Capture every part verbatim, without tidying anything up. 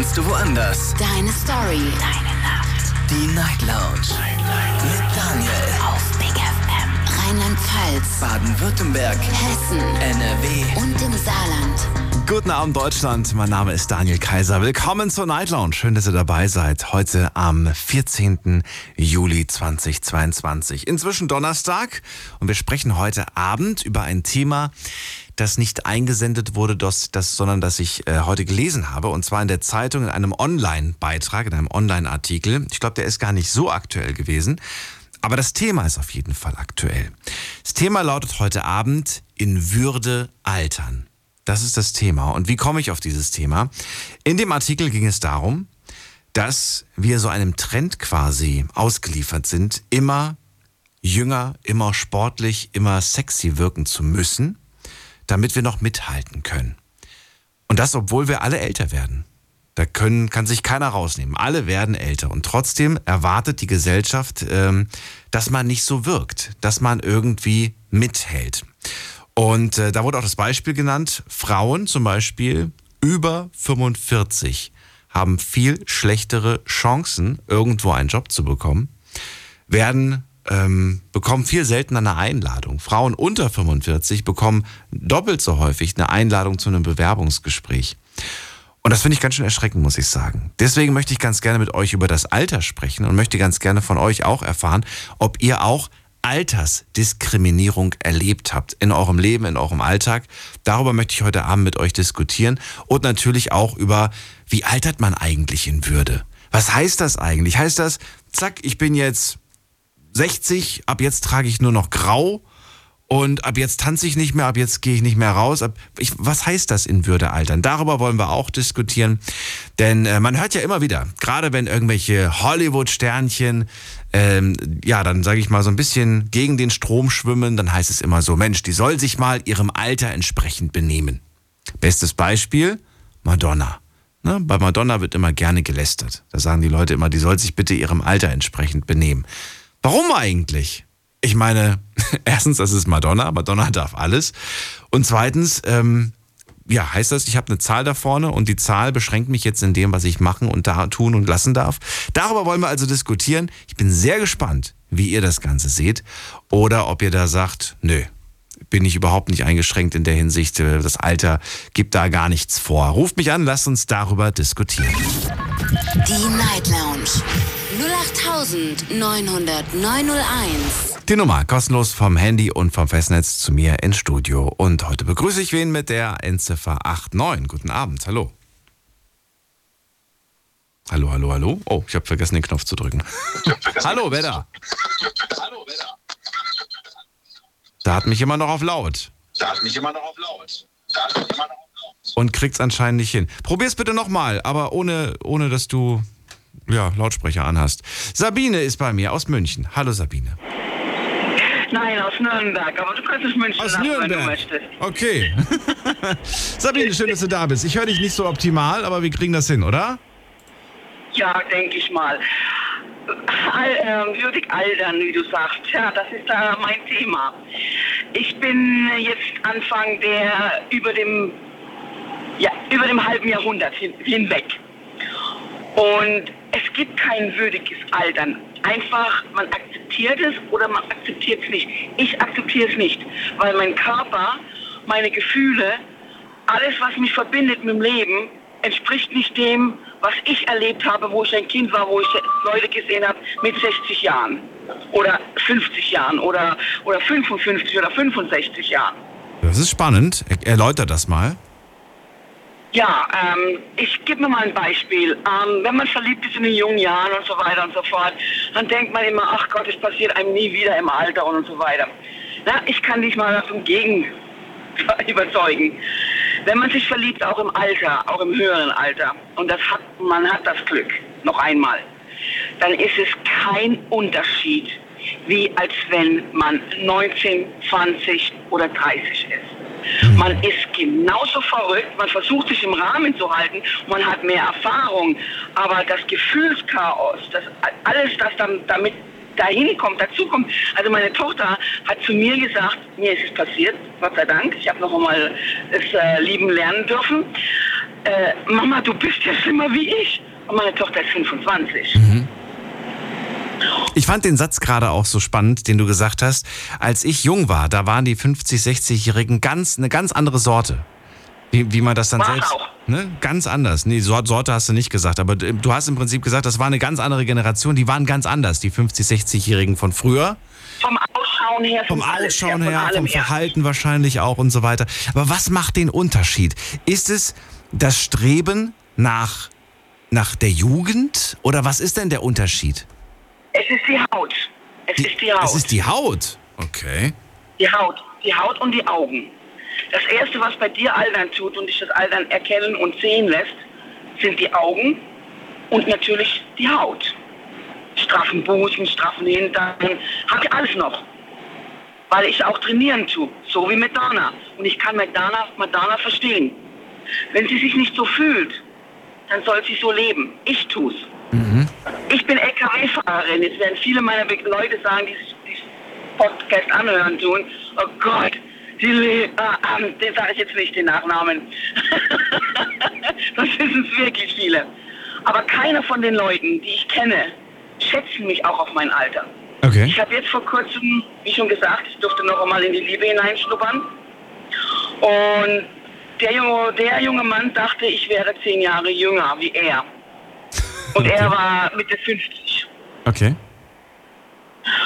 kannst du woanders. Deine Story. Deine Nacht. Die Night Lounge. Night, Night. Mit Daniel. Auf Big F M. Rheinland-Pfalz. Baden-Württemberg. Hessen. N R W. Und im Saarland. Guten Abend, Deutschland. Mein Name ist Daniel Kaiser. Willkommen zur Night Lounge. Schön, dass ihr dabei seid. Heute am vierzehnten Juli zweitausendzweiundzwanzig. Inzwischen Donnerstag. Und wir sprechen heute Abend über ein Thema, das nicht eingesendet wurde, das, das, sondern das ich äh, heute gelesen habe. Und zwar in der Zeitung, in einem Online-Beitrag, in einem Online-Artikel. Ich glaube, der ist gar nicht so aktuell gewesen. Aber das Thema ist auf jeden Fall aktuell. Das Thema lautet heute Abend: In Würde altern. Das ist das Thema. Und wie komme ich auf dieses Thema? In dem Artikel ging es darum, dass wir so einem Trend quasi ausgeliefert sind, immer jünger, immer sportlich, immer sexy wirken zu müssen, damit wir noch mithalten können. Und das, obwohl wir alle älter werden. Da können, kann sich keiner rausnehmen. Alle werden älter. Und trotzdem erwartet die Gesellschaft, dass man nicht so wirkt, dass man irgendwie mithält. Und da wurde auch das Beispiel genannt, Frauen zum Beispiel über fünfundvierzig haben viel schlechtere Chancen, irgendwo einen Job zu bekommen, werden ähm, bekommen viel seltener eine Einladung. Frauen unter fünfundvierzig bekommen doppelt so häufig eine Einladung zu einem Bewerbungsgespräch. Und das finde ich ganz schön erschreckend, muss ich sagen. Deswegen möchte ich ganz gerne mit euch über das Alter sprechen und möchte ganz gerne von euch auch erfahren, ob ihr auch Altersdiskriminierung erlebt habt in eurem Leben, in eurem Alltag. Darüber möchte ich heute Abend mit euch diskutieren und natürlich auch über, wie altert man eigentlich in Würde? Was heißt das eigentlich? Heißt das, zack, ich bin jetzt sechzig, ab jetzt trage ich nur noch grau und ab jetzt tanze ich nicht mehr, ab jetzt gehe ich nicht mehr raus. Ab, ich, was heißt das in Würde altern? Darüber wollen wir auch diskutieren, denn äh, man hört ja immer wieder, gerade wenn irgendwelche Hollywood-Sternchen, ähm, ja dann sage ich mal so ein bisschen gegen den Strom schwimmen, dann heißt es immer so, Mensch, die soll sich mal ihrem Alter entsprechend benehmen. Bestes Beispiel, Madonna. Ne? Bei Madonna wird immer gerne gelästert. Da sagen die Leute immer, die soll sich bitte ihrem Alter entsprechend benehmen. Warum eigentlich? Ich meine, erstens, das ist Madonna. Madonna darf alles. Und zweitens, ähm, ja, heißt das, ich habe eine Zahl da vorne und die Zahl beschränkt mich jetzt in dem, was ich machen und da tun und lassen darf. Darüber wollen wir also diskutieren. Ich bin sehr gespannt, wie ihr das Ganze seht oder ob ihr da sagt, nö, bin ich überhaupt nicht eingeschränkt in der Hinsicht. Das Alter gibt da gar nichts vor. Ruft mich an, lasst uns darüber diskutieren. Die Night Lounge null acht neun null neun null eins. Die Nummer kostenlos vom Handy und vom Festnetz zu mir ins Studio. Und heute begrüße ich wen mit der Endziffer neun acht. Guten Abend, hallo. Hallo, hallo, hallo. Oh, ich habe vergessen, den Knopf zu drücken. Hallo, wer da? Hallo, wer da? Da hat mich immer noch auf laut. Da hat mich immer noch auf laut. Da hat mich immer noch auf laut. Und kriegt's anscheinend nicht hin. Probier's bitte nochmal, aber ohne, ohne, dass du ja, Lautsprecher anhast. Sabine ist bei mir aus München. Hallo, Sabine. Nein, aus Nürnberg, aber du könntest München aus lassen, Nürnberg. Wenn du möchtest. Okay. Sabine, schön, dass du da bist. Ich höre dich nicht so optimal, aber wir kriegen das hin, oder? Ja, denke ich mal. Al- äh, würdig altern, wie du sagst. Ja, das ist da mein Thema. Ich bin jetzt Anfang der, über dem, ja, über dem halben Jahrhundert hin, hinweg. Und es gibt kein würdiges Altern. Einfach, man akzeptiert es oder man akzeptiert es nicht. Ich akzeptiere es nicht, weil mein Körper, meine Gefühle, alles, was mich verbindet mit dem Leben, entspricht nicht dem, was ich erlebt habe, wo ich ein Kind war, wo ich Leute gesehen habe mit sechzig Jahren oder fünfzig Jahren oder, oder fünfundfünfzig oder fünfundsechzig Jahren. Das ist spannend. Erläuter das mal. Ja, ähm, ich gebe mir mal ein Beispiel. Ähm, wenn man verliebt ist in den jungen Jahren und so weiter und so fort, dann denkt man immer, ach Gott, es passiert einem nie wieder im Alter und, und so weiter. Na, ich kann dich mal davon gegen überzeugen. Wenn man sich verliebt, auch im Alter, auch im höheren Alter, und das hat, man hat das Glück, noch einmal, dann ist es kein Unterschied, wie als wenn man neunzehn, zwanzig oder dreißig ist. Man ist genauso verrückt, man versucht sich im Rahmen zu halten, man hat mehr Erfahrung, aber das Gefühlschaos, das, alles, das dann, damit dahin kommt, dazu kommt. Also meine Tochter hat zu mir gesagt, mir ist es passiert, Gott sei Dank, ich habe noch einmal es äh, lieben lernen dürfen. äh, Mama, du bist ja schlimmer wie ich. Und meine Tochter ist fünfundzwanzig. Mhm. Ich fand den Satz gerade auch so spannend, den du gesagt hast. Als ich jung war, da waren die fünfzig-, sechzigjährigen ganz, eine ganz andere Sorte. Wie, wie man das dann war selbst... Auch. Ne? Ganz anders. Nee, Sorte hast du nicht gesagt. Aber du hast im Prinzip gesagt, das war eine ganz andere Generation. Die waren ganz anders, die fünfzig-, sechzigjährigen von früher. Vom Ausschauen her. Vom Ausschauen her, her, vom Verhalten her. Wahrscheinlich auch und so weiter. Aber was macht den Unterschied? Ist es das Streben nach, nach der Jugend? Oder was ist denn der Unterschied? Es ist die Haut. Es die, ist die Haut. Es ist die Haut? Okay. Die Haut. Die Haut und die Augen. Das Erste, was bei dir Altern tut und dich das Altern erkennen und sehen lässt, sind die Augen und natürlich die Haut. Straffen Busen, straffen Hintern, hab ich alles noch. Weil ich auch trainieren tue, so wie Madonna. Und ich kann Madonna, Madonna verstehen. Wenn sie sich nicht so fühlt, dann soll sie so leben. Ich tu's. Mhm. Ich bin L K W-Fahrerin. Jetzt werden viele meiner Leute sagen, die sich Podcast anhören tun, oh Gott, die, ah, den sage ich jetzt nicht, den Nachnamen. Das wissen es wirklich viele. Aber keiner von den Leuten, die ich kenne, schätzen mich auch auf mein Alter. Okay. Ich habe jetzt vor kurzem, wie schon gesagt, ich durfte noch einmal in die Liebe hineinschnuppern. Und der junge, der junge Mann dachte, ich wäre zehn Jahre jünger wie er. Und okay. Er war Mitte fünfzig. Okay.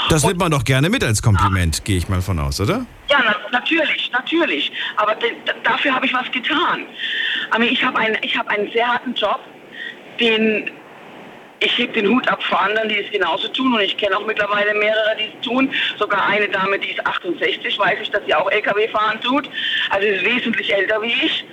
Das und, nimmt man doch gerne mit als Kompliment, ja. Gehe ich mal von aus, oder? Ja, na, natürlich, natürlich. Aber de, dafür habe ich was getan. Aber ich habe einen, ich habe einen sehr harten Job, den... Ich heb den Hut ab vor anderen, die es genauso tun. Und ich kenne auch mittlerweile mehrere, die es tun. Sogar eine Dame, die ist achtundsechzig, weiß ich, dass sie auch L K W fahren tut. Also ist wesentlich älter wie ich.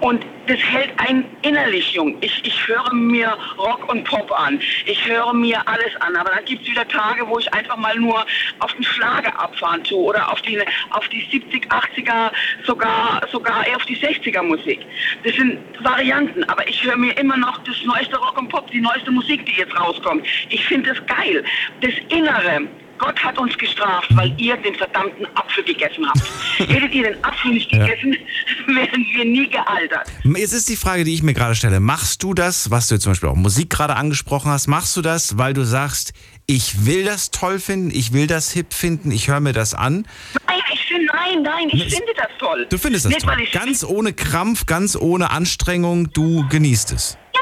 Und das hält einen innerlich jung. Ich, ich höre mir Rock und Pop an. Ich höre mir alles an. Aber dann gibt es wieder Tage, wo ich einfach mal nur auf den Schlager abfahren tue. Oder auf die, auf die siebziger, achtziger, sogar, sogar eher auf die sechziger Musik. Das sind Varianten. Aber ich höre mir immer noch das neueste Rock und Pop, die neueste Musik, die jetzt rauskommt. Ich finde es geil. Das Innere. Gott hat uns gestraft, weil ihr den verdammten Apfel gegessen habt. Hättet ihr den Apfel nicht gegessen, ja. Wären wir nie gealtert. Jetzt ist die Frage, die ich mir gerade stelle. Machst du das, was du zum Beispiel auch Musik gerade angesprochen hast, machst du das, weil du sagst, ich will das toll finden, ich will das hip finden, ich höre mir das an? Nein, ich finde, nein, nein, ich, ich finde das toll. Du findest das nicht, toll? Ganz ohne Krampf, ganz ohne Anstrengung, du genießt es? Ja.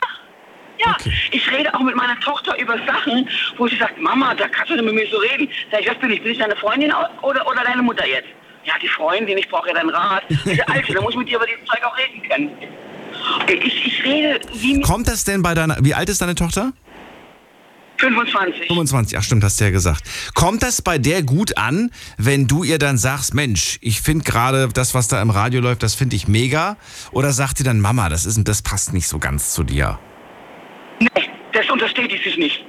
Ja, okay. Ich rede auch mit meiner Tochter über Sachen, wo sie sagt, Mama, da kannst du nicht mit mir so reden. Sag ich, was bin ich? Bin ich deine Freundin oder, oder deine Mutter jetzt? Ja, die Freundin, ich brauche ja deinen Rat. Diese Alte, da muss ich mit dir über dieses Zeug auch reden können. Ich, ich rede wie... Kommt das denn bei deiner... Wie alt ist deine Tochter? fünfundzwanzig. fünfundzwanzig, ach stimmt, hast du ja gesagt. Kommt das bei der gut an, wenn du ihr dann sagst, Mensch, ich finde gerade das, was da im Radio läuft, das finde ich mega? Oder sagt ihr dann, Mama, das, ist, das passt nicht so ganz zu dir? Nee, das untersteht sie sich nicht.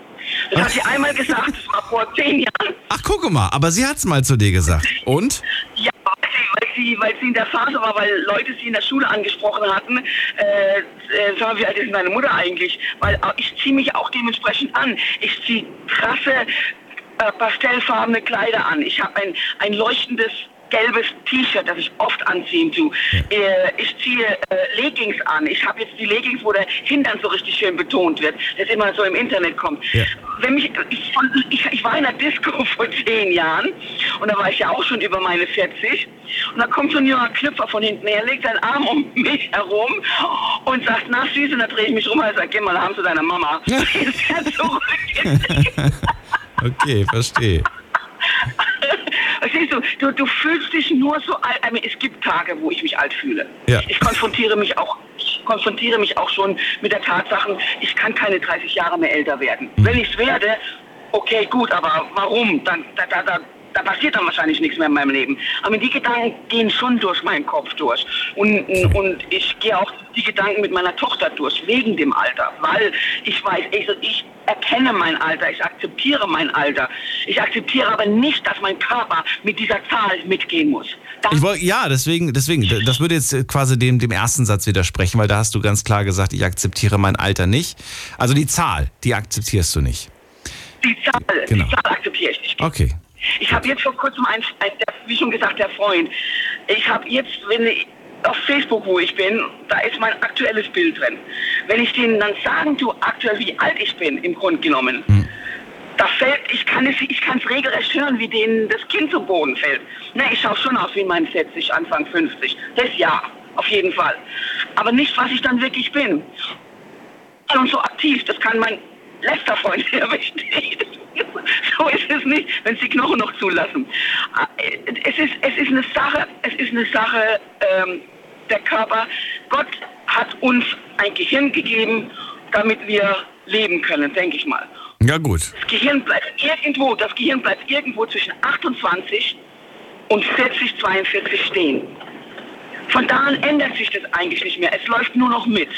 Das hat sie einmal gesagt, das war vor zehn Jahren. Ach, guck mal, aber sie hat's mal zu dir gesagt. Und? Ja, weil sie, weil sie, weil sie in der Phase war, weil Leute sie in der Schule angesprochen hatten. Äh, äh, sag mal, wie alt ist meine Mutter eigentlich? Weil ich ziehe mich auch dementsprechend an. Ich ziehe krasse, äh, pastellfarbene Kleider an. Ich habe ein, ein leuchtendes... gelbes T-Shirt, das ich oft anziehen tue. Äh, ich ziehe äh, Leggings an. Ich habe jetzt die Leggings, wo der Hintern so richtig schön betont wird, das immer so im Internet kommt. Ja. Wenn mich, ich, ich, ich war in einer Disco vor zehn Jahren und da war ich ja auch schon über meine vierzig und da kommt so ein junger Knüpfer von hinten her, legt seinen Arm um mich herum und sagt, na süß, und da drehe ich mich rum und sage, geh mal heim zu deiner Mama. Ist er zurück. Okay, verstehe. Siehst du, du, du fühlst dich nur so alt. Es gibt Tage, wo ich mich alt fühle. Ja. Ich konfrontiere mich auch, ich konfrontiere mich auch schon mit der Tatsache, ich kann keine dreißig Jahre mehr älter werden. Mhm. Wenn ich es werde, okay, gut, aber warum? Dann, da, da, da, da passiert dann wahrscheinlich nichts mehr in meinem Leben. Aber die Gedanken gehen schon durch meinen Kopf durch. Und, und ich gehe auch die Gedanken mit meiner Tochter durch, wegen dem Alter. Weil ich weiß, ich, ich erkenne mein Alter, ich akzeptiere mein Alter. Ich akzeptiere aber nicht, dass mein Körper mit dieser Zahl mitgehen muss. Ich wollt, ja, deswegen, deswegen, das würde jetzt quasi dem, dem ersten Satz widersprechen, weil da hast du ganz klar gesagt, ich akzeptiere mein Alter nicht. Also die Zahl, die akzeptierst du nicht. Die Zahl, genau. Die Zahl akzeptiere ich nicht. Okay. Ich habe jetzt vor kurzem, ein, ein, wie schon gesagt, der Freund, ich habe jetzt, wenn auf Facebook, wo ich bin, da ist mein aktuelles Bild drin. Wenn ich denen dann sagen tue, aktuell wie alt ich bin, im Grunde genommen, hm. da fällt, ich kann es ich kann's regelrecht hören, wie denen das Kind zum Boden fällt. Na, ich schaue schon aus wie mein siebzig, Anfang fünfzig. Das ja, auf jeden Fall. Aber nicht, was ich dann wirklich bin. Und so aktiv, das kann mein letzter Freund hier bestehen. So ist es nicht, wenn es die Knochen noch zulassen. Es ist, es ist eine Sache, es ist eine Sache, ähm, der Körper. Gott hat uns ein Gehirn gegeben, damit wir leben können, denke ich mal. Ja, gut. Das Gehirn bleibt irgendwo, das Gehirn bleibt irgendwo zwischen achtundzwanzig und vierzig, zweiundvierzig stehen. Von da an ändert sich das eigentlich nicht mehr. Es läuft nur noch mit.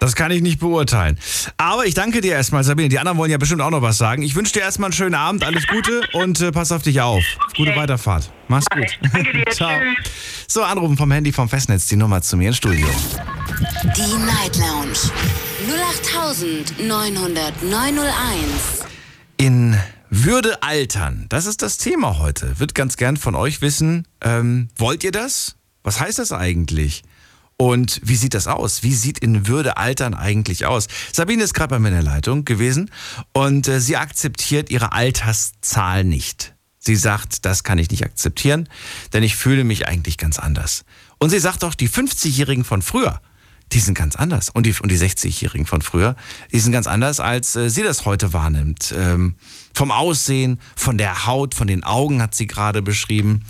Das kann ich nicht beurteilen. Aber ich danke dir erstmal, Sabine. Die anderen wollen ja bestimmt auch noch was sagen. Ich wünsche dir erstmal einen schönen Abend, alles Gute und äh, pass auf dich auf. Okay. Gute Weiterfahrt. Mach's gut. Danke dir. Ciao. Tschüss. So, anrufen vom Handy, vom Festnetz, die Nummer zu mir ins Studio. Die Night Lounge. null acht neun null null neun null eins. In Würde altern. Das ist das Thema heute. Wird ganz gern von euch wissen, ähm, wollt ihr das? Was heißt das eigentlich? Und wie sieht das aus? Wie sieht in Würde altern eigentlich aus? Sabine ist gerade bei mir in der Leitung gewesen und äh, sie akzeptiert ihre Alterszahl nicht. Sie sagt, das kann ich nicht akzeptieren, denn ich fühle mich eigentlich ganz anders. Und sie sagt auch, die fünfzigjährigen von früher, die sind ganz anders. Und die, und die sechzigjährigen von früher, die sind ganz anders, als äh, sie das heute wahrnimmt. Ähm, vom Aussehen, von der Haut, von den Augen hat sie gerade beschrieben.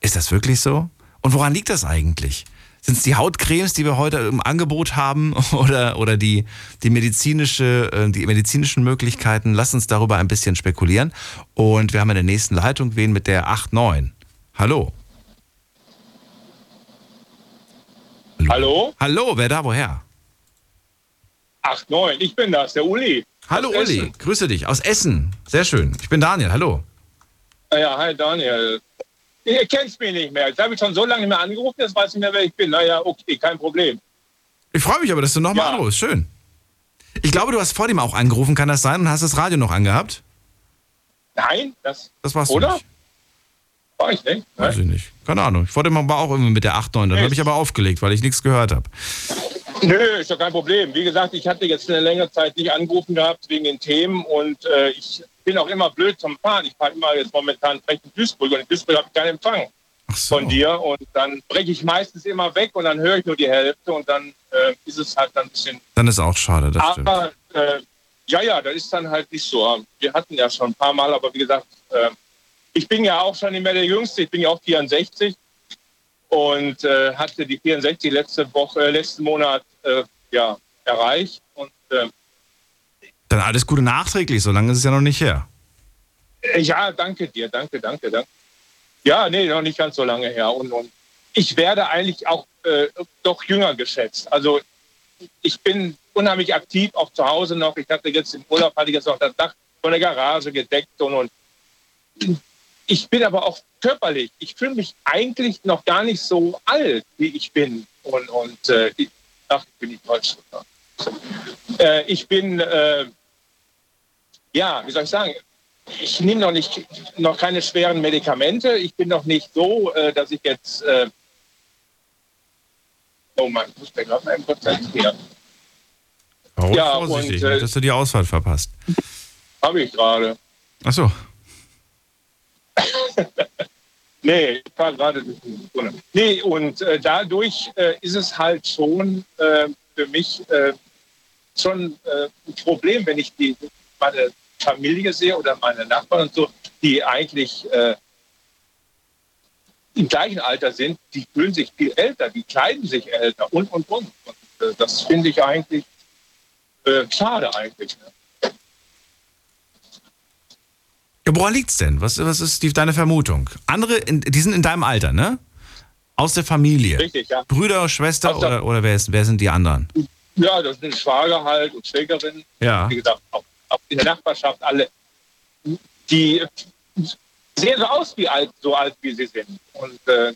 Ist das wirklich so? Und woran liegt das eigentlich? Sind es die Hautcremes, die wir heute im Angebot haben, oder, oder die, die, medizinische, die medizinischen Möglichkeiten? Lass uns darüber ein bisschen spekulieren. Und wir haben in der nächsten Leitung wen mit der acht neun. Hallo. Hallo. Hallo? Hallo, wer da, woher? acht neun, ich bin das, der Uli. Hallo Uli, Essen. Grüße dich aus Essen. Sehr schön, ich bin Daniel, hallo. Ja, hi Daniel. Ihr kennt mich nicht mehr. Jetzt habe ich schon so lange nicht mehr angerufen, jetzt weiß ich nicht mehr, wer ich bin. Naja, okay, kein Problem. Ich freue mich aber, dass du nochmal ja. anrufst. Schön. Ich glaube, du hast vor dem auch angerufen, kann das sein? Und hast das Radio noch angehabt? Nein, das, das warst oder? Du nicht. War ich nicht. Nein. Weiß ich nicht. Keine Ahnung. Ich wollte mal auch irgendwie mit der acht neun. Dann habe ich aber aufgelegt, weil ich nichts gehört habe. Nö, ist doch kein Problem. Wie gesagt, ich hatte jetzt eine längere Zeit nicht angerufen gehabt wegen den Themen und äh, ich bin auch immer blöd zum Fahren. Ich fahre immer jetzt momentan recht in Duisburg und in Duisburg habe ich keinen Empfang Ach so. Von dir und dann breche ich meistens immer weg und dann höre ich nur die Hälfte und dann äh, ist es halt dann ein bisschen... Dann ist auch schade, das stimmt. Aber äh, ja, ja, das ist dann halt nicht so. Wir hatten ja schon ein paar Mal, aber wie gesagt, äh, ich bin ja auch schon nicht mehr der Jüngste, ich bin ja auch vierundsechzig und äh, hatte die vierundsechzig letzte Woche, äh, letzten Monat äh, ja, erreicht und... Äh, Dann alles Gute nachträglich, so lange ist es ja noch nicht her. Ja, danke dir, danke, danke, danke. Ja, nee, noch nicht ganz so lange her. Und, und ich werde eigentlich auch äh, doch jünger geschätzt. Also ich bin unheimlich aktiv, auch zu Hause noch. Ich hatte jetzt im Urlaub, hatte ich jetzt noch das Dach von der Garage gedeckt. Und, und ich bin aber auch körperlich. Ich fühle mich eigentlich noch gar nicht so alt, wie ich bin. Und, und äh, ich, ach, ich bin nicht deutsch. Äh, ich bin, äh, ja, wie soll ich sagen, ich nehme noch nicht, noch keine schweren Medikamente. Ich bin noch nicht so, äh, dass ich jetzt, äh oh mein, ich muss mir gerade einen Prozent hier. Oh, ja, vorsichtig, und, äh, dass du die Auswahl verpasst. Habe ich gerade. Ach so. Nee, ich fahre gerade durch die Zone. Nee, und äh, dadurch äh, ist es halt schon... Äh, für mich äh, schon äh, ein Problem, wenn ich die, meine Familie sehe oder meine Nachbarn und so, die eigentlich äh, im gleichen Alter sind, die fühlen sich viel älter, die kleiden sich älter und, und, und. und äh, das finde ich eigentlich äh, schade eigentlich. Ne? Ja, woran liegt's denn? Was, was ist die, deine Vermutung? Andere, in, die sind in deinem Alter, ne? Aus der Familie? Richtig, ja. Brüder, Schwester der, oder, oder wer, ist, wer sind die anderen? Ja, das sind Schwager halt und Schwägerinnen. Ja. Wie gesagt, auch, auch in der Nachbarschaft alle. Die sehen so aus, wie alt, so alt wie sie sind. Und äh,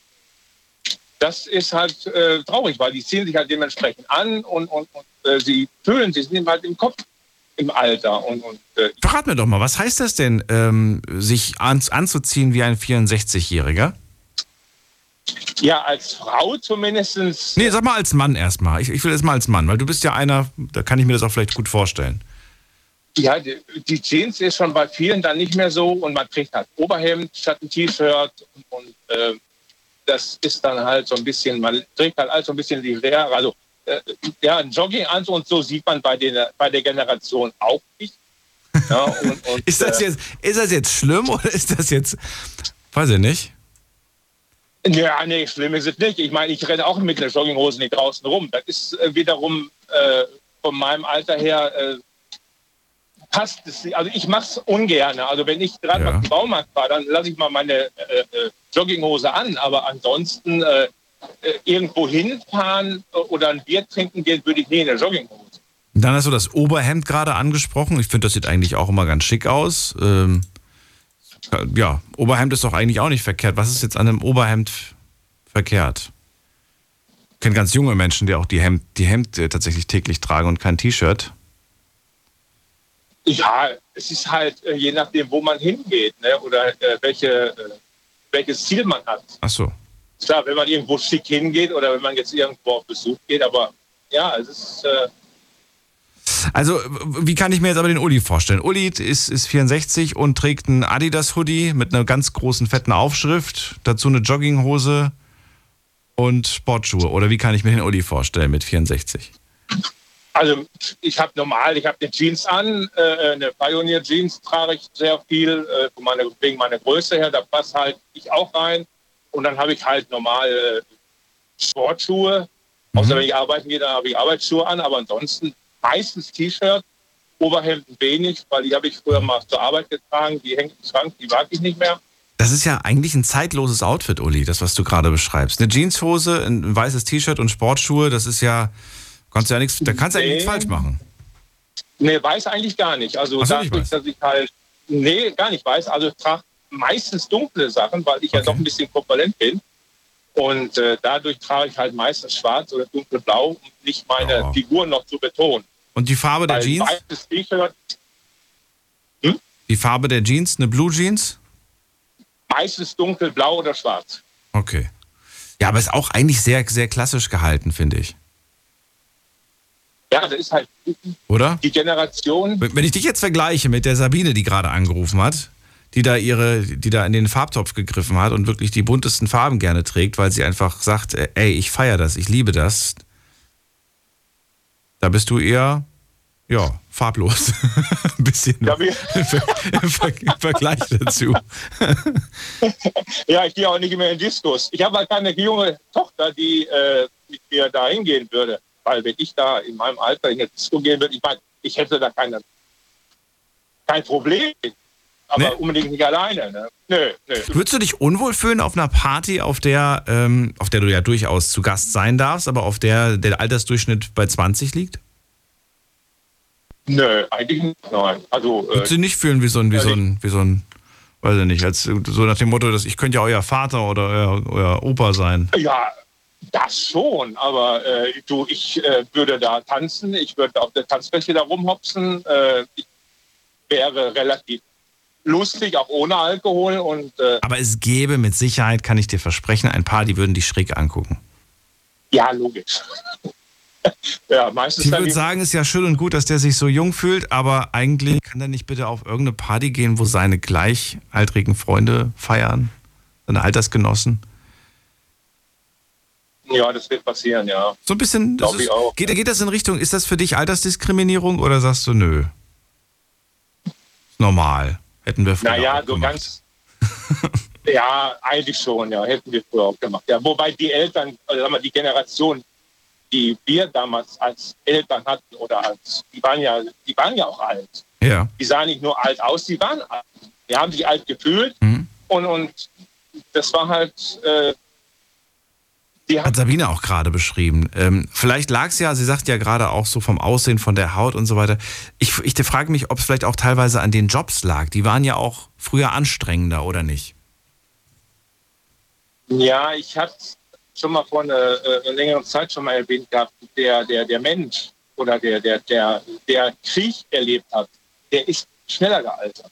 das ist halt äh, traurig, weil die ziehen sich halt dementsprechend an und, und, und äh, sie fühlen sich, sind halt im Kopf im Alter. Und, und, äh, Verrat mir doch mal, was heißt das denn, ähm, sich an, anzuziehen wie ein vierundsechzigjähriger? Ja, als Frau zumindest. Nee, sag mal als Mann erstmal. Ich, ich will erstmal als Mann, weil du bist ja einer, da kann ich mir das auch vielleicht gut vorstellen. Ja, die, die Jeans ist schon bei vielen dann nicht mehr so und man kriegt halt Oberhemd statt ein T-Shirt und, und äh, das ist dann halt so ein bisschen, man trägt halt alles so ein bisschen leer. Also äh, ja, ein Jogginganzug und so sieht man bei, den, bei der Generation auch nicht. Ja, und, und, ist, das jetzt, ist das jetzt schlimm oder ist das jetzt, weiß ich nicht? Ja, nee, schlimm ist es nicht. Ich meine, ich renne auch mit einer Jogginghose nicht draußen rum. Das ist äh, wiederum äh, von meinem Alter her äh, passt es nicht. Also ich mache es ungern. Also wenn ich gerade ja. mal zum Baumarkt fahre, dann lasse ich mal meine äh, äh, Jogginghose an. Aber ansonsten äh, äh, irgendwo hinfahren oder ein Bier trinken gehen, würde ich nie in der Jogginghose. Dann hast du das Oberhemd gerade angesprochen. Ich finde, das sieht eigentlich auch immer ganz schick aus. Ähm Ja, Oberhemd ist doch eigentlich auch nicht verkehrt. Was ist jetzt an einem Oberhemd verkehrt? Ich kenne ganz junge Menschen, die auch die Hemd, die Hemd tatsächlich täglich tragen und kein T-Shirt. Ja, es ist halt je nachdem, wo man hingeht, ne? Oder äh, welche, äh, welches Ziel man hat. Ach so. Klar, wenn man irgendwo schick hingeht oder wenn man jetzt irgendwo auf Besuch geht, aber ja, es ist... Äh Also, wie kann ich mir jetzt aber den Uli vorstellen? Uli ist, ist vierundsechzig und trägt einen Adidas-Hoodie mit einer ganz großen, fetten Aufschrift, dazu eine Jogginghose und Sportschuhe. Oder wie kann ich mir den Uli vorstellen mit vierundsechzig? Also, ich habe normal, ich habe eine Jeans an, äh, eine Pioneer-Jeans trage ich sehr viel, äh, meine, wegen meiner Größe her, da passt halt ich auch rein. Und dann habe ich halt normal äh, Sportschuhe. Mhm. Außer wenn ich arbeiten gehe, dann habe ich Arbeitsschuhe an, aber ansonsten meistens T-Shirt, Oberhemden wenig, weil die habe ich früher mal zur Arbeit getragen, die hängt im Schrank, die wage ich nicht mehr. Das ist ja eigentlich ein zeitloses Outfit, Uli, das, was du gerade beschreibst. Eine Jeanshose, ein weißes T-Shirt und Sportschuhe, das ist ja, kannst du ja nichts, da kannst du nee. ja nichts falsch machen. Nee, weiß eigentlich gar nicht. Also so, dadurch, nicht dass ich halt, nee, gar nicht weiß. Also ich trage meistens dunkle Sachen, weil ich okay. ja doch ein bisschen korpulent bin. Und äh, dadurch trage ich halt meistens schwarz oder dunkelblau, um nicht meine oh. Figur noch zu betonen. Und die Farbe der Weil Jeans? Weißes T-Shirt. Hm? Die Farbe der Jeans, eine Blue Jeans? Meistens dunkelblau oder schwarz. Okay. Ja, aber ist auch eigentlich sehr, sehr klassisch gehalten, finde ich. Ja, das ist halt Oder? die Generation. Wenn ich dich jetzt vergleiche mit der Sabine, die gerade angerufen hat, die da ihre, die da in den Farbtopf gegriffen hat und wirklich die buntesten Farben gerne trägt, weil sie einfach sagt, ey, ich feiere das, ich liebe das. Da bist du eher, ja, farblos. Ein bisschen ja, im, Ver im, Ver im Vergleich dazu. Ja, ich gehe auch nicht mehr in Diskos. Ich habe halt keine junge Tochter, die äh, mit mir da hingehen würde. Weil wenn ich da in meinem Alter in eine Disco gehen würde, ich meine, ich hätte da keine, kein Problem. Aber nee. unbedingt nicht alleine. Ne? Nö, nö. Würdest du dich unwohl fühlen auf einer Party, auf der, ähm, auf der du ja durchaus zu Gast sein darfst, aber auf der der Altersdurchschnitt bei zwanzig liegt? Nö, eigentlich nicht. Nein. Also, Würdest äh, du nicht fühlen wie so ein, wie so ein, wie so ein, weiß ich nicht, als, so nach dem Motto, dass ich könnte ja euer Vater oder euer, euer Opa sein? Ja, das schon, aber äh, du, ich äh, würde da tanzen, ich würde auf der Tanzfläche da rumhopsen, äh, ich wäre relativ lustig, auch ohne Alkohol. Und äh aber es gäbe mit Sicherheit, kann ich dir versprechen, ein paar, die würden dich schräg angucken. Ja, logisch. Ja, meistens. Ich würde sagen, ist ja schön und gut, dass der sich so jung fühlt, aber eigentlich kann er nicht bitte auf irgendeine Party gehen, wo seine gleichaltrigen Freunde feiern, seine Altersgenossen. Ja, das wird passieren, ja. So ein bisschen, das ist, auch, geht, geht das in Richtung, ist das für dich Altersdiskriminierung oder sagst du, nö? Normal. Hätten wir früher naja, auch so gemacht. Ganz, ja, eigentlich schon, ja, hätten wir früher auch gemacht. Ja, wobei die Eltern, also sagen wir, die Generation, die wir damals als Eltern hatten, oder als, die waren ja, die waren ja auch alt. Ja. Die sahen nicht nur alt aus, die waren alt. Die haben sich alt gefühlt mhm. und, und das war halt... Äh, die hat Sabine auch gerade beschrieben. Ähm, vielleicht lag es ja, sie sagt ja gerade auch so vom Aussehen, von der Haut und so weiter. Ich, ich frage mich, ob es vielleicht auch teilweise an den Jobs lag. Die waren ja auch früher anstrengender, oder nicht? Ja, ich habe es schon mal vor einer äh, längeren Zeit schon mal erwähnt gehabt, der, der, der Mensch oder der, der, der, der Krieg erlebt hat, der ist schneller gealtert.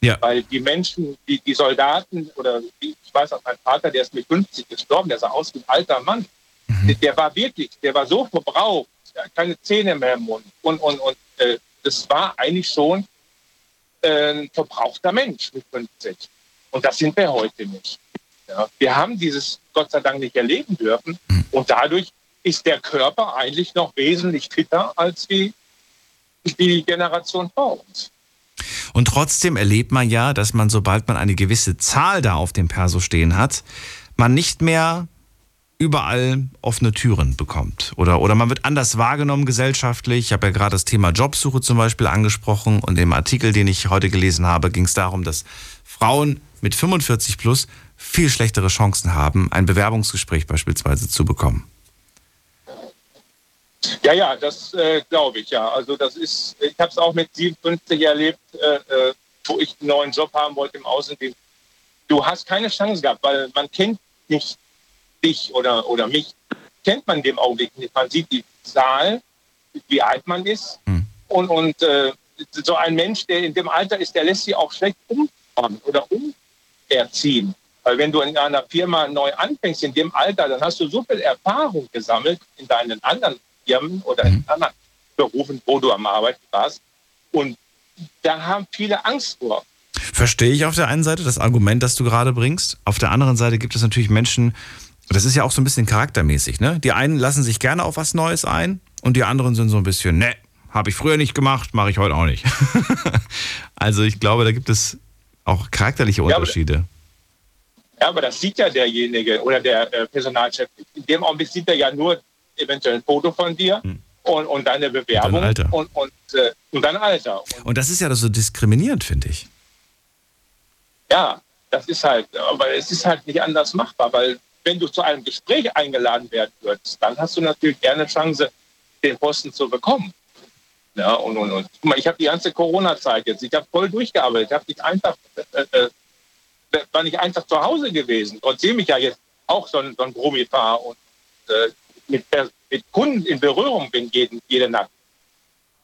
Ja. Weil die Menschen, die, die Soldaten, oder die, ich weiß auch, mein Vater, der ist mit fünfzig gestorben, der ist aus dem alter Mann. Mhm. Der war wirklich, der war so verbraucht, keine Zähne mehr im Mund. Und, und, und äh, das war eigentlich schon äh, ein verbrauchter Mensch mit fünfzig. Und das sind wir heute nicht. Ja, wir haben dieses Gott sei Dank nicht erleben dürfen. Mhm. Und dadurch ist der Körper eigentlich noch wesentlich fitter als die, die Generation vor uns. Und trotzdem erlebt man ja, dass man, sobald man eine gewisse Zahl da auf dem Perso stehen hat, man nicht mehr überall offene Türen bekommt. Oder, oder man wird anders wahrgenommen gesellschaftlich. Ich habe ja gerade das Thema Jobsuche zum Beispiel angesprochen. Und im Artikel, den ich heute gelesen habe, ging es darum, dass Frauen mit fünfundvierzig plus viel schlechtere Chancen haben, ein Bewerbungsgespräch beispielsweise zu bekommen. Ja, ja, das äh, glaube ich, ja. Also das ist, ich habe es auch mit siebenundfünfzig erlebt, äh, wo ich einen neuen Job haben wollte im Außendienst. Du hast keine Chance gehabt, weil man kennt nicht dich oder, oder mich, kennt man in dem Augenblick nicht. Man sieht die Zahl, wie alt man ist. Hm. Und, und äh, so ein Mensch, der in dem Alter ist, der lässt sich auch schlecht umfahren oder umerziehen. Weil wenn du in einer Firma neu anfängst, in dem Alter, dann hast du so viel Erfahrung gesammelt in deinen anderen Firmen oder in anderen Berufen, wo du am Arbeiten warst. Und da haben viele Angst vor. Verstehe ich auf der einen Seite das Argument, das du gerade bringst. Auf der anderen Seite gibt es natürlich Menschen, das ist ja auch so ein bisschen charaktermäßig, ne? Die einen lassen sich gerne auf was Neues ein und die anderen sind so ein bisschen, ne, habe ich früher nicht gemacht, mache ich heute auch nicht. Also ich glaube, da gibt es auch charakterliche Unterschiede. Ja, aber, ja, aber das sieht ja derjenige oder der äh, Personalchef. In dem Augenblick sieht er ja nur eventuell ein Foto von dir hm. und, und deine Bewerbung und dein Alter. Und, und, äh, und, dein Alter. Und, und das ist ja so diskriminierend, finde ich. Ja, das ist halt, aber es ist halt nicht anders machbar, weil wenn du zu einem Gespräch eingeladen werden würdest, dann hast du natürlich gerne Chance, den Posten zu bekommen. Ja, und, und, und. Guck mal, ich habe die ganze Corona-Zeit jetzt, ich habe voll durchgearbeitet, ich habe nicht einfach, äh, äh, war nicht einfach zu Hause gewesen und sehe mich ja jetzt auch so ein, so ein Brummifahrer und äh, Mit, mit Kunden in Berührung bin jeden, jede Nacht.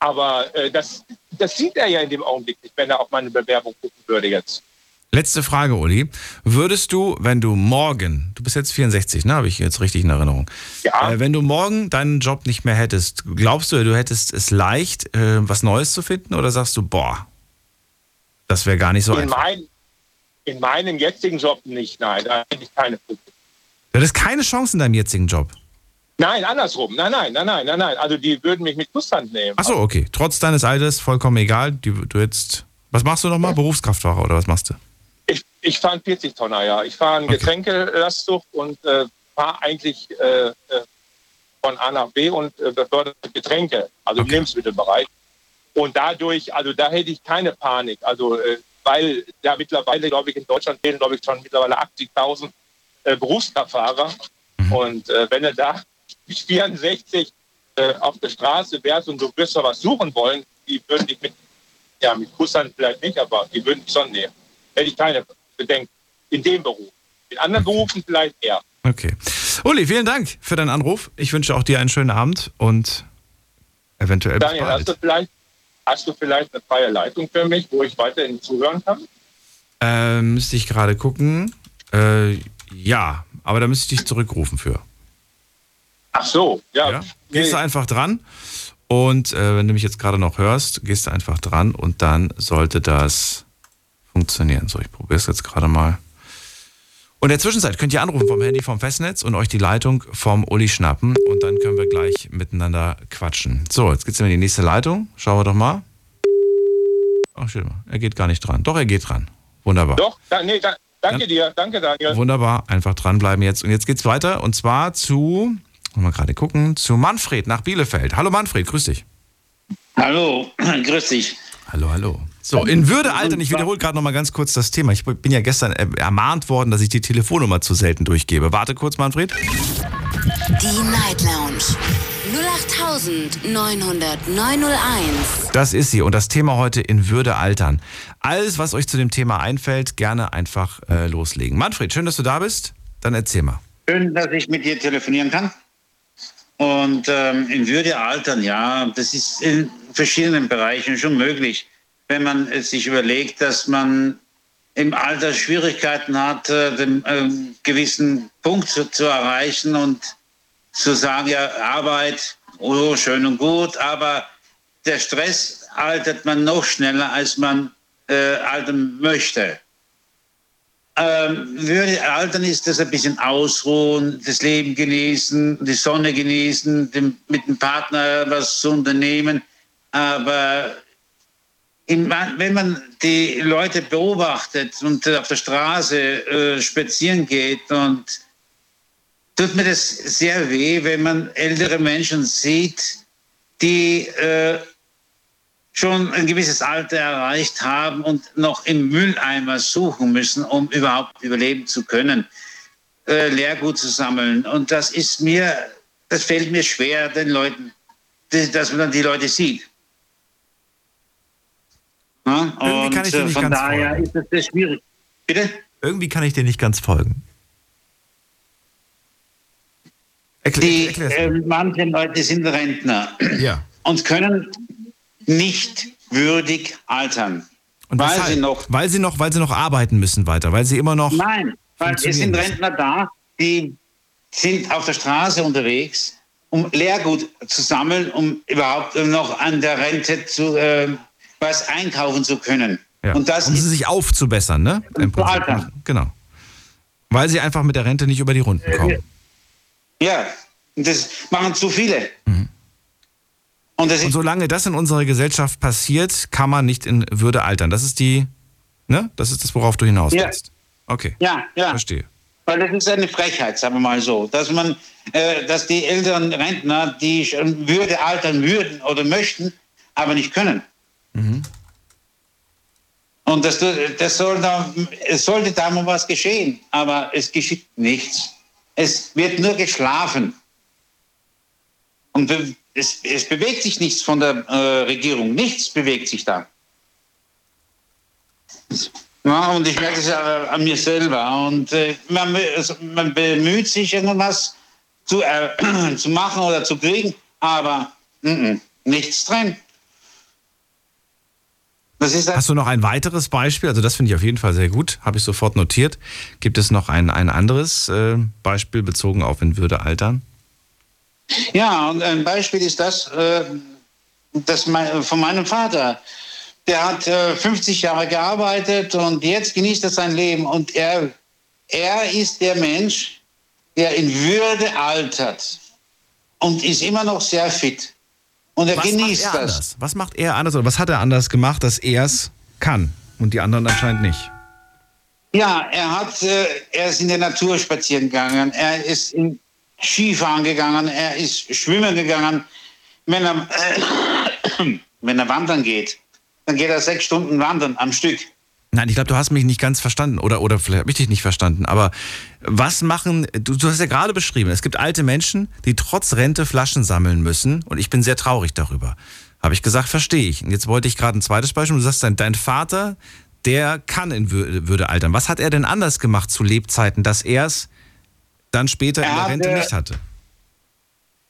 Aber äh, das, das sieht er ja in dem Augenblick nicht, wenn er auf meine Bewerbung gucken würde jetzt. Letzte Frage, Uli. Würdest du, wenn du morgen, du bist jetzt vierundsechzig, ne, habe ich jetzt richtig in Erinnerung. Ja. Äh, wenn du morgen deinen Job nicht mehr hättest, glaubst du, du hättest es leicht, äh, was Neues zu finden? Oder sagst du, boah, das wäre gar nicht so in einfach? Mein, in meinem jetzigen Job nicht, nein. Da hätte ich keine Probleme. Du hättest keine Chance in deinem jetzigen Job? Nein, andersrum. Nein, nein, nein, nein, nein, nein. Also die würden mich mit Kusshand nehmen. Ach so, okay. Trotz deines Alters, vollkommen egal. Du, du jetzt, was machst du nochmal? Ja. Berufskraftfahrer oder was machst du? Ich, ich fahre einen vierzig-Tonner, ja. Ich fahre einen okay. Getränkelastzug und äh, fahre eigentlich äh, von A nach B und äh, befördere Getränke, also okay. im Lebensmittelbereich. Und dadurch, also da hätte ich keine Panik. Also äh, weil da mittlerweile, glaube ich, in Deutschland fehlen, glaube ich, schon mittlerweile achtzigtausend äh, Berufskraftfahrer. Mhm. Und äh, wenn du da mit vierundsechzig äh, auf der Straße wärst und du wirst doch was suchen wollen, die würden dich mit, ja, mit Kusshand vielleicht nicht, aber die würden dich schon nehmen. Hätte ich keine Bedenken. In dem Beruf. In anderen Berufen vielleicht eher. Okay. Uli, vielen Dank für deinen Anruf. Ich wünsche auch dir einen schönen Abend und eventuell bis bald. Daniel, hast du vielleicht, hast du vielleicht eine freie Leitung für mich, wo ich weiterhin zuhören kann? Ähm, müsste ich gerade gucken. Äh, ja, aber da müsste ich dich zurückrufen für. Ach so, ja. ja. Gehst du einfach dran und äh, wenn du mich jetzt gerade noch hörst, gehst du einfach dran und dann sollte das funktionieren. So, ich probiere es jetzt gerade mal. Und in der Zwischenzeit könnt ihr anrufen vom Handy vom Festnetz und euch die Leitung vom Uli schnappen und dann können wir gleich miteinander quatschen. So, jetzt geht's in die nächste Leitung. Schauen wir doch mal. Ach, schön. Er geht gar nicht dran. Doch, er geht dran. Wunderbar. Doch, da, nee, da, danke dir. Danke, Daniel. Wunderbar. Einfach dranbleiben jetzt. Und jetzt geht's weiter und zwar zu... Mal gerade gucken, zu Manfred nach Bielefeld. Hallo Manfred, grüß dich. Hallo, grüß dich. Hallo, hallo. So, in Würde altern, ich wiederhole gerade noch mal ganz kurz das Thema. Ich bin ja gestern ermahnt worden, dass ich die Telefonnummer zu selten durchgebe. Warte kurz, Manfred. Die Night Lounge. null acht neun null null neun null eins. Das ist sie und das Thema heute in Würde altern. Alles, was euch zu dem Thema einfällt, gerne einfach äh, loslegen. Manfred, schön, dass du da bist. Dann erzähl mal. Schön, dass ich mit dir telefonieren kann. Und ähm, in Würde altern, ja, das ist in verschiedenen Bereichen schon möglich. wenn man sich überlegt, dass man im Alter Schwierigkeiten hat, einen gewissen Punkt zu, zu erreichen und zu sagen, ja, Arbeit, oh, schön und gut, aber der Stress altert man noch schneller, als man äh, altern möchte. Ähm, würde altern ist das ein bisschen ausruhen, das Leben genießen, die Sonne genießen, dem, mit dem Partner was zu unternehmen, aber In, wenn man die Leute beobachtet und auf der Straße äh, spazieren geht, und tut mir das sehr weh, wenn man ältere Menschen sieht, die äh, schon ein gewisses Alter erreicht haben und noch im Mülleimer suchen müssen, um überhaupt überleben zu können, äh, Leergut zu sammeln. Und das ist mir, das fällt mir schwer, den Leuten, dass man dann die Leute sieht. Ne? Irgendwie kann ich dir nicht ganz folgen. Ist das sehr schwierig. Bitte? Irgendwie kann ich dir nicht ganz folgen. Erkl- Die, äh, manche Leute sind Rentner, ja, und können nicht würdig altern. Und weil, sie noch, weil, sie noch, weil sie noch arbeiten müssen weiter, weil sie immer noch... Nein, weil es sind Rentner da, die sind auf der Straße unterwegs, um Leergut zu sammeln, um überhaupt noch an der Rente zu... Äh, was einkaufen zu können. Ja. Und das um sie sich aufzubessern, ne? Im Prinzip. Genau. Weil sie einfach mit der Rente nicht über die Runden kommen. Ja, das machen zu viele. Mhm. Und, das Und solange das in unserer Gesellschaft passiert, kann man nicht in Würde altern. Das ist die, ne? Das ist das, worauf du hinaus willst. Ja. Okay. Ja, ja. Verstehe. Weil das ist eine Frechheit, sagen wir mal so, dass man, äh, dass die älteren Rentner, die schon Würde altern würden oder möchten, aber nicht können. Mhm. Und das, das soll da, es sollte da mal was geschehen, aber es geschieht nichts. Es wird nur geschlafen. Und es, es bewegt sich nichts von der äh, Regierung. Nichts bewegt sich da. Ja, und ich merke es ja an mir selber. Und äh, man, also man bemüht sich, irgendwas zu, äh, zu machen oder zu kriegen, aber n-n, nichts drin. Hast du noch ein weiteres Beispiel? Also das finde ich auf jeden Fall sehr gut, habe ich sofort notiert. Gibt es noch ein, ein anderes äh, Beispiel bezogen auf in Würde altern? Ja, und ein Beispiel ist das, äh, das mein, von meinem Vater. Der hat äh, fünfzig Jahre gearbeitet und jetzt genießt er sein Leben. Und er, er ist der Mensch, der in Würde altert und ist immer noch sehr fit. Und er was genießt macht er das. Anders? Was macht er anders oder was hat er anders gemacht, dass er es kann und die anderen anscheinend nicht? Ja, er hat, äh, er ist in der Natur spazieren gegangen, er ist in Skifahren gegangen, er ist schwimmen gegangen. Wenn er, äh, wenn er wandern geht, dann geht er sechs Stunden wandern am Stück. Nein, ich glaube, du hast mich nicht ganz verstanden oder, oder vielleicht habe ich dich nicht verstanden, aber was machen, du, du hast ja gerade beschrieben, es gibt alte Menschen, die trotz Rente Flaschen sammeln müssen und ich bin sehr traurig darüber. Habe ich gesagt, verstehe ich. Und jetzt wollte ich gerade ein zweites Beispiel, du sagst, dein, dein Vater, der kann in Würde altern. Was hat er denn anders gemacht zu Lebzeiten, dass er es dann später er in der Rente hat, nicht hatte?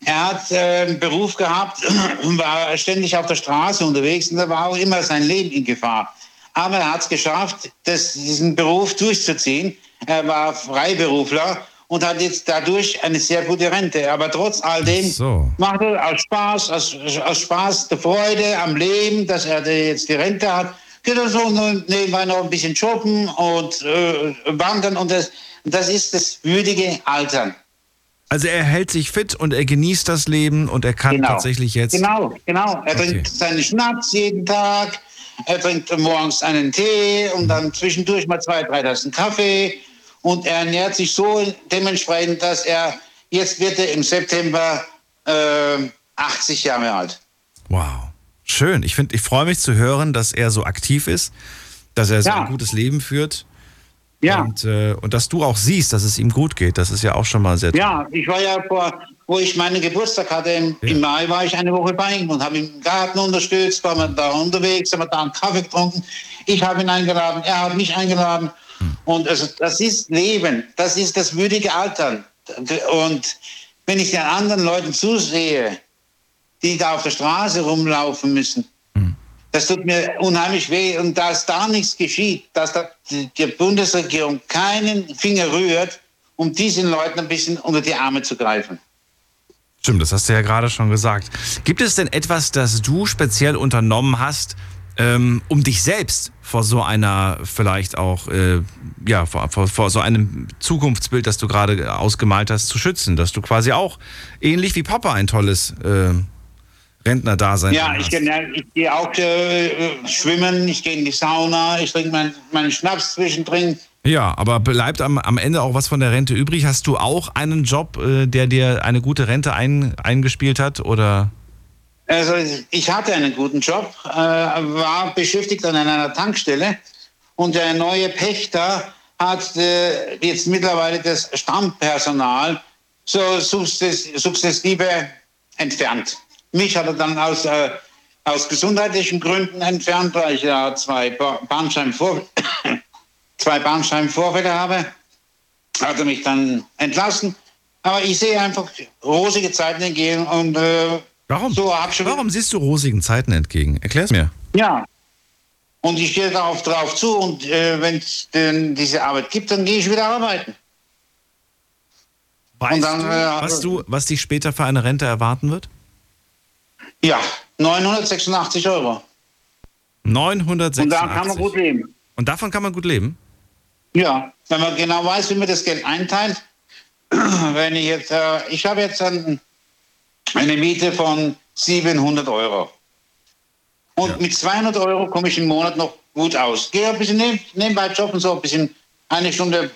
Er hat äh, einen Beruf gehabt und war ständig auf der Straße unterwegs und da war auch immer sein Leben in Gefahr. Aber er hat es geschafft, das, diesen Beruf durchzuziehen. Er war Freiberufler und hat jetzt dadurch eine sehr gute Rente. Aber trotz all dem so. macht er aus Spaß, aus, aus Spaß der Freude am Leben, dass er jetzt die Rente hat, geht er so nebenbei noch ein bisschen shoppen und äh, wandern. Und das, das ist das würdige Altern. Also er hält sich fit und er genießt das Leben und er kann genau. tatsächlich jetzt... Genau, genau. Er okay. trinkt seinen Schnaps jeden Tag. Er trinkt morgens einen Tee und dann zwischendurch mal zwei, drei Tassen Kaffee und er ernährt sich so dementsprechend, dass er, jetzt wird er im September äh, achtzig Jahre alt. Wow, schön. Ich finde, ich freue mich zu hören, dass er so aktiv ist, dass er so ja. ein gutes Leben führt. Ja. Und, äh, und dass du auch siehst, dass es ihm gut geht, das ist ja auch schon mal sehr toll. Ja, ich war ja vor, wo ich meinen Geburtstag hatte, im, ja. im Mai war ich eine Woche bei ihm und habe ihn im Garten unterstützt, war man da unterwegs, haben wir da einen Kaffee getrunken, ich habe ihn eingeladen, er hat mich eingeladen hm. und also das ist Leben, das ist das würdige Altern. Und wenn ich den anderen Leuten zusehe, die da auf der Straße rumlaufen müssen, hm. Das tut mir unheimlich weh. Und dass da nichts geschieht, dass da die Bundesregierung keinen Finger rührt, um diesen Leuten ein bisschen unter die Arme zu greifen. Stimmt, das hast du ja gerade schon gesagt. Gibt es denn etwas, das du speziell unternommen hast, ähm, um dich selbst vor so einer vielleicht auch, äh, ja, vor, vor, vor so einem Zukunftsbild, das du gerade ausgemalt hast, zu schützen? Dass du quasi auch, ähnlich wie Papa, ein tolles äh, Rentner-Dasein ja, hast. Ich, ja, ich gehe auch äh, schwimmen, ich gehe in die Sauna, ich trinke mein, meinen Schnaps zwischendrin. Ja, aber bleibt am, am Ende auch was von der Rente übrig? Hast du auch einen Job, äh, der dir eine gute Rente ein, eingespielt hat, oder? Also ich hatte einen guten Job, äh, war beschäftigt an einer Tankstelle, und der neue Pächter hat äh, jetzt mittlerweile das Stammpersonal so sukzessive entfernt. Mich hat er dann aus, äh, aus gesundheitlichen Gründen entfernt, weil ich ja zwei ba- Bandscheibenvorfälle zwei Bandscheibenvorfälle habe, hat er mich dann entlassen. Aber ich sehe einfach rosige Zeiten entgehen. Und, äh, Warum? So Warum siehst du rosigen Zeiten entgegen? Erklär's mir. Ja, und ich gehe darauf drauf zu, und äh, wenn es denn diese Arbeit gibt, dann gehe ich wieder arbeiten. Weißt und dann, du, äh, was du, was dich später für eine Rente erwarten wird? Ja, neunhundertsechsundachtzig Euro. neunhundertsechsundachtzig Und da kann man gut leben. Und davon kann man gut leben? Ja, wenn man genau weiß, wie man das Geld einteilt. Wenn ich jetzt, äh, ich habe jetzt einen, eine Miete von siebenhundert Euro. Und ja. mit zweihundert Euro komme ich im Monat noch gut aus. Gehe ein bisschen neben, nebenbei jobben, so ein bisschen eine Stunde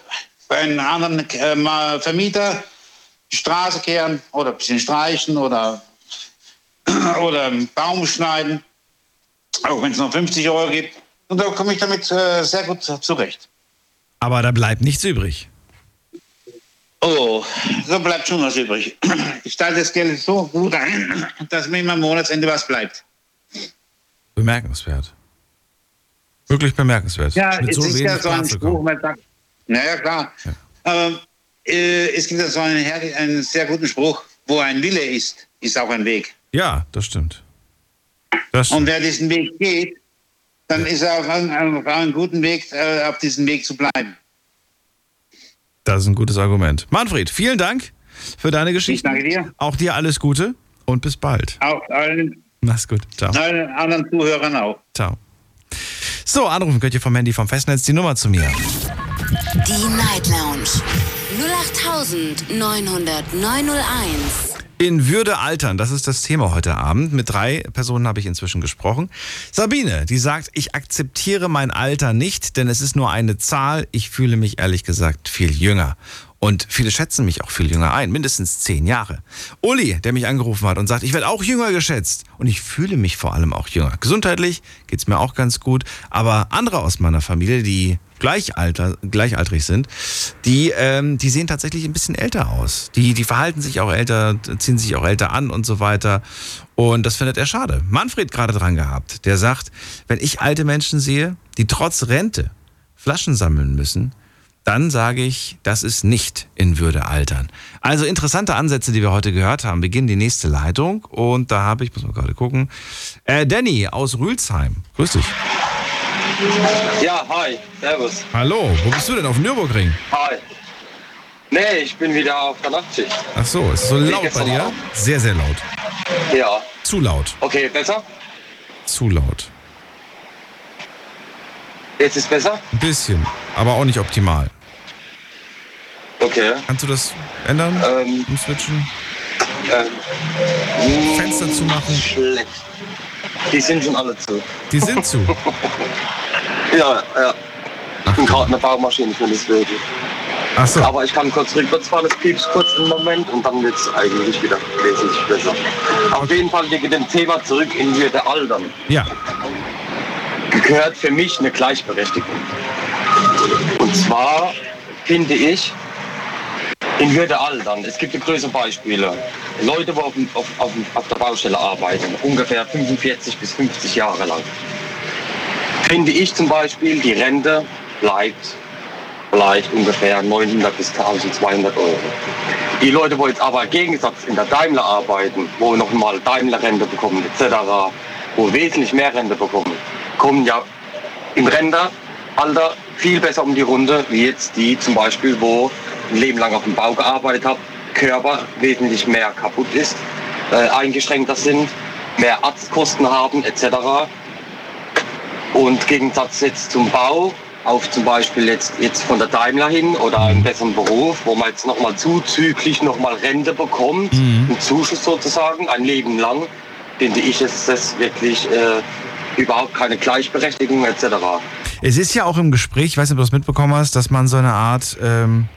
bei einem anderen äh, Vermieter, Straße kehren oder ein bisschen streichen oder, oder einen Baum schneiden. Auch wenn es noch fünfzig Euro gibt. Und da komme ich damit äh, sehr gut zurecht. Aber da bleibt nichts übrig. Oh, da bleibt schon was übrig. Ich teile das Geld so gut ein, dass mir am Monatsende was bleibt. Bemerkenswert. Wirklich bemerkenswert. Ja, mit es so ist ja so ein Spruch. Man sagt, naja, klar. Ja. Aber äh, es gibt ja so einen, einen sehr guten Spruch, wo ein Wille ist, ist auch ein Weg. Ja, das stimmt. Das stimmt. Und wer diesen Weg geht, dann ist er auf einem, auf einem guten Weg, äh, auf diesem Weg zu bleiben. Das ist ein gutes Argument. Manfred, vielen Dank für deine Geschichte. Ich danke dir. Auch dir alles Gute und bis bald. Auch allen. Mach's gut. Ciao. Allen anderen Zuhörern auch. Ciao. So, anrufen könnt ihr vom Handy, vom Festnetz, die Nummer zu mir. Die Night Lounge. null acht neun null null neun null eins. In Würde altern, das ist das Thema heute Abend. Mit drei Personen habe ich inzwischen gesprochen. Sabine, die sagt, ich akzeptiere mein Alter nicht, denn es ist nur eine Zahl. Ich fühle mich ehrlich gesagt viel jünger. Und viele schätzen mich auch viel jünger ein, mindestens zehn Jahre. Uli, der mich angerufen hat und sagt, ich werde auch jünger geschätzt. Und ich fühle mich vor allem auch jünger. Gesundheitlich geht es mir auch ganz gut. Aber andere aus meiner Familie, die Gleichalter, gleichaltrig sind, die, ähm, die sehen tatsächlich ein bisschen älter aus. Die, die verhalten sich auch älter, ziehen sich auch älter an und so weiter. Und das findet er schade. Manfred gerade dran gehabt, der sagt, wenn ich alte Menschen sehe, die trotz Rente Flaschen sammeln müssen, dann sage ich, das ist nicht in Würde altern. Also interessante Ansätze, die wir heute gehört haben. Wir gehen in die nächste Leitung und da habe ich, muss man gerade gucken, äh, Danny aus Rülsheim. Grüß dich. Ja, hi, servus. Hallo, wo bist du denn? Auf dem Nürburgring? Hi. Nee, ich bin wieder auf der Nachtschicht. Ach so, ist so laut bei dir? Auch. Sehr, sehr laut. Ja. Zu laut. Okay, besser? Zu laut. Jetzt ist besser? Ein bisschen, aber auch nicht optimal. Okay. Kannst du das ändern? Ähm. Umswitchen? Ähm. Fenster zu machen? Schlecht. Die sind schon alle zu. Die sind zu? ja, ja. Ich bin gerade eine Baumaschine für das Wege. Ach so. Aber ich kann kurz rückwärts fahren, das piepst kurz im Moment und dann wird es eigentlich wieder wesentlich besser. Auf okay. jeden Fall wegen dem Thema zurück in Würde altern. Ja. Gehört für mich eine Gleichberechtigung. Und zwar finde ich, in Würde altern. Es gibt größere Beispiele. Leute, die auf, auf, auf, auf der Baustelle arbeiten, ungefähr fünfundvierzig bis fünfzig Jahre lang. Finde ich zum Beispiel, die Rente bleibt vielleicht ungefähr neunhundert bis eintausendzweihundert Euro. Die Leute, die jetzt aber im Gegensatz in der Daimler arbeiten, wo nochmal Daimler-Rente bekommen et cetera, wo wesentlich mehr Rente bekommen, kommen ja im Rentenalter viel besser um die Runde, wie jetzt die zum Beispiel, wo ein Leben lang auf dem Bau gearbeitet haben, Körper wesentlich mehr kaputt ist, äh, eingeschränkter sind, mehr Arztkosten haben et cetera. Und Gegensatz jetzt zum Bau, auf zum Beispiel jetzt, jetzt von der Daimler hin oder einen besseren Beruf, wo man jetzt nochmal zuzüglich nochmal Rente bekommt, mhm. einen Zuschuss sozusagen, ein Leben lang, finde ich, ist das wirklich äh, überhaupt keine Gleichberechtigung et cetera. Es ist ja auch im Gespräch, ich weiß nicht, ob du das mitbekommen hast, dass man so eine Art, ähm,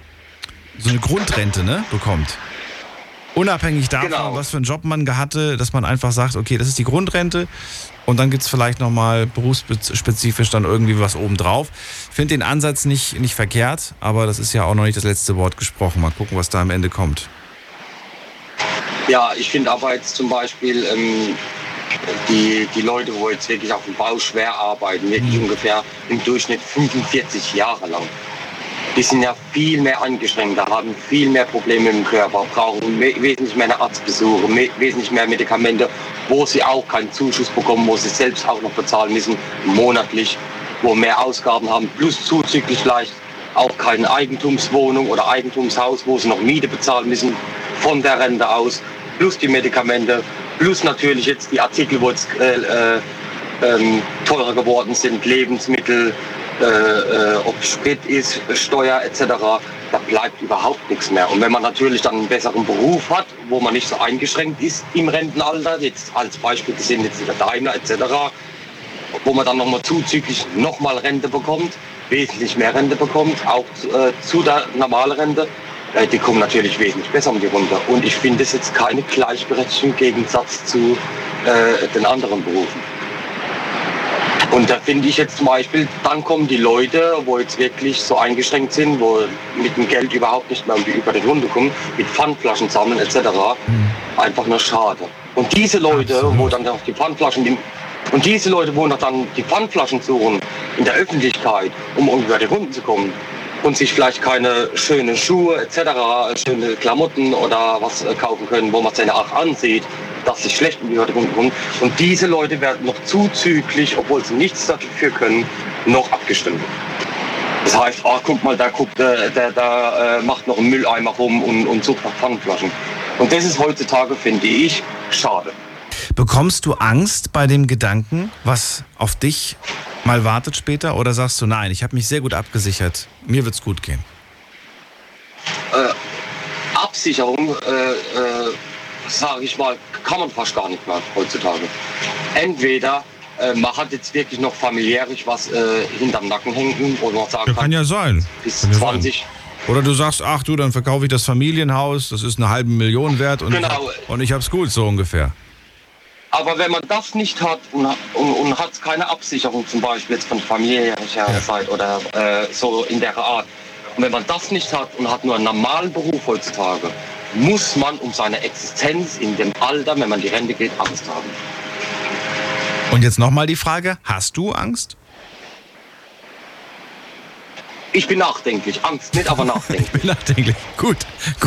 so eine Grundrente, ne, bekommt. Unabhängig davon, genau. was für einen Job man hatte, dass man einfach sagt, okay, das ist die Grundrente und dann gibt es vielleicht nochmal berufsspezifisch dann irgendwie was obendrauf. Ich finde den Ansatz nicht, nicht verkehrt, aber das ist ja auch noch nicht das letzte Wort gesprochen. Mal gucken, was da am Ende kommt. Ja, ich finde aber jetzt zum Beispiel ähm, die, die Leute, wo jetzt wirklich auf dem Bau schwer arbeiten, wirklich mhm. ungefähr im Durchschnitt fünfundvierzig Jahre lang. Die sind ja viel mehr eingeschränkt, haben viel mehr Probleme im Körper, brauchen me- wesentlich mehr Arztbesuche, me- wesentlich mehr Medikamente, wo sie auch keinen Zuschuss bekommen, wo sie selbst auch noch bezahlen müssen, monatlich, wo mehr Ausgaben haben, plus zuzüglich vielleicht auch keine Eigentumswohnung oder Eigentumshaus, wo sie noch Miete bezahlen müssen, von der Rente aus, plus die Medikamente, plus natürlich jetzt die Artikel, wo jetzt äh, äh, ähm, teurer geworden sind, Lebensmittel, Äh, äh, ob Sprit ist, Steuer et cetera, da bleibt überhaupt nichts mehr. Und wenn man natürlich dann einen besseren Beruf hat, wo man nicht so eingeschränkt ist im Rentenalter, jetzt als Beispiel gesehen jetzt wieder Daimler et cetera, wo man dann nochmal zuzüglich nochmal Rente bekommt, wesentlich mehr Rente bekommt, auch äh, zu der normalen Rente, äh, die kommen natürlich wesentlich besser um die Runde. Und ich finde das jetzt keine Gleichberechtigung im Gegensatz zu äh, den anderen Berufen. Und da finde ich jetzt zum Beispiel, dann kommen die Leute, wo jetzt wirklich so eingeschränkt sind, wo mit dem Geld überhaupt nicht mehr über den Hund kommen, mit Pfandflaschen sammeln et cetera, einfach nur schade. Und diese Leute, Absolut. wo dann noch die Pfandflaschen, und diese Leute, wo noch dann die Pfandflaschen suchen in der Öffentlichkeit, um über die Runden zu kommen und sich vielleicht keine schönen Schuhe et cetera, schöne Klamotten oder was kaufen können, wo man es dann auch ansieht, dass sie schlecht in die Leute kommen. Und diese Leute werden noch zuzüglich, obwohl sie nichts dafür können, noch abgestimmt. Das heißt, ah, guck mal, da guckt, der, der, der macht noch einen Mülleimer rum und, und sucht nach Pfandflaschen. Und das ist heutzutage, finde ich, schade. Bekommst du Angst bei dem Gedanken, was auf dich mal wartet später? Oder sagst du, nein, ich habe mich sehr gut abgesichert, mir wird's gut gehen? Äh, Absicherung, äh, äh, sage ich mal, kann man fast gar nicht mehr heutzutage. Entweder äh, man hat jetzt wirklich noch familiärisch was äh, hinterm Nacken hängen, wo man sagen kann, kann ja sein. Bis kann zwanzig. Ja sein. Oder du sagst, ach du, dann verkaufe ich das Familienhaus, das ist eine halbe Million wert und, genau. ich, und ich hab's gut, so ungefähr. Aber wenn man das nicht hat und, und, und hat keine Absicherung, zum Beispiel jetzt von familiärer ja. Zeit oder äh, so in der Art, und wenn man das nicht hat und hat nur einen normalen Beruf heutzutage, muss man um seine Existenz in dem Alter, wenn man die Rente geht, Angst haben. Und jetzt nochmal die Frage, hast du Angst? Ich bin nachdenklich, Angst nicht, aber nachdenklich. Ich bin nachdenklich, gut,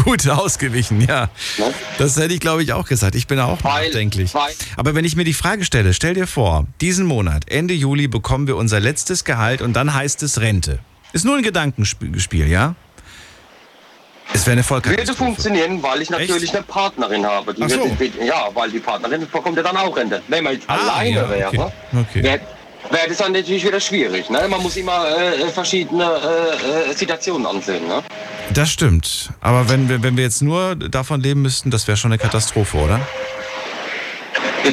gut ausgewichen, ja. Ne? Das hätte ich, glaube ich, auch gesagt, ich bin auch weil, nachdenklich. Weil aber wenn ich mir die Frage stelle, stell dir vor, diesen Monat, Ende Juli, bekommen wir unser letztes Gehalt und dann heißt es Rente. Ist nur ein Gedankenspiel, ja? Es wäre eine Vollkatastrophe. Würde funktionieren, weil ich natürlich Echt? eine Partnerin habe. Die Ach so. wird, ja, weil die Partnerin bekommt ja dann auch Rente. Wenn man jetzt ah, alleine ja, wäre, okay. Okay. wäre, wäre das dann natürlich wieder schwierig. Ne? Man muss immer äh, verschiedene äh, Situationen ansehen. Ne? Das stimmt. Aber wenn wir, wenn wir jetzt nur davon leben müssten, das wäre schon eine Katastrophe, oder?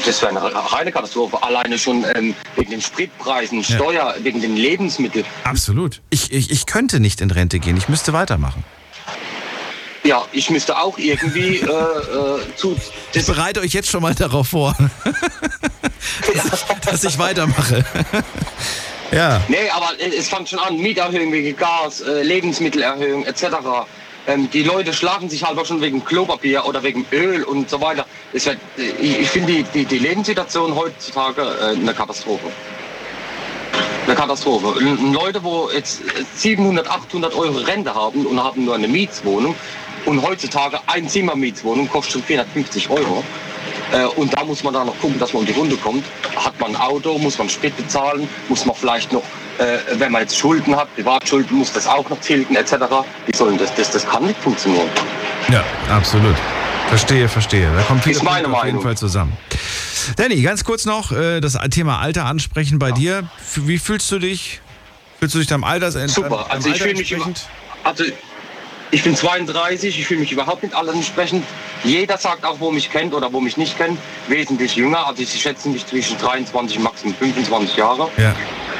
Das wäre eine reine Katastrophe. Alleine schon ähm, wegen den Spritpreisen, Steuer, ja. wegen den Lebensmitteln. Absolut. Ich, ich, ich könnte nicht in Rente gehen. Ich müsste weitermachen. Ja, ich müsste auch irgendwie äh, äh, zu... Ich bereite euch jetzt schon mal darauf vor, dass, ich, dass ich weitermache. ja. Nee, aber es fängt schon an, Mieterhöhung, Gas, äh, Lebensmittelerhöhung et cetera. Ähm, die Leute schlagen sich halt auch schon wegen Klopapier oder wegen Öl und so weiter. Es wird, ich ich finde die, die, die Lebenssituation heutzutage äh, eine Katastrophe. Eine Katastrophe. Leute, wo jetzt siebenhundert, achthundert Euro Rente haben und haben nur eine Mietwohnung, und heutzutage ein Zimmer-Mietwohnung kostet schon vierhundertfünfzig Euro. Äh, und da muss man dann noch gucken, dass man um die Runde kommt. Hat man ein Auto, muss man Sprit bezahlen, muss man vielleicht noch, äh, wenn man jetzt Schulden hat, Privatschulden, muss das auch noch tilgen et cetera. Wie sollen das, das, das kann nicht funktionieren. Ja, absolut. Verstehe, verstehe. Da kommt viel auf jeden Meinung. Fall zusammen. Danny, ganz kurz noch äh, das Thema Alter ansprechen bei ja. dir. Wie fühlst du dich? Fühlst du dich deinem Alters entsprechend? Super, also ich fühle mich über, also ich bin zweiunddreißig, ich fühle mich überhaupt nicht altersentsprechend. Jeder sagt auch, wo mich kennt oder wo mich nicht kennt, wesentlich jünger. Also ich schätze mich zwischen dreiundzwanzig und maximal fünfundzwanzig Jahre. Ja.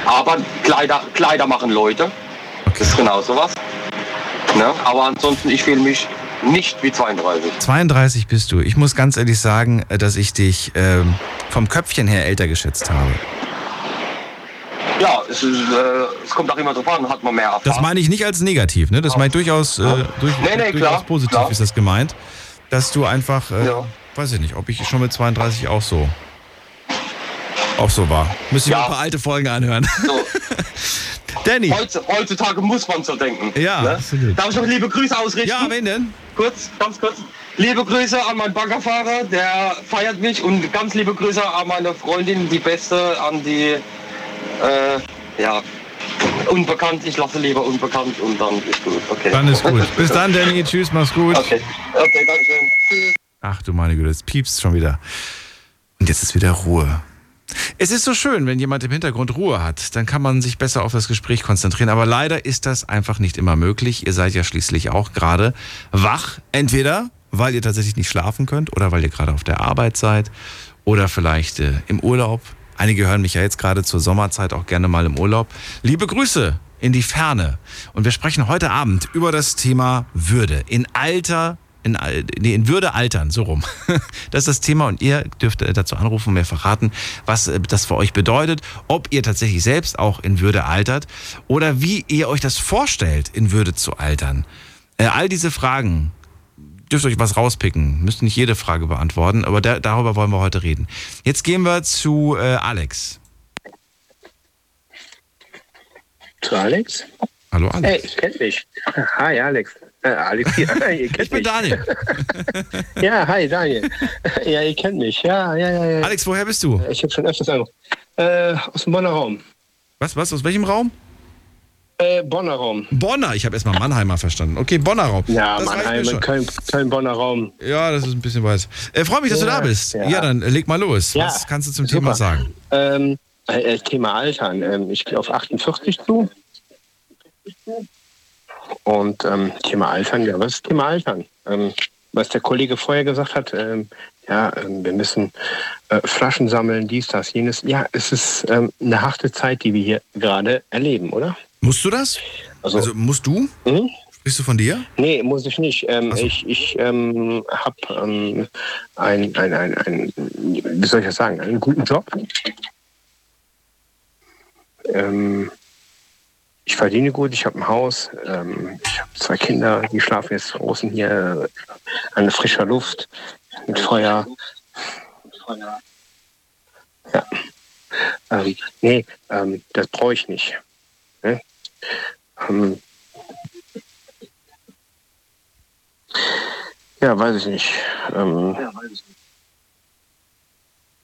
Aber Kleider, Kleider machen Leute. Okay. Das ist genau sowas. Ne? Aber ansonsten, ich fühle mich nicht wie zweiunddreißig. zweiunddreißig bist du. Ich muss ganz ehrlich sagen, dass ich dich ähm, vom Köpfchen her älter geschätzt habe. Ja, es, ist, äh, es kommt auch immer drauf an, hat man mehr Erfahrung. Das meine ich nicht als negativ, ne? Das ja. meine ich durchaus, äh, durch, nee, nee, durchaus klar, positiv klar. Ist das gemeint, dass du einfach, äh, ja. weiß ich nicht, ob ich schon mit zweiunddreißig auch so, auch so war. Müsste ich ja. mal ein paar alte Folgen anhören. So. Danny. Heutzutage muss man so denken. Ja, ne? Absolut. Darf ich noch liebe Grüße ausrichten? Ja, wen denn? Kurz, ganz kurz. Liebe Grüße an meinen Baggerfahrer, der feiert mich, und ganz liebe Grüße an meine Freundin, die Beste, an die Äh, ja, unbekannt, ich lasse lieber unbekannt und dann ist gut. Okay. Dann ist gut. Bis dann, Danny. Tschüss, mach's gut. Okay, okay, danke schön. Ach du meine Güte, es piepst schon wieder. Und jetzt ist wieder Ruhe. Es ist so schön, wenn jemand im Hintergrund Ruhe hat, dann kann man sich besser auf das Gespräch konzentrieren. Aber leider ist das einfach nicht immer möglich. Ihr seid ja schließlich auch gerade wach. Entweder, weil ihr tatsächlich nicht schlafen könnt oder weil ihr gerade auf der Arbeit seid oder vielleicht äh, im Urlaub. Einige hören mich ja jetzt gerade zur Sommerzeit auch gerne mal im Urlaub. Liebe Grüße in die Ferne. Und wir sprechen heute Abend über das Thema Würde. In Alter, in, Al- nee, in Würde altern, so rum. Das ist das Thema und ihr dürft dazu anrufen und mir verraten, was das für euch bedeutet. Ob ihr tatsächlich selbst auch in Würde altert oder wie ihr euch das vorstellt, in Würde zu altern. All diese Fragen, dürft euch was rauspicken, müsst nicht jede Frage beantworten, aber da, darüber wollen wir heute reden. Jetzt gehen wir zu äh, Alex. Zu Alex? Hallo Alex. Hey, ich kenn dich. Hi Alex. Äh, Alex hier. Ihr kennt ich bin mich. Daniel. Ja, hi Daniel. Ja, ihr kennt mich. Ja, ja, ja, ja. Alex, woher bist du? Ich habe schon öfters angerufen. Äh, aus dem Bonner Raum. Was, was? Aus welchem Raum? Bonner Raum. Bonner, ich habe erstmal Mannheimer verstanden. Okay, Bonner Raum. Ja, das Mannheim, Köln, Köln, Bonner Raum. Ja, das ist ein bisschen weit. Äh, Freue mich, dass ja, du da bist. Ja. Ja, dann leg mal los. Ja, was kannst du zum super. Thema sagen? Ähm, äh, Thema Altern. Ähm, ich gehe auf achtundvierzig zu. Und ähm, Thema Altern, ja, was ist Thema Altern? Ähm, was der Kollege vorher gesagt hat, ähm, ja, ähm, wir müssen äh, Flaschen sammeln, dies, das, jenes. Ja, es ist ähm, eine harte Zeit, die wir hier gerade erleben, oder? Musst du das? Also, also musst du? Hm? Sprichst du von dir? Nee, muss ich nicht. Ähm, so. Ich, ich ähm, habe ähm, einen, ein, ein, ein, wie soll ich das sagen, einen guten Job. Ähm, ich verdiene gut, ich habe ein Haus, ähm, ich habe zwei Kinder, die schlafen jetzt draußen hier an frischer Luft, mit Feuer. Ja. Ähm, nee, ähm, das brauche ich nicht. Ne? Ähm, ja, weiß ich nicht. Ähm, ja, weiß ich nicht.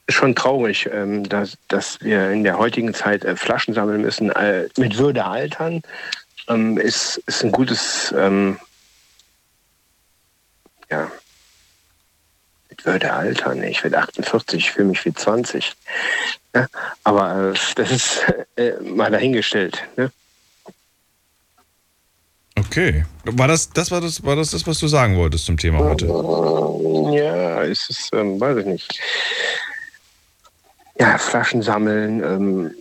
Ist schon traurig, ähm, dass, dass wir in der heutigen Zeit äh, Flaschen sammeln müssen. Äh, mit Würde altern ähm, ist, ist ein gutes. Ähm, ja. Mit Würde altern. Ich werde achtundvierzig, ich fühle mich wie zwanzig. Ja, aber äh, das ist äh, mal dahingestellt. Ne? Okay. War das das, war das, war das das, was du sagen wolltest zum Thema heute? Ja, es ist, ähm, weiß ich nicht. Ja, Flaschen sammeln. Ähm,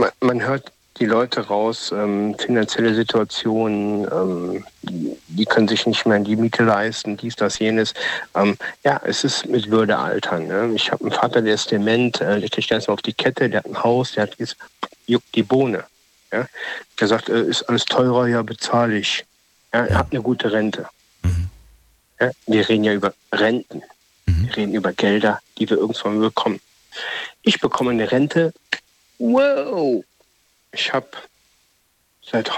man, man hört die Leute raus, ähm, finanzielle Situationen, ähm, die können sich nicht mehr die Miete leisten, dies, das, jenes. Ähm, ja, es ist mit Würde altern. Ne? Ich habe einen Vater, der ist dement, äh, der kriegt ganz mal auf die Kette, der hat ein Haus, der hat jetzt, juckt die Bohne. Ja? Der sagt, äh, ist alles teurer, ja, bezahle ich. Ja, er hat eine gute Rente. Mhm. Ja? Wir reden ja über Renten. Mhm. Wir reden über Gelder, die wir irgendwann bekommen. Ich bekomme eine Rente, wow, ich habe seit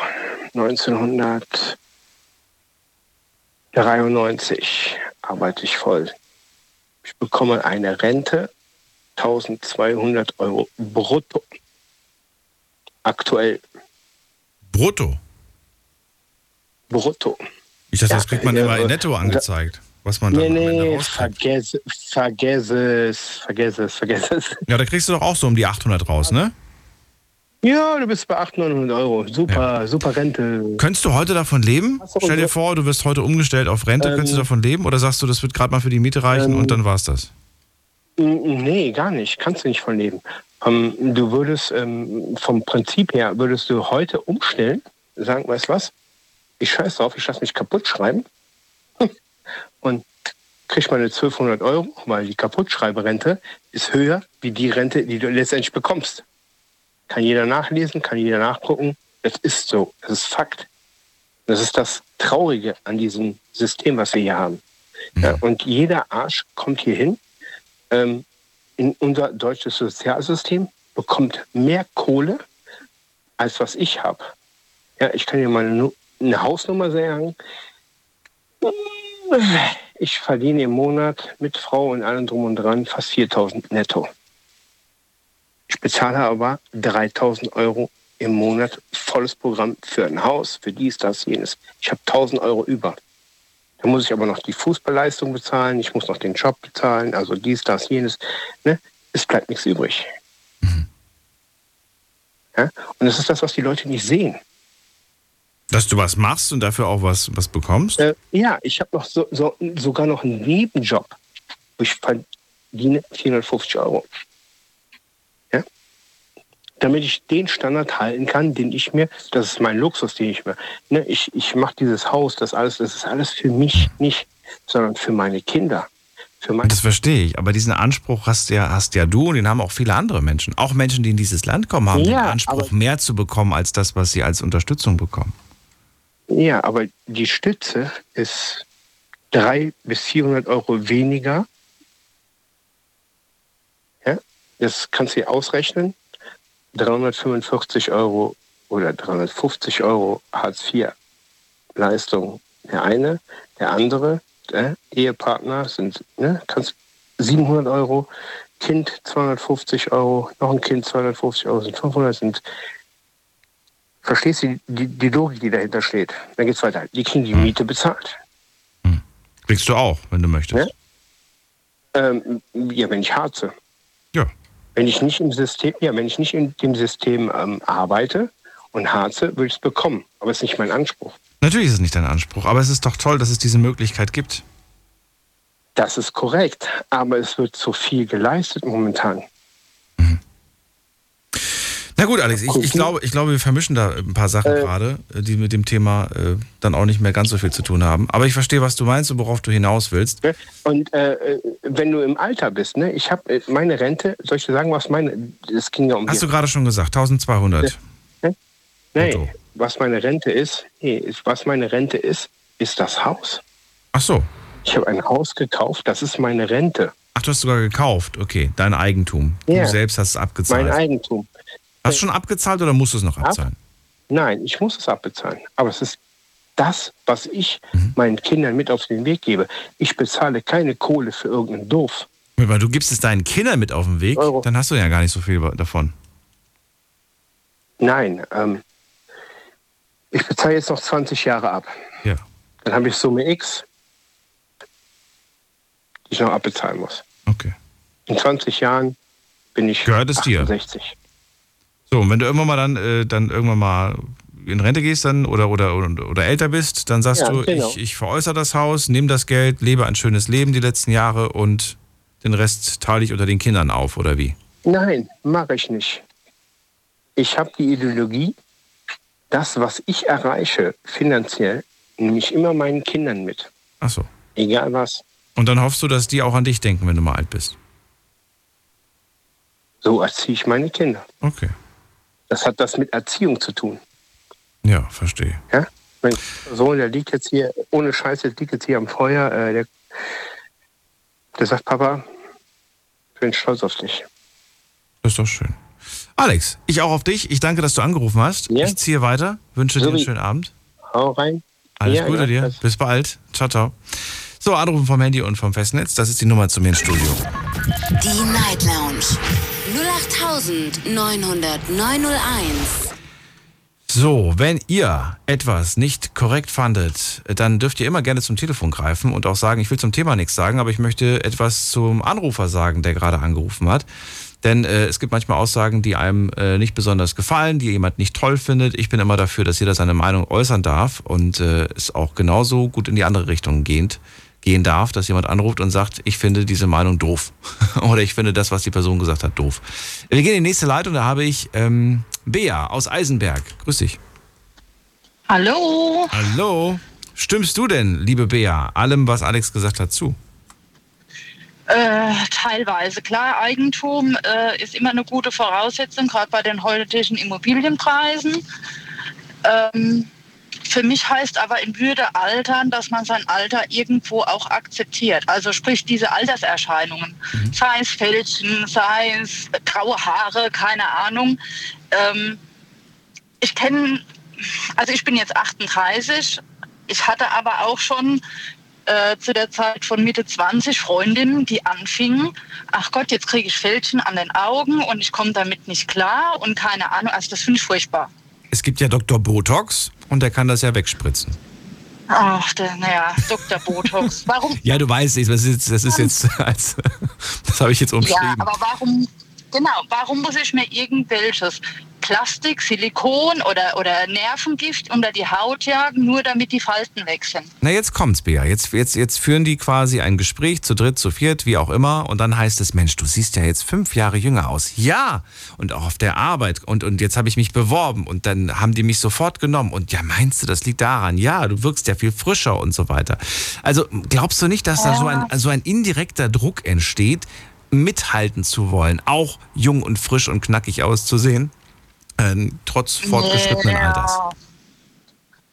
neunzehnhundertdreiundneunzig arbeite ich voll. Ich bekomme eine Rente, eintausendzweihundert Euro brutto. Aktuell. Brutto? Brutto. Ich dachte, ja, das kriegt man ja immer in netto angezeigt. Was man nee, nee, vergesse, vergesse es, vergesse es, vergesse es. Ja, da kriegst du doch auch so um die achthundert raus, ne? Ja, du bist bei achthundert, neunhundert Euro. Super, ja. Super Rente. Könntest du heute davon leben? Stell dir vor, du wirst heute umgestellt auf Rente. Ähm, Könntest du davon leben? Oder sagst du, das wird gerade mal für die Miete reichen ähm, und dann war's das? Nee, gar nicht. Kannst du nicht von leben. Ähm, du würdest, ähm, vom Prinzip her, würdest du heute umstellen, sagen, weißt du was? Ich scheiß drauf, ich lasse mich kaputt schreiben. Und kriege meine zwölfhundert Euro, weil die Kaputtschreiberrente ist höher wie die Rente, die du letztendlich bekommst. Kann jeder nachlesen, kann jeder nachgucken. Das ist so, das ist Fakt. Das ist das Traurige an diesem System, was wir hier haben. Ja, und jeder Arsch kommt hier hin, ähm, in unser deutsches Sozialsystem, bekommt mehr Kohle, als was ich habe. Ja, ich kann dir mal eine, eine Hausnummer sagen. Ich verdiene im Monat mit Frau und allem drum und dran fast viertausend netto. Ich bezahle aber dreitausend Euro im Monat volles Programm für ein Haus, für dies, das, jenes. Ich habe tausend Euro über. Da muss ich aber noch die Fußballleistung bezahlen, ich muss noch den Job bezahlen, also dies, das, jenes. Ne? Es bleibt nichts übrig. Mhm. Ja? Und das ist das, was die Leute nicht sehen. Dass du was machst und dafür auch was, was bekommst? Äh, ja, ich habe noch so, so, sogar noch einen Nebenjob. Ich verdiene vierhundertfünfzig Euro. Ja? Damit ich den Standard halten kann, den ich mir, das ist mein Luxus, den ich mir, ne, ich, ich mache dieses Haus, das alles, das ist alles für mich nicht, sondern für meine Kinder. Für meine das verstehe ich, aber diesen Anspruch hast ja, hast ja du und den haben auch viele andere Menschen. Auch Menschen, die in dieses Land kommen, haben ja, den Anspruch, mehr zu bekommen als das, was sie als Unterstützung bekommen. Ja, aber die Stütze ist dreihundert bis vierhundert Euro weniger. Ja, das kannst du ausrechnen. dreihundertfünfundvierzig Euro oder dreihundertfünfzig Euro Hartz vier. Leistung der eine, der andere, der Ehepartner sind, ne, kannst siebenhundert Euro, Kind zweihundertfünfzig Euro, noch ein Kind zweihundertfünfzig Euro, sind fünfhundert, sind. Verstehst du die, die Logik, die dahinter steht? Dann geht's weiter. Die kriegen die hm. Miete bezahlt. Hm. Kriegst du auch, wenn du möchtest. Ne? Ähm, ja, wenn ich harze. Ja. Wenn ich nicht im System, ja, wenn ich nicht in dem System ähm, arbeite und harze, würde ich es bekommen. Aber es ist nicht mein Anspruch. Natürlich ist es nicht dein Anspruch, aber es ist doch toll, dass es diese Möglichkeit gibt. Das ist korrekt, aber es wird zu viel geleistet momentan. Na gut, Alex, ich, ich, glaube, ich glaube, wir vermischen da ein paar Sachen äh, gerade, die mit dem Thema äh, dann auch nicht mehr ganz so viel zu tun haben. Aber ich verstehe, was du meinst und worauf du hinaus willst. Und äh, wenn du im Alter bist, ne, ich habe meine Rente, soll ich dir sagen, was meine, das ging ja um... Hast hier. Du gerade schon gesagt, eintausendzweihundert. Äh, Nein, so. was meine Rente ist, nee, was meine Rente ist, ist das Haus. Ach so. Ich habe ein Haus gekauft, das ist meine Rente. Ach, du hast sogar gekauft, okay, dein Eigentum. Ja. Du selbst hast es abgezahlt. Mein Eigentum. Hast du schon abgezahlt oder musst du es noch abzahlen? Nein, ich muss es abbezahlen. Aber es ist das, was ich mhm. meinen Kindern mit auf den Weg gebe. Ich bezahle keine Kohle für irgendeinen Doof. Weil du gibst es deinen Kindern mit auf den Weg, Euro. Dann hast du ja gar nicht so viel davon. Nein, ähm, ich bezahle jetzt noch zwanzig Jahre ab. Ja. Dann habe ich Summe X, die ich noch abbezahlen muss. Okay. In zwanzig Jahren bin ich Gehört es achtundsechzig. Dir? So, und wenn du irgendwann mal dann, äh, dann irgendwann mal in Rente gehst dann oder, oder, oder, oder älter bist, dann sagst ja, du, genau. ich, ich veräußere das Haus, nehme das Geld, lebe ein schönes Leben die letzten Jahre und den Rest teile ich unter den Kindern auf, oder wie? Nein, mache ich nicht. Ich habe die Ideologie, das, was ich erreiche finanziell, nehme ich immer meinen Kindern mit. Ach so. Egal was. Und dann hoffst du, dass die auch an dich denken, wenn du mal alt bist? So erziehe ich meine Kinder. Okay. Das hat das mit Erziehung zu tun. Ja, verstehe. Ja? Mein Sohn, der liegt jetzt hier, ohne Scheiß, der liegt jetzt hier am Feuer. Äh, der, der sagt, Papa, ich bin stolz auf dich. Das ist doch schön. Alex, ich auch auf dich. Ich danke, dass du angerufen hast. Ja? Ich ziehe weiter. Wünsche so dir einen schönen Abend. Hau rein. Alles ja, Gute ja, dir. Bis bald. Ciao, ciao. So, Anrufen vom Handy und vom Festnetz. Das ist die Nummer zu mir ins Studio. Die Night Lounge. null acht neun null neun null eins. So, wenn ihr etwas nicht korrekt fandet, dann dürft ihr immer gerne zum Telefon greifen und auch sagen, ich will zum Thema nichts sagen, aber ich möchte etwas zum Anrufer sagen, der gerade angerufen hat. Denn äh, es gibt manchmal Aussagen, die einem äh, nicht besonders gefallen, die jemand nicht toll findet. Ich bin immer dafür, dass jeder seine Meinung äußern darf und äh, es auch genauso gut in die andere Richtung gehend, gehen darf, dass jemand anruft und sagt, ich finde diese Meinung doof. Oder ich finde das, was die Person gesagt hat, doof. Wir gehen in die nächste Leitung, da habe ich ähm, Bea aus Eisenberg. Grüß dich. Hallo. Hallo. Stimmst du denn, liebe Bea, allem, was Alex gesagt hat, zu? Äh, teilweise. Klar, Eigentum äh, ist immer eine gute Voraussetzung, gerade bei den heutigen Immobilienpreisen. Ähm, für mich heißt aber in Würde altern, dass man sein Alter irgendwo auch akzeptiert. Also sprich diese Alterserscheinungen, mhm. sei es Fältchen, sei es graue Haare, keine Ahnung. Ähm, ich kenne, also ich bin jetzt achtunddreißig, ich hatte aber auch schon Äh, zu der Zeit von Mitte zwanzig Freundinnen, die anfingen, ach Gott, jetzt kriege ich Fältchen an den Augen und ich komme damit nicht klar und keine Ahnung, also das finde ich furchtbar. Es gibt ja Doktor Botox und der kann das ja wegspritzen. Ach, naja, Doktor Botox, warum? Ja, du weißt, das ist jetzt, das ist jetzt, als, das habe ich jetzt umschrieben. Ja, aber warum, genau, warum muss ich mir irgendwelches Plastik, Silikon oder, oder Nervengift unter die Haut jagen, nur damit die Falten weg sind. Na jetzt kommt's, Bea. Jetzt, jetzt, jetzt führen die quasi ein Gespräch, zu dritt, zu viert, wie auch immer. Und dann heißt es, Mensch, du siehst ja jetzt fünf Jahre jünger aus. Ja! Und auch auf der Arbeit. Und, und jetzt habe ich mich beworben. Und dann haben die mich sofort genommen. Und ja, meinst du, das liegt daran? Ja, du wirkst ja viel frischer und so weiter. Also glaubst du nicht, dass ja. da so ein, so ein indirekter Druck entsteht, mithalten zu wollen, auch jung und frisch und knackig auszusehen? Äh, trotz fortgeschrittenen ja. Alters.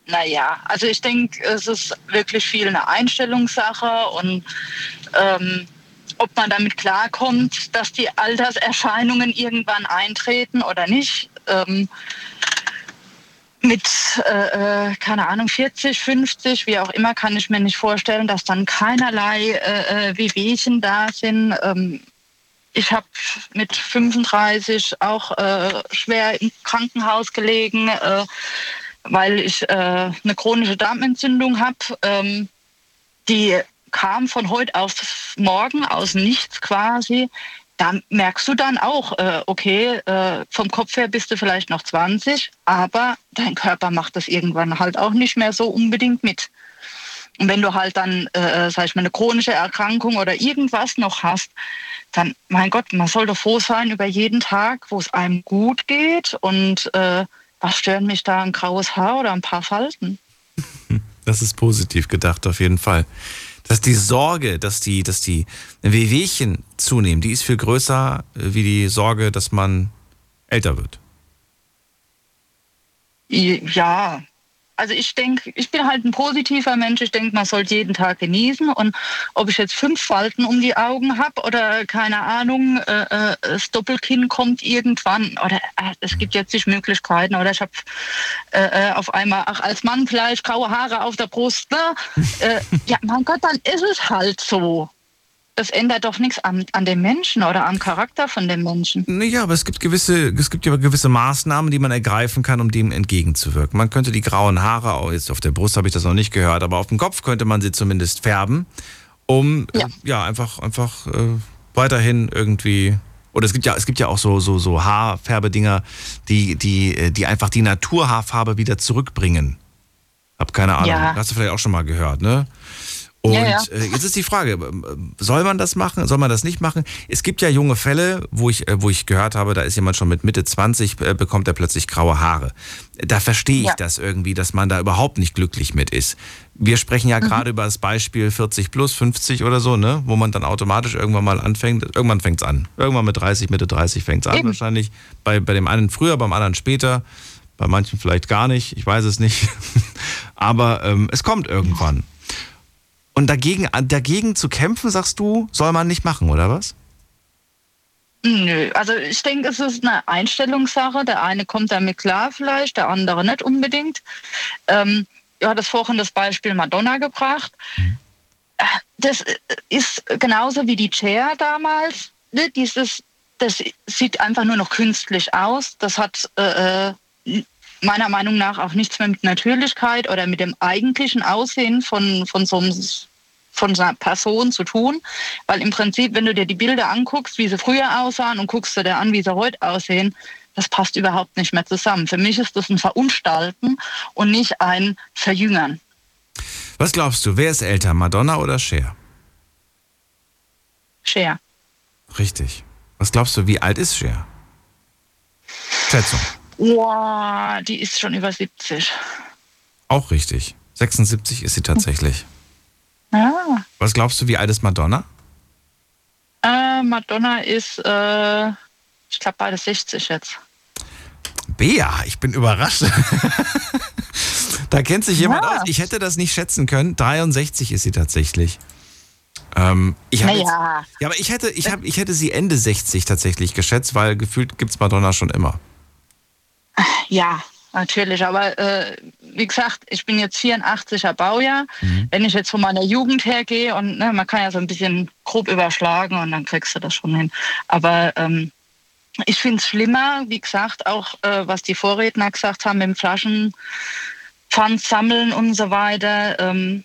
Naja, also ich denke, es ist wirklich viel eine Einstellungssache und ähm, ob man damit klarkommt, dass die Alterserscheinungen irgendwann eintreten oder nicht. Ähm, mit, äh, keine Ahnung, vierzig, fünfzig, wie auch immer, kann ich mir nicht vorstellen, dass dann keinerlei äh, Wehwehchen da sind. Ähm, Ich habe mit fünfunddreißig auch äh, schwer im Krankenhaus gelegen, äh, weil ich äh, eine chronische Darmentzündung habe. Ähm, die kam von heute auf morgen aus nichts quasi. Da merkst du dann auch, äh, okay, äh, vom Kopf her bist du vielleicht noch zwanzig, aber dein Körper macht das irgendwann halt auch nicht mehr so unbedingt mit. Und wenn du halt dann, äh, sag ich mal, eine chronische Erkrankung oder irgendwas noch hast, dann, mein Gott, man soll doch froh sein über jeden Tag, wo es einem gut geht. Und äh, was stören mich da ein graues Haar oder ein paar Falten? Das ist positiv gedacht, auf jeden Fall. Dass die Sorge, dass die, dass die Wehwehchen zunehmen, die ist viel größer wie die Sorge, dass man älter wird. Ja. Also ich denke, ich bin halt ein positiver Mensch. Ich denke, man sollte jeden Tag genießen. Und ob ich jetzt fünf Falten um die Augen habe oder, keine Ahnung, äh, das Doppelkinn kommt irgendwann oder äh, es gibt jetzt nicht Möglichkeiten oder ich habe äh, auf einmal, ach, als Mann vielleicht graue Haare auf der Brust. Ne? äh, ja, mein Gott, dann ist es halt so. Das ändert doch nichts an, an dem Menschen oder am Charakter von dem Menschen. Naja, aber es gibt gewisse, es gibt ja gewisse Maßnahmen, die man ergreifen kann, um dem entgegenzuwirken. Man könnte die grauen Haare, oh, jetzt auf der Brust habe ich das noch nicht gehört, aber auf dem Kopf könnte man sie zumindest färben, um ja, äh, ja einfach, einfach äh, weiterhin irgendwie. Oder es gibt ja, es gibt ja auch so, so, so Haarfärbedinger, die, die, die einfach die Naturhaarfarbe wieder zurückbringen. Hab keine Ahnung. Ja. Hast du vielleicht auch schon mal gehört, ne? Und ja, ja. Äh, jetzt ist die Frage, soll man das machen, soll man das nicht machen? Es gibt ja junge Fälle, wo ich, äh, wo ich gehört habe, da ist jemand schon mit Mitte zwanzig, äh, bekommt er plötzlich graue Haare. Da verstehe ich ja. das irgendwie, dass man da überhaupt nicht glücklich mit ist. Wir sprechen ja mhm. gerade über das Beispiel vierzig plus, fünfzig oder so, ne, wo man dann automatisch irgendwann mal anfängt, irgendwann fängt's an. Irgendwann mit dreißig, Mitte dreißig fängt's an Eben. wahrscheinlich. Bei, bei dem einen früher, beim anderen später, bei manchen vielleicht gar nicht, ich weiß es nicht. Aber ähm, es kommt irgendwann. Und dagegen, dagegen zu kämpfen, sagst du, soll man nicht machen, oder was? Nö, also ich denke, es ist eine Einstellungssache. Der eine kommt damit klar vielleicht, der andere nicht unbedingt. Ähm, du hattest vorhin das Beispiel Madonna gebracht. Mhm. das ist genauso wie die Chair damals. Ne? Dieses, das sieht einfach nur noch künstlich aus. Das hat äh, meiner Meinung nach auch nichts mehr mit Natürlichkeit oder mit dem eigentlichen Aussehen von, von so einem, von so einer Person zu tun. Weil im Prinzip, wenn du dir die Bilder anguckst, wie sie früher aussahen, und guckst du dir an, wie sie heute aussehen, das passt überhaupt nicht mehr zusammen. Für mich ist das ein Verunstalten und nicht ein Verjüngern. Was glaubst du, wer ist älter, Madonna oder Cher? Cher. Richtig. Was glaubst du, wie alt ist Cher? Schätzung. Wow, die ist schon über siebzig. Auch richtig. sechsundsiebzig ist sie tatsächlich. Ja. Was glaubst du, wie alt ist Madonna? Äh, Madonna ist, äh, ich glaube, beide sechzig jetzt. Bea, ich bin überrascht. Da kennt sich jemand ja aus. Ich hätte das nicht schätzen können. dreiundsechzig ist sie tatsächlich. Ähm, ich naja. Jetzt, ja, aber ich hätte, ich, hab, ich hätte sie Ende sechzig tatsächlich geschätzt, weil gefühlt gibt es Madonna schon immer. Ja, natürlich. Aber äh, wie gesagt, ich bin jetzt vierundachtziger Baujahr. Mhm. Wenn ich jetzt von meiner Jugend hergehe und ne, man kann ja so ein bisschen grob überschlagen und dann kriegst du das schon hin. Aber ähm, ich finde es schlimmer, wie gesagt, auch äh, was die Vorredner gesagt haben mit dem Flaschenpfand sammeln und so weiter. Ähm,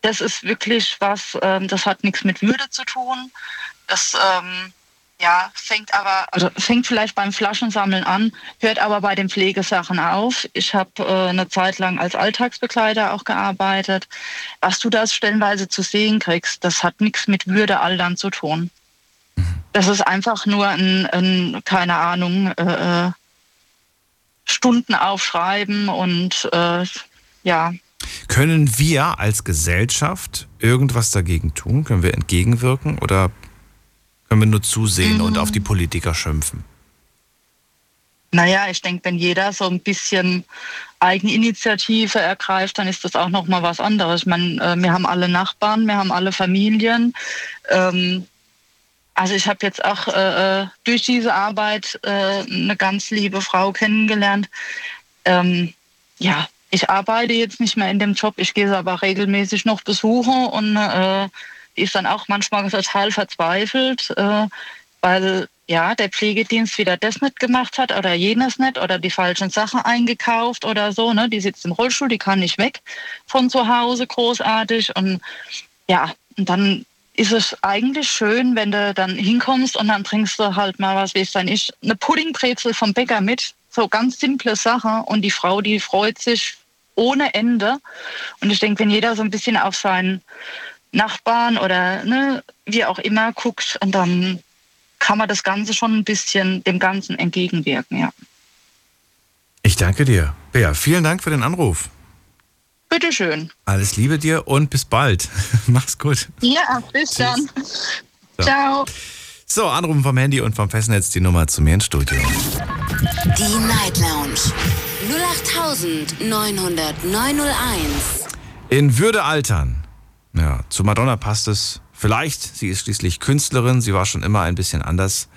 das ist wirklich was, ähm, das hat nichts mit Würde zu tun. Das ähm, ja, fängt aber, also fängt vielleicht beim Flaschensammeln an, hört aber bei den Pflegesachen auf. Ich habe äh, eine Zeit lang als Alltagsbegleiter auch gearbeitet. Was du da stellenweise zu sehen kriegst, das hat nichts mit Würde altern zu tun. Das ist einfach nur ein, ein keine Ahnung, äh, Stunden aufschreiben und äh, ja. Können wir als Gesellschaft irgendwas dagegen tun? Können wir entgegenwirken oder können wir nur zusehen mhm. und auf die Politiker schimpfen? Naja, ich denke, wenn jeder so ein bisschen Eigeninitiative ergreift, dann ist das auch nochmal was anderes. Ich meine, wir haben alle Nachbarn, wir haben alle Familien. Ähm, Also ich habe jetzt auch äh, durch diese Arbeit äh, eine ganz liebe Frau kennengelernt. Ähm, ja, ich arbeite jetzt nicht mehr in dem Job, ich gehe sie aber regelmäßig noch besuchen und äh, die ist dann auch manchmal total verzweifelt, äh, weil ja der Pflegedienst wieder das nicht gemacht hat oder jenes nicht oder die falschen Sachen eingekauft oder so. Ne? Die sitzt im Rollstuhl, die kann nicht weg von zu Hause, großartig. Und ja, und dann ist es eigentlich schön, wenn du dann hinkommst und dann bringst du halt mal, was weiß dann ich, eine Puddingbrezel vom Bäcker mit, so ganz simple Sache, und die Frau, die freut sich ohne Ende. Und ich denke, wenn jeder so ein bisschen auf seinen Nachbarn oder ne, wie auch immer guckt, und dann kann man das Ganze schon ein bisschen dem Ganzen entgegenwirken, ja. Ich danke dir. Bea, vielen Dank für den Anruf. Bitteschön. Alles Liebe dir und bis bald. Mach's gut. Ja, bis Tschüss. Dann. So. Ciao. So, Anrufen vom Handy und vom Festnetz, die Nummer zu mir ins Studio. Die Night Lounge. null acht neun null null neun null eins. In Würde altern. Ja, zu Madonna passt es vielleicht. Sie ist schließlich Künstlerin. Sie war schon immer ein bisschen anders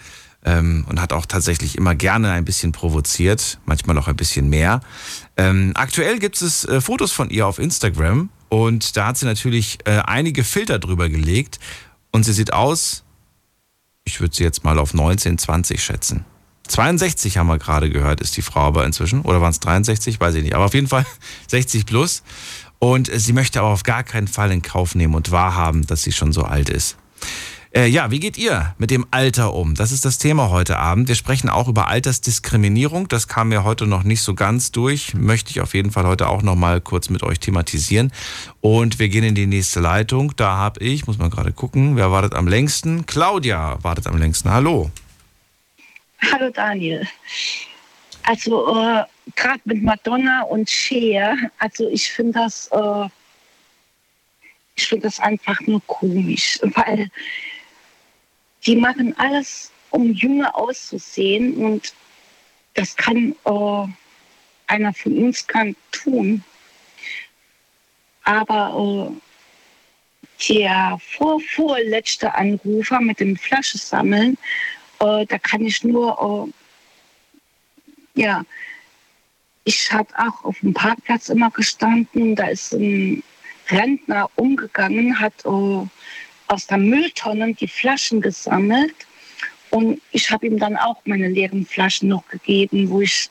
ähm, und hat auch tatsächlich immer gerne ein bisschen provoziert. Manchmal auch ein bisschen mehr. Ähm, aktuell gibt es äh, Fotos von ihr auf Instagram und da hat sie natürlich äh, einige Filter drüber gelegt und sie sieht aus, ich würde sie jetzt mal auf neunzehn, zwanzig schätzen. zweiundsechzig haben wir gerade gehört, ist die Frau aber inzwischen, oder waren es dreiundsechzig, weiß ich nicht, aber auf jeden Fall sechzig plus, und äh, sie möchte aber auf gar keinen Fall in Kauf nehmen und wahrhaben, dass sie schon so alt ist. Äh, ja, wie geht ihr mit dem Alter um? Das ist das Thema heute Abend. Wir sprechen auch über Altersdiskriminierung. Das kam mir heute noch nicht so ganz durch. Möchte ich auf jeden Fall heute auch noch mal kurz mit euch thematisieren. Und wir gehen in die nächste Leitung. Da habe ich, muss man gerade gucken, wer wartet am längsten? Claudia wartet am längsten. Hallo. Hallo Daniel. Also äh, gerade mit Madonna und Cher, also ich finde das, äh, ich finde das einfach nur komisch, weil die machen alles, um jünger auszusehen, und das kann äh, einer von uns kann tun. Aber äh, der vorvorletzte Anrufer mit dem Flaschensammeln, äh, da kann ich nur, äh, ja, ich habe auch auf dem Parkplatz immer gestanden, da ist ein Rentner umgegangen, hat oh, aus der Mülltonne die Flaschen gesammelt. Und ich habe ihm dann auch meine leeren Flaschen noch gegeben, wo ich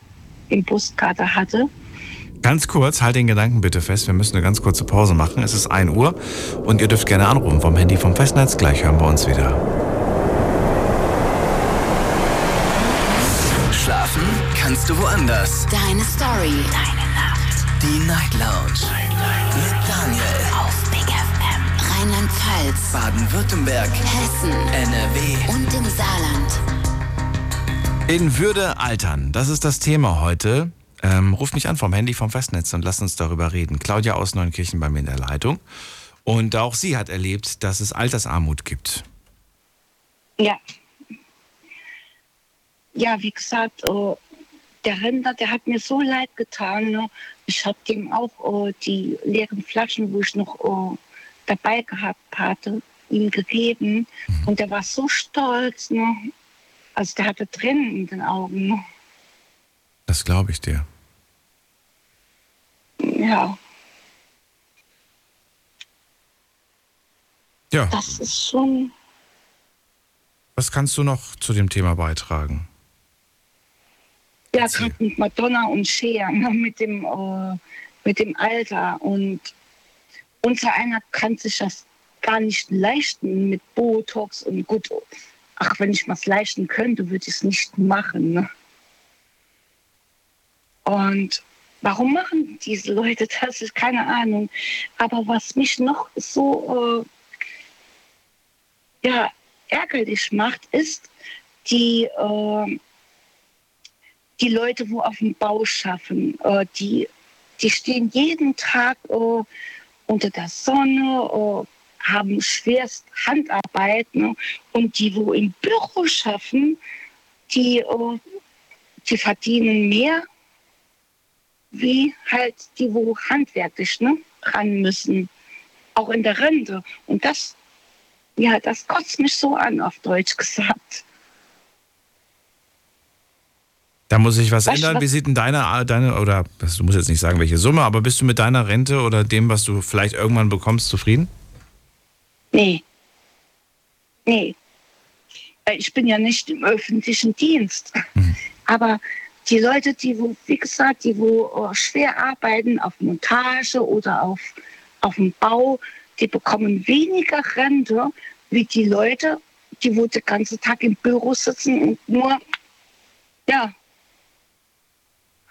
im Postkater hatte. Ganz kurz, halt den Gedanken bitte fest, wir müssen eine ganz kurze Pause machen. Es ist ein Uhr und ihr dürft gerne anrufen vom Handy, vom Festnetz. Gleich hören wir uns wieder. Schlafen kannst du woanders. Deine Story. Deine Nacht. Die Night Lounge. Night, Night. Mit Daniel. Auf Big F M. Rheinland-Pfalz. Baden-Württemberg. Hessen. N R W. Und im Saarland. In Würde altern. Das ist das Thema heute. Ähm, ruf mich an vom Handy, vom Festnetz und lass uns darüber reden. Claudia aus Neunkirchen bei mir in der Leitung. Und auch sie hat erlebt, dass es Altersarmut gibt. Ja. Ja, wie gesagt, der Rentner, der hat mir so leid getan. Ich habe dem auch die leeren Flaschen, wo ich noch dabei gehabt hatte, ihm gegeben. Mhm. Und der war so stolz. Also der hatte Tränen in den Augen. Das glaube ich dir. Ja. Ja. Das ist schon. Was kannst du noch zu dem Thema beitragen? Ja, gerade mit Madonna und Cher, mit dem, äh, mit dem Alter. Und unser einer kann sich das gar nicht leisten mit Botox und gut. Ach, wenn ich was leisten könnte, würde ich es nicht machen, ne? Und warum machen diese Leute das? Ich keine Ahnung. Aber was mich noch so äh, ja, ärgerlich macht, ist die, äh, die Leute, wo auf dem Bau schaffen. Äh, die, die stehen jeden Tag äh, unter der Sonne, äh, haben schwerst Handarbeit. Ne? Und die, wo im Büro schaffen, die, äh, die verdienen mehr. Wie halt die, wo handwerklich, ne, ran müssen, auch in der Rente. Und das, ja, das kotzt mich so an, auf Deutsch gesagt. Da muss ich was weißt ändern. Was? Wie sieht denn deine, deine, oder du musst jetzt nicht sagen, welche Summe, aber bist du mit deiner Rente oder dem, was du vielleicht irgendwann bekommst, zufrieden? Nee. Nee. Ich bin ja nicht im öffentlichen Dienst. Mhm. Aber die Leute, die, wo, wie gesagt, die wo schwer arbeiten auf Montage oder auf, auf dem Bau, die bekommen weniger Rente wie die Leute, die wo den ganzen Tag im Büro sitzen und nur, ja,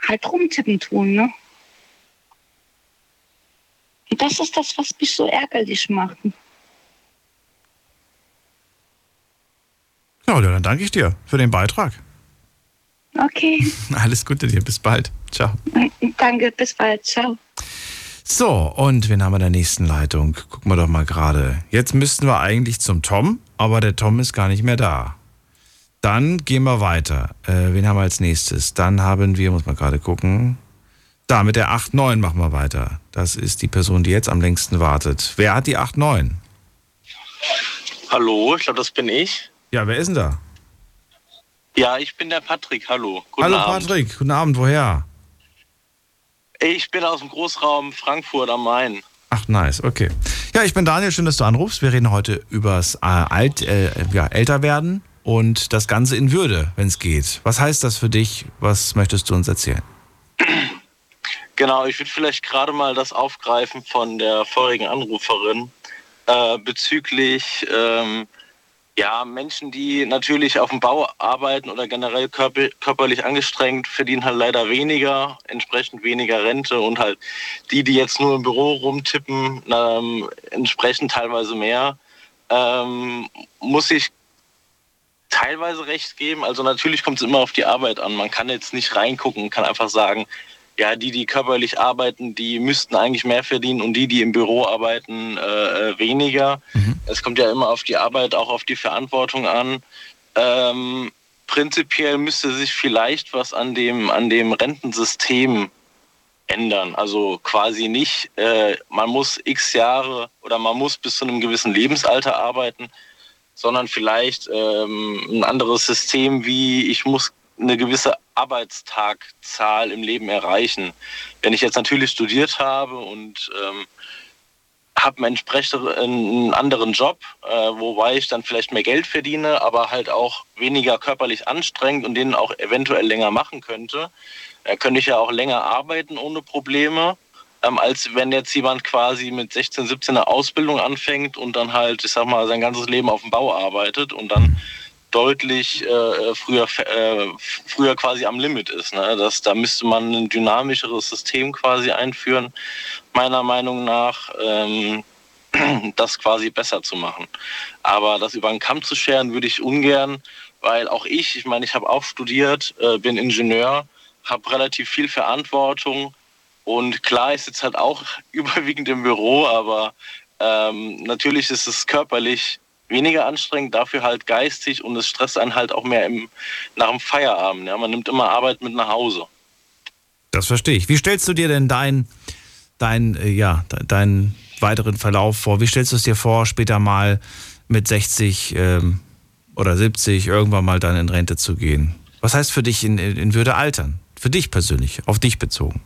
halt rumtippen tun, ne? Und das ist das, was mich so ärgerlich macht. Ja, dann danke ich dir für den Beitrag. Okay. Alles Gute dir, bis bald. Ciao. Danke, bis bald. Ciao. So, und wen haben wir in der nächsten Leitung? Gucken wir doch mal gerade. Jetzt müssten wir eigentlich zum Tom, aber der Tom ist gar nicht mehr da. Dann gehen wir weiter. Äh, wen haben wir als nächstes? Dann haben wir, muss man gerade gucken, da mit der acht neun machen wir weiter. Das ist die Person, die jetzt am längsten wartet. Wer hat die acht neun? Hallo, ich glaube, das bin ich. Ja, wer ist denn da? Ja, ich bin der Patrick, hallo. Guten hallo Abend. Patrick, guten Abend, woher? Ich bin aus dem Großraum Frankfurt am Main. Ach, nice, okay. Ja, ich bin Daniel, schön, dass du anrufst. Wir reden heute übers äh, Alt, äh, ja, Älterwerden und das Ganze in Würde, wenn es geht. Was heißt das für dich? Was möchtest du uns erzählen? Genau, ich würde vielleicht gerade mal das aufgreifen von der vorigen Anruferin äh, bezüglich... Ähm, Ja, Menschen, die natürlich auf dem Bau arbeiten oder generell körper- körperlich angestrengt, verdienen halt leider weniger, entsprechend weniger Rente und halt die, die jetzt nur im Büro rumtippen, ähm, entsprechend teilweise mehr, ähm, muss ich teilweise recht geben. Also natürlich kommt es immer auf die Arbeit an. Man kann jetzt nicht reingucken, kann einfach sagen, ja, die, die körperlich arbeiten, die müssten eigentlich mehr verdienen und die, die im Büro arbeiten, äh, weniger. Mhm. Es kommt ja immer auf die Arbeit, auch auf die Verantwortung an. Ähm, prinzipiell müsste sich vielleicht was an dem, an dem Rentensystem ändern. Also quasi nicht, äh, man muss x Jahre oder man muss bis zu einem gewissen Lebensalter arbeiten, sondern vielleicht ähm, ein anderes System wie ich muss eine gewisse Arbeitstagzahl im Leben erreichen. Wenn ich jetzt natürlich studiert habe und ähm, habe entsprechend einen anderen Job, äh, wobei ich dann vielleicht mehr Geld verdiene, aber halt auch weniger körperlich anstrengend und den auch eventuell länger machen könnte. Da könnte ich ja auch länger arbeiten ohne Probleme, ähm, als wenn jetzt jemand quasi mit sechzehn, siebzehn eine Ausbildung anfängt und dann halt, ich sag mal, sein ganzes Leben auf dem Bau arbeitet und dann deutlich äh, früher, äh, früher quasi am Limit ist. Ne? Das, da müsste man ein dynamischeres System quasi einführen, meiner Meinung nach, ähm, das quasi besser zu machen. Aber das über den Kamm zu scheren, würde ich ungern, weil auch ich, ich meine, ich habe auch studiert, äh, bin Ingenieur, habe relativ viel Verantwortung und klar, ich sitze halt auch überwiegend im Büro, aber ähm, natürlich ist es körperlich weniger anstrengend, dafür halt geistig und es stresst einen halt auch mehr im, nach dem Feierabend. Ja? Man nimmt immer Arbeit mit nach Hause. Das verstehe ich. Wie stellst du dir denn dein, dein, ja, deinen weiteren Verlauf vor? Wie stellst du es dir vor, später mal mit sechzig ähm, oder siebzig irgendwann mal dann in Rente zu gehen? Was heißt für dich in, in Würde altern? Für dich persönlich, auf dich bezogen.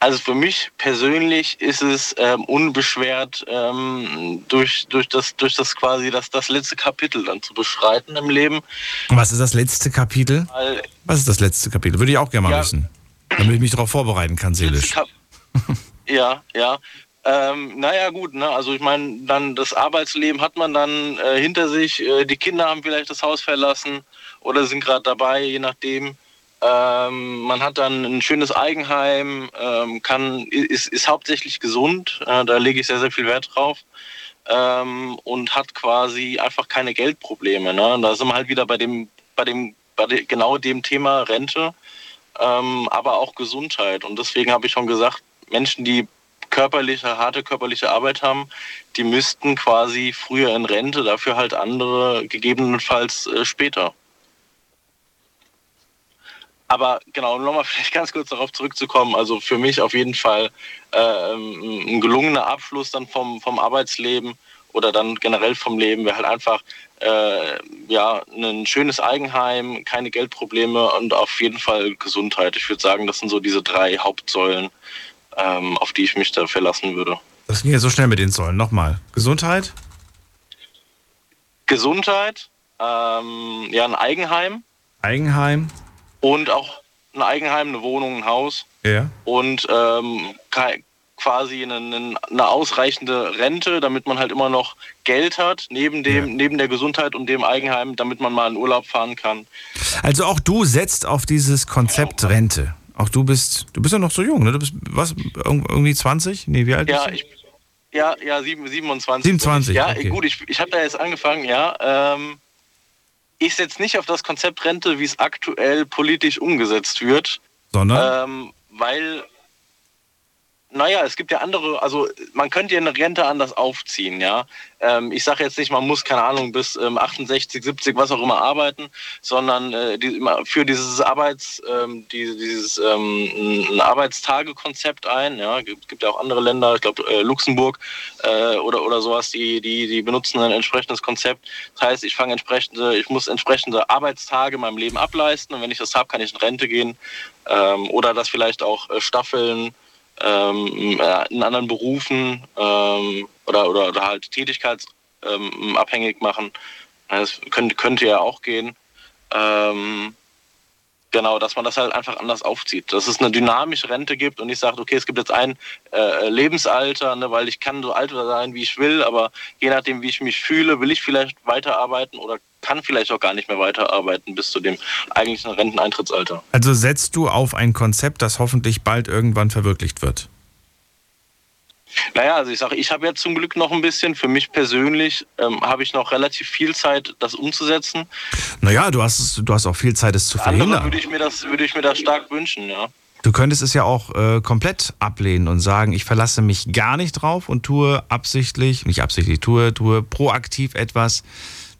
Also für mich persönlich ist es ähm, unbeschwert ähm, durch durch das durch das quasi das das letzte Kapitel dann zu beschreiten im Leben. Und was ist das letzte Kapitel? Weil, was ist das letzte Kapitel? Würde ich auch gerne mal ja, wissen, damit ich mich darauf vorbereiten kann seelisch. Kap- ja, ja. Ähm, naja gut, ne? Also ich meine, dann das Arbeitsleben hat man dann äh, hinter sich. Äh, die Kinder haben vielleicht das Haus verlassen oder sind gerade dabei, je nachdem. Ähm, man hat dann ein schönes Eigenheim, ähm, kann, ist, ist hauptsächlich gesund, äh, da lege ich sehr, sehr viel Wert drauf ähm, und hat quasi einfach keine Geldprobleme. Ne? Da sind wir halt wieder bei dem, bei dem, bei de, genau dem Thema Rente, ähm, aber auch Gesundheit. Und deswegen habe ich schon gesagt, Menschen, die körperliche, harte körperliche Arbeit haben, die müssten quasi früher in Rente, dafür halt andere gegebenenfalls äh, später. Aber genau, um nochmal vielleicht ganz kurz darauf zurückzukommen, also für mich auf jeden Fall äh, ein gelungener Abschluss dann vom, vom Arbeitsleben oder dann generell vom Leben wäre halt einfach äh, ja, ein schönes Eigenheim, keine Geldprobleme und auf jeden Fall Gesundheit. Ich würde sagen, das sind so diese drei Hauptsäulen, ähm, auf die ich mich da verlassen würde. Das ging ja so schnell mit den Säulen. Nochmal, Gesundheit? Gesundheit, ähm, ja, ein Eigenheim. Eigenheim. Und auch ein Eigenheim, eine Wohnung, ein Haus. Ja. Und ähm, quasi eine, eine ausreichende Rente, damit man halt immer noch Geld hat, neben dem, ja. neben der Gesundheit und dem Eigenheim, damit man mal in Urlaub fahren kann. Also auch du setzt auf dieses Konzept ja. Rente. Auch du bist, du bist ja noch so jung, ne? Du bist, was, irgendwie zwanzig? Nee, wie alt bist ja, du? Ich, ja, ja, siebenundzwanzig. siebenundzwanzig, ja, okay. Gut, ich, ich habe da jetzt angefangen, ja, ähm, ich setze nicht auf das Konzept Rente, wie es aktuell politisch umgesetzt wird. Sondern? Ähm, weil, naja, es gibt ja andere, also man könnte ja eine Rente anders aufziehen, ja. Ähm, ich sage jetzt nicht, man muss, keine Ahnung, bis ähm, achtundsechzig, siebzig, was auch immer arbeiten, sondern äh, die, für dieses Arbeits, ähm, die, dieses ähm, ein Arbeitstagekonzept ein, ja. Es gibt, gibt ja auch andere Länder, ich glaube äh, Luxemburg äh, oder, oder sowas, die, die, die benutzen ein entsprechendes Konzept. Das heißt, ich fange entsprechende, ich muss entsprechende Arbeitstage in meinem Leben ableisten und wenn ich das habe, kann ich in Rente gehen ähm, oder das vielleicht auch äh, staffeln. Ähm, in anderen Berufen ähm, oder, oder, oder halt tätigkeitsabhängig machen. Das könnte, könnte ja auch gehen. Ähm, genau, dass man das halt einfach anders aufzieht. Dass es eine dynamische Rente gibt und ich sage, okay, es gibt jetzt ein äh, Lebensalter, ne, weil ich kann so alt sein, wie ich will, aber je nachdem, wie ich mich fühle, will ich vielleicht weiterarbeiten oder kann vielleicht auch gar nicht mehr weiterarbeiten bis zu dem eigentlichen Renteneintrittsalter. Also setzt du auf ein Konzept, das hoffentlich bald irgendwann verwirklicht wird? Naja, also ich sage, ich habe ja zum Glück noch ein bisschen, für mich persönlich ähm, habe ich noch relativ viel Zeit, das umzusetzen. Naja, du hast, du hast auch viel Zeit, es zu verhindern. Andere würde ich mir das, würde ich mir das stark wünschen, ja. Du könntest es ja auch äh, komplett ablehnen und sagen, ich verlasse mich gar nicht drauf und tue absichtlich, nicht absichtlich, tue, tue proaktiv etwas,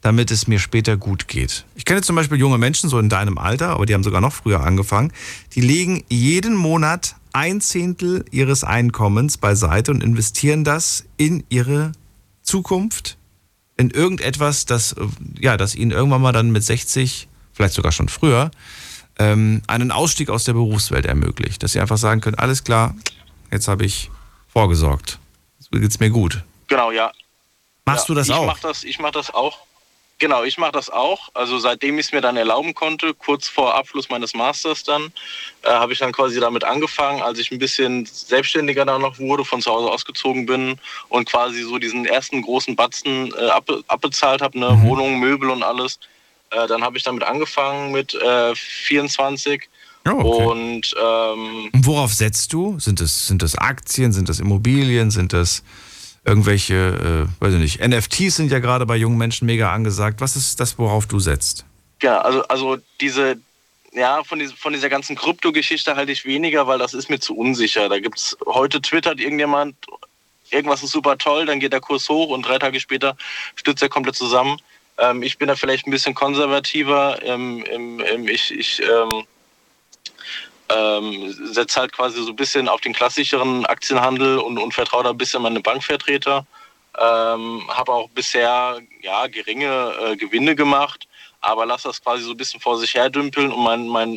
damit es mir später gut geht. Ich kenne zum Beispiel junge Menschen, so in deinem Alter, aber die haben sogar noch früher angefangen, die legen jeden Monat ein Zehntel ihres Einkommens beiseite und investieren das in ihre Zukunft, in irgendetwas, das, ja, das ihnen irgendwann mal dann mit sechzig, vielleicht sogar schon früher, ähm, einen Ausstieg aus der Berufswelt ermöglicht. Dass sie einfach sagen können, alles klar, jetzt habe ich vorgesorgt. geht's mir gut. Genau, ja. Machst ja, du das ich auch? Mach das, ich mache das auch. Genau, ich mache das auch. Also seitdem ich es mir dann erlauben konnte, kurz vor Abschluss meines Masters dann, äh, habe ich dann quasi damit angefangen, als ich ein bisschen selbstständiger dann noch wurde, von zu Hause ausgezogen bin und quasi so diesen ersten großen Batzen äh, abbe- abbezahlt habe, ne, mhm. Wohnung, Möbel und alles. Äh, dann habe ich damit angefangen mit äh, vierundzwanzig. Oh, okay. Und ähm, worauf setzt du? Sind das, sind das Aktien, sind das Immobilien, sind das... Irgendwelche, äh, weiß ich nicht, N F Ts sind ja gerade bei jungen Menschen mega angesagt. Was ist das, worauf du setzt? Ja, also, also diese, ja, von, diese, von dieser ganzen Krypto-Geschichte halte ich weniger, weil das ist mir zu unsicher. Da gibt's, heute twittert irgendjemand, irgendwas ist super toll, dann geht der Kurs hoch und drei Tage später stürzt er komplett zusammen. Ähm, ich bin da vielleicht ein bisschen konservativer. Ähm, ähm, ich, ich, ähm, Ähm, setze halt quasi so ein bisschen auf den klassischeren Aktienhandel und, und vertraue da ein bisschen meine Bankvertreter. Ähm, habe auch bisher ja, geringe äh, Gewinne gemacht, aber lasse das quasi so ein bisschen vor sich her dümpeln. Und mein, mein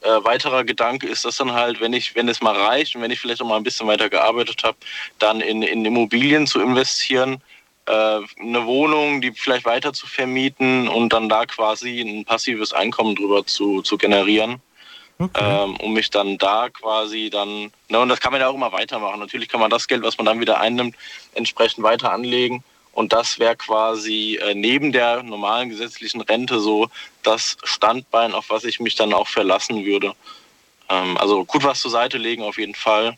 äh, weiterer Gedanke ist, dass dann halt, wenn ich, wenn es mal reicht und wenn ich vielleicht auch mal ein bisschen weiter gearbeitet habe, dann in, in Immobilien zu investieren, äh, eine Wohnung, die vielleicht weiter zu vermieten und dann da quasi ein passives Einkommen drüber zu, zu generieren. Okay. Ähm, um mich dann da quasi dann, ne, und das kann man ja auch immer weitermachen. Natürlich kann man das Geld, was man dann wieder einnimmt, entsprechend weiter anlegen. Und das wäre quasi äh, neben der normalen gesetzlichen Rente so das Standbein, auf was ich mich dann auch verlassen würde. Ähm, also gut was zur Seite legen auf jeden Fall.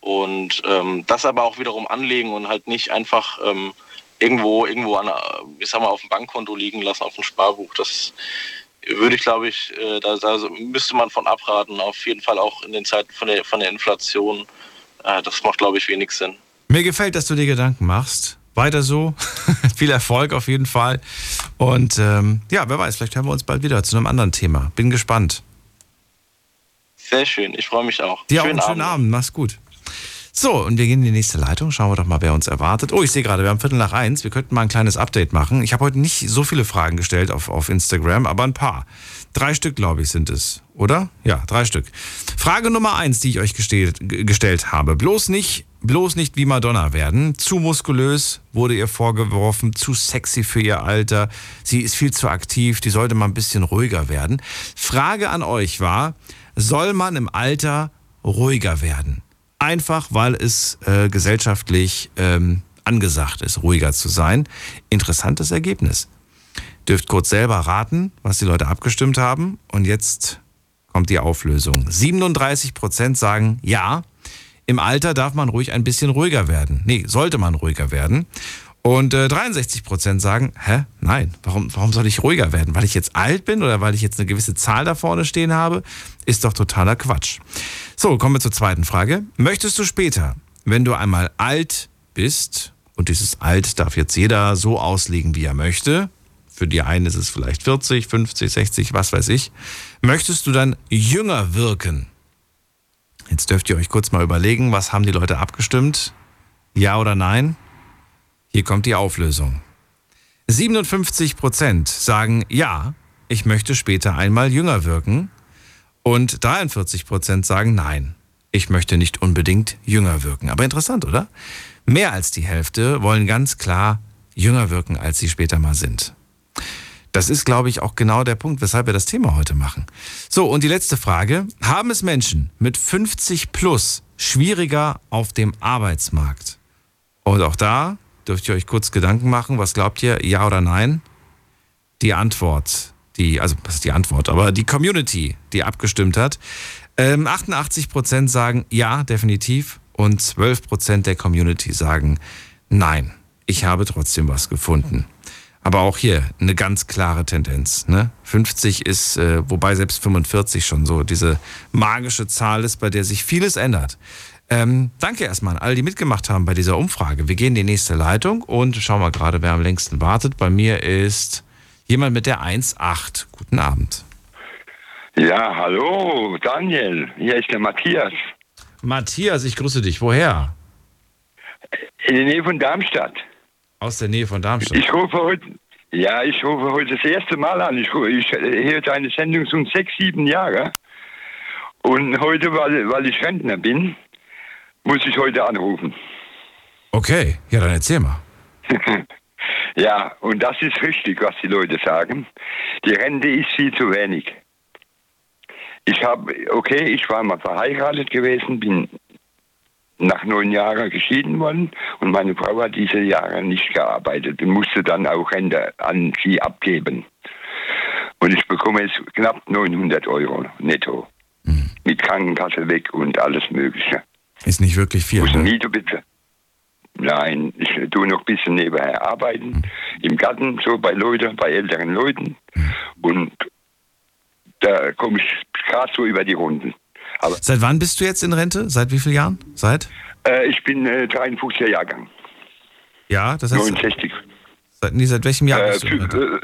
Und ähm, das aber auch wiederum anlegen und halt nicht einfach ähm, irgendwo, irgendwo an, ich sag mal, auf dem Bankkonto liegen lassen, auf dem Sparbuch. Das würde ich, glaube ich, da, da müsste man von abraten, auf jeden Fall auch in den Zeiten von der, von der Inflation. Das macht, glaube ich, wenig Sinn. Mir gefällt, dass du dir Gedanken machst. Weiter so. Viel Erfolg auf jeden Fall. Und ähm, ja, wer weiß, vielleicht hören wir uns bald wieder zu einem anderen Thema. Bin gespannt. Sehr schön, ich freue mich auch. Dir auch einen schönen Abend, mach's gut. So, und wir gehen in die nächste Leitung. Schauen wir doch mal, wer uns erwartet. Oh, ich sehe gerade, wir haben Viertel nach eins. Wir könnten mal ein kleines Update machen. Ich habe heute nicht so viele Fragen gestellt auf, auf Instagram, aber ein paar. Drei Stück, glaube ich, sind es, oder? Ja, drei Stück. Frage Nummer eins, die ich euch geste- g- gestellt habe. Bloß nicht, bloß nicht wie Madonna werden. Zu muskulös wurde ihr vorgeworfen, zu sexy für ihr Alter. Sie ist viel zu aktiv, die sollte mal ein bisschen ruhiger werden. Frage an euch war, soll man im Alter ruhiger werden? Einfach, weil es äh, gesellschaftlich ähm, angesagt ist, ruhiger zu sein. Interessantes Ergebnis. Dürft kurz selber raten, was die Leute abgestimmt haben. Und jetzt kommt die Auflösung. siebenunddreißig Prozent sagen, ja, im Alter darf man ruhig ein bisschen ruhiger werden. Nee, sollte man ruhiger werden. Und äh, dreiundsechzig Prozent sagen, hä, nein, warum, warum soll ich ruhiger werden? Weil ich jetzt alt bin oder weil ich jetzt eine gewisse Zahl da vorne stehen habe? Ist doch totaler Quatsch. So, kommen wir zur zweiten Frage. Möchtest du später, wenn du einmal alt bist, und dieses Alt darf jetzt jeder so auslegen, wie er möchte, für die einen ist es vielleicht vierzig, fünfzig, sechzig, was weiß ich, möchtest du dann jünger wirken? Jetzt dürft ihr euch kurz mal überlegen, was haben die Leute abgestimmt? Ja oder nein? Hier kommt die Auflösung. siebenundfünfzig Prozent sagen, ja, ich möchte später einmal jünger wirken. Und dreiundvierzig Prozent sagen, nein, ich möchte nicht unbedingt jünger wirken. Aber interessant, oder? Mehr als die Hälfte wollen ganz klar jünger wirken, als sie später mal sind. Das ist, glaube ich, auch genau der Punkt, weshalb wir das Thema heute machen. So, und die letzte Frage. Haben es Menschen mit fünfzig plus schwieriger auf dem Arbeitsmarkt? Und auch da dürft ihr euch kurz Gedanken machen, was glaubt ihr, ja oder nein? Die Antwort, die, also was ist die Antwort, aber die Community, die abgestimmt hat, ähm, achtundachtzig Prozent sagen ja, definitiv, und zwölf Prozent der Community sagen nein, ich habe trotzdem was gefunden. Aber auch hier eine ganz klare Tendenz, ne? fünfzig ist, äh, wobei selbst fünfundvierzig schon so diese magische Zahl ist, bei der sich vieles ändert. Ähm, danke erstmal an alle, die mitgemacht haben bei dieser Umfrage. Wir gehen in die nächste Leitung und schauen mal gerade, wer am längsten wartet. Bei mir ist jemand mit der eins acht. Guten Abend. Ja, hallo, Daniel. Hier ist der Matthias. Matthias, ich grüße dich. Woher? In der Nähe von Darmstadt. Aus der Nähe von Darmstadt. Ich rufe heute, ja, ich rufe heute das erste Mal an. Ich, rufe, ich höre deine Sendung schon sechs, sieben Jahre. Und heute, weil, weil ich Rentner bin, muss ich heute anrufen. Okay, ja, dann erzähl mal. Ja, und das ist richtig, was die Leute sagen. Die Rente ist viel zu wenig. Ich habe, okay, ich war mal verheiratet gewesen, bin nach neun Jahren geschieden worden und meine Frau hat diese Jahre nicht gearbeitet und musste dann auch Rente an sie abgeben. Und ich bekomme jetzt knapp neunhundert Euro netto. Mhm. Mit Krankenkasse weg und alles Mögliche. Ist nicht wirklich viel. Muss Miete bitte. Nein, ich tue noch ein bisschen nebenher arbeiten, mhm. im Garten, so bei Leuten, bei älteren Leuten. Mhm. Und da komme ich gerade so über die Runden. Aber seit wann bist du jetzt in Rente? Seit wie vielen Jahren? Seit? Äh, ich bin äh, dreiundfünfziger Jahrgang. Ja, das heißt... neunundsechzig. Seit, nee, seit welchem Jahr äh, bist du in Rente?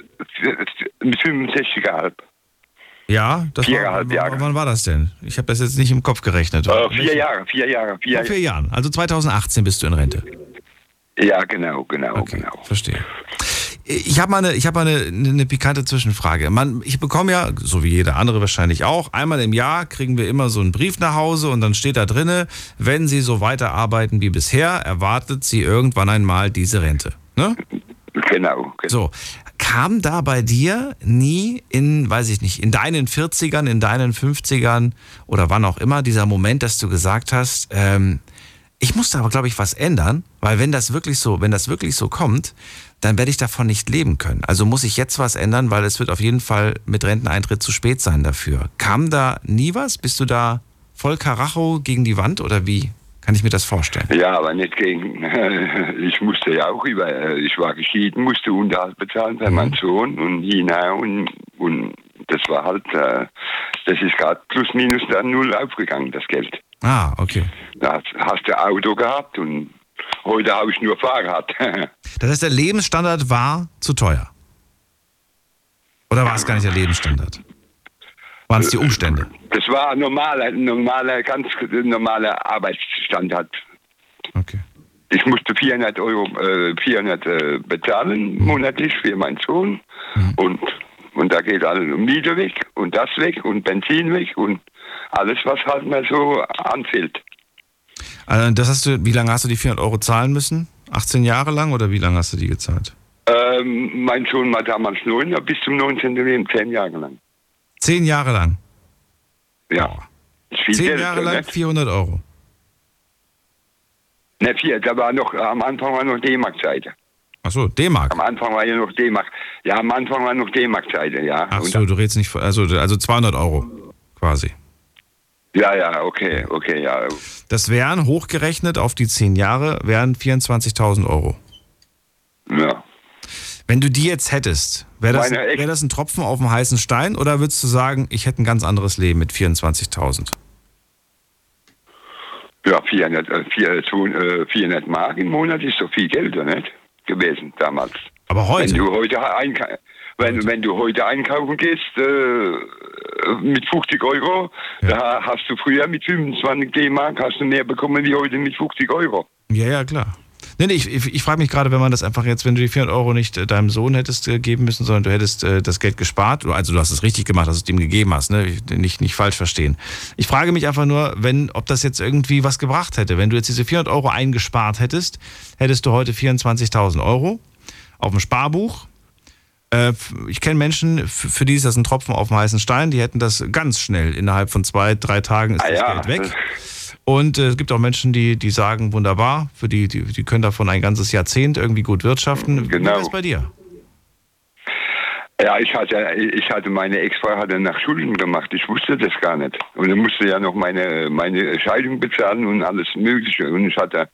fünfundsechziger halb. Ja, das war, Jahre. Wann war das denn? Ich habe das jetzt nicht im Kopf gerechnet. Äh, vier Jahre, vier Jahre. Vier, vier Jahren, also zweitausendachtzehn bist du in Rente. Ja, genau, genau, okay, genau. Verstehe. Ich habe mal, eine, ich hab mal eine, eine pikante Zwischenfrage. Man, ich bekomme ja, so wie jeder andere wahrscheinlich auch, einmal im Jahr kriegen wir immer so einen Brief nach Hause und dann steht da drinne, wenn Sie so weiterarbeiten wie bisher, erwartet Sie irgendwann einmal diese Rente. Ne? Genau. Okay. So. Kam da bei dir nie in, weiß ich nicht, in deinen vierzigern, in deinen fünfzigern oder wann auch immer dieser Moment, dass du gesagt hast, ähm, ich muss da aber, glaube ich, was ändern, weil wenn das wirklich so, wenn das wirklich so kommt, dann werde ich davon nicht leben können. Also muss ich jetzt was ändern, weil es wird auf jeden Fall mit Renteneintritt zu spät sein dafür. Kam da nie was? Bist du da voll Karacho gegen die Wand oder wie? Kann ich mir das vorstellen? Ja, aber nicht gegen. Ich musste ja auch über. Ich war geschieden, musste Unterhalt bezahlen bei mhm. meinem Sohn und hina und, und das war halt. Das ist gerade plus minus dann null aufgegangen, das Geld. Ah, okay. Da hast du Auto gehabt und heute habe ich nur Fahrrad. Das heißt, der Lebensstandard war zu teuer? Oder war es gar nicht der Lebensstandard? Waren es die Umstände? Das war ein normaler, normaler, ganz normaler Arbeitsstandard. Okay. Ich musste vierhundert Euro, vierhundert bezahlen monatlich für meinen Sohn. Mhm. Und, und da geht alles um Miete weg und das weg und Benzin weg und alles, was halt mal so anfällt. Also das hast du, wie lange hast du die vierhundert Euro zahlen müssen? achtzehn Jahre lang oder wie lange hast du die gezahlt? Ähm, mein Sohn war damals neun, bis zum neunzehnten Leben, zehn Jahre lang. Zehn Jahre lang? Ja. Zehn Jahre lang vierhundert Euro? Ne, vier, da war noch, am Anfang war noch D-Mark-Seite. Ach so, D-Mark? Am Anfang war ja noch D-Mark. Ja, am Anfang war noch D-Mark-Seite, ja. Ach so, du redest nicht, also, also zweihundert Euro quasi. Ja, ja, okay, okay, ja. Das wären, hochgerechnet auf die zehn Jahre, wären vierundzwanzigtausend Euro. Ja. Wenn du die jetzt hättest, wäre das, wär das ein Tropfen auf dem heißen Stein oder würdest du sagen, ich hätte ein ganz anderes Leben mit vierundzwanzigtausend? Ja, vierhundert, vierhundert Mark im Monat ist so viel Geld, oder nicht? Gewesen damals. Aber heute? Wenn du heute, einkau- wenn, wenn du heute einkaufen gehst äh, mit fünfzig Euro, ja, da hast du früher mit fünfundzwanzig D-Mark hast du mehr bekommen wie heute mit fünfzig Euro. Ja, ja, klar. Nee, nee, ich, ich, ich frage mich gerade, wenn man das einfach jetzt, wenn du die vierhundert Euro nicht äh, deinem Sohn hättest äh, geben müssen, sondern du hättest äh, das Geld gespart, also du hast es richtig gemacht, dass du es ihm gegeben hast, ne? Ich, nicht, nicht falsch verstehen. Ich frage mich einfach nur, wenn, ob das jetzt irgendwie was gebracht hätte. Wenn du jetzt diese vierhundert Euro eingespart hättest, hättest du heute vierundzwanzigtausend Euro auf dem Sparbuch. Äh, ich kenne Menschen, f- für die ist das ein Tropfen auf dem heißen Stein, die hätten das ganz schnell, innerhalb von zwei, drei Tagen ist ah, das ja. Geld weg. Und äh, es gibt auch Menschen, die, die sagen, wunderbar, für die, die, die können davon ein ganzes Jahrzehnt irgendwie gut wirtschaften. Genau. Wie war es bei dir? Ja, ich hatte, ich hatte meine Ex-Frau hatte nach Schulden gemacht. Ich wusste das gar nicht. Und ich musste ja noch meine, meine Scheidung bezahlen und alles Mögliche. Und ich hatte,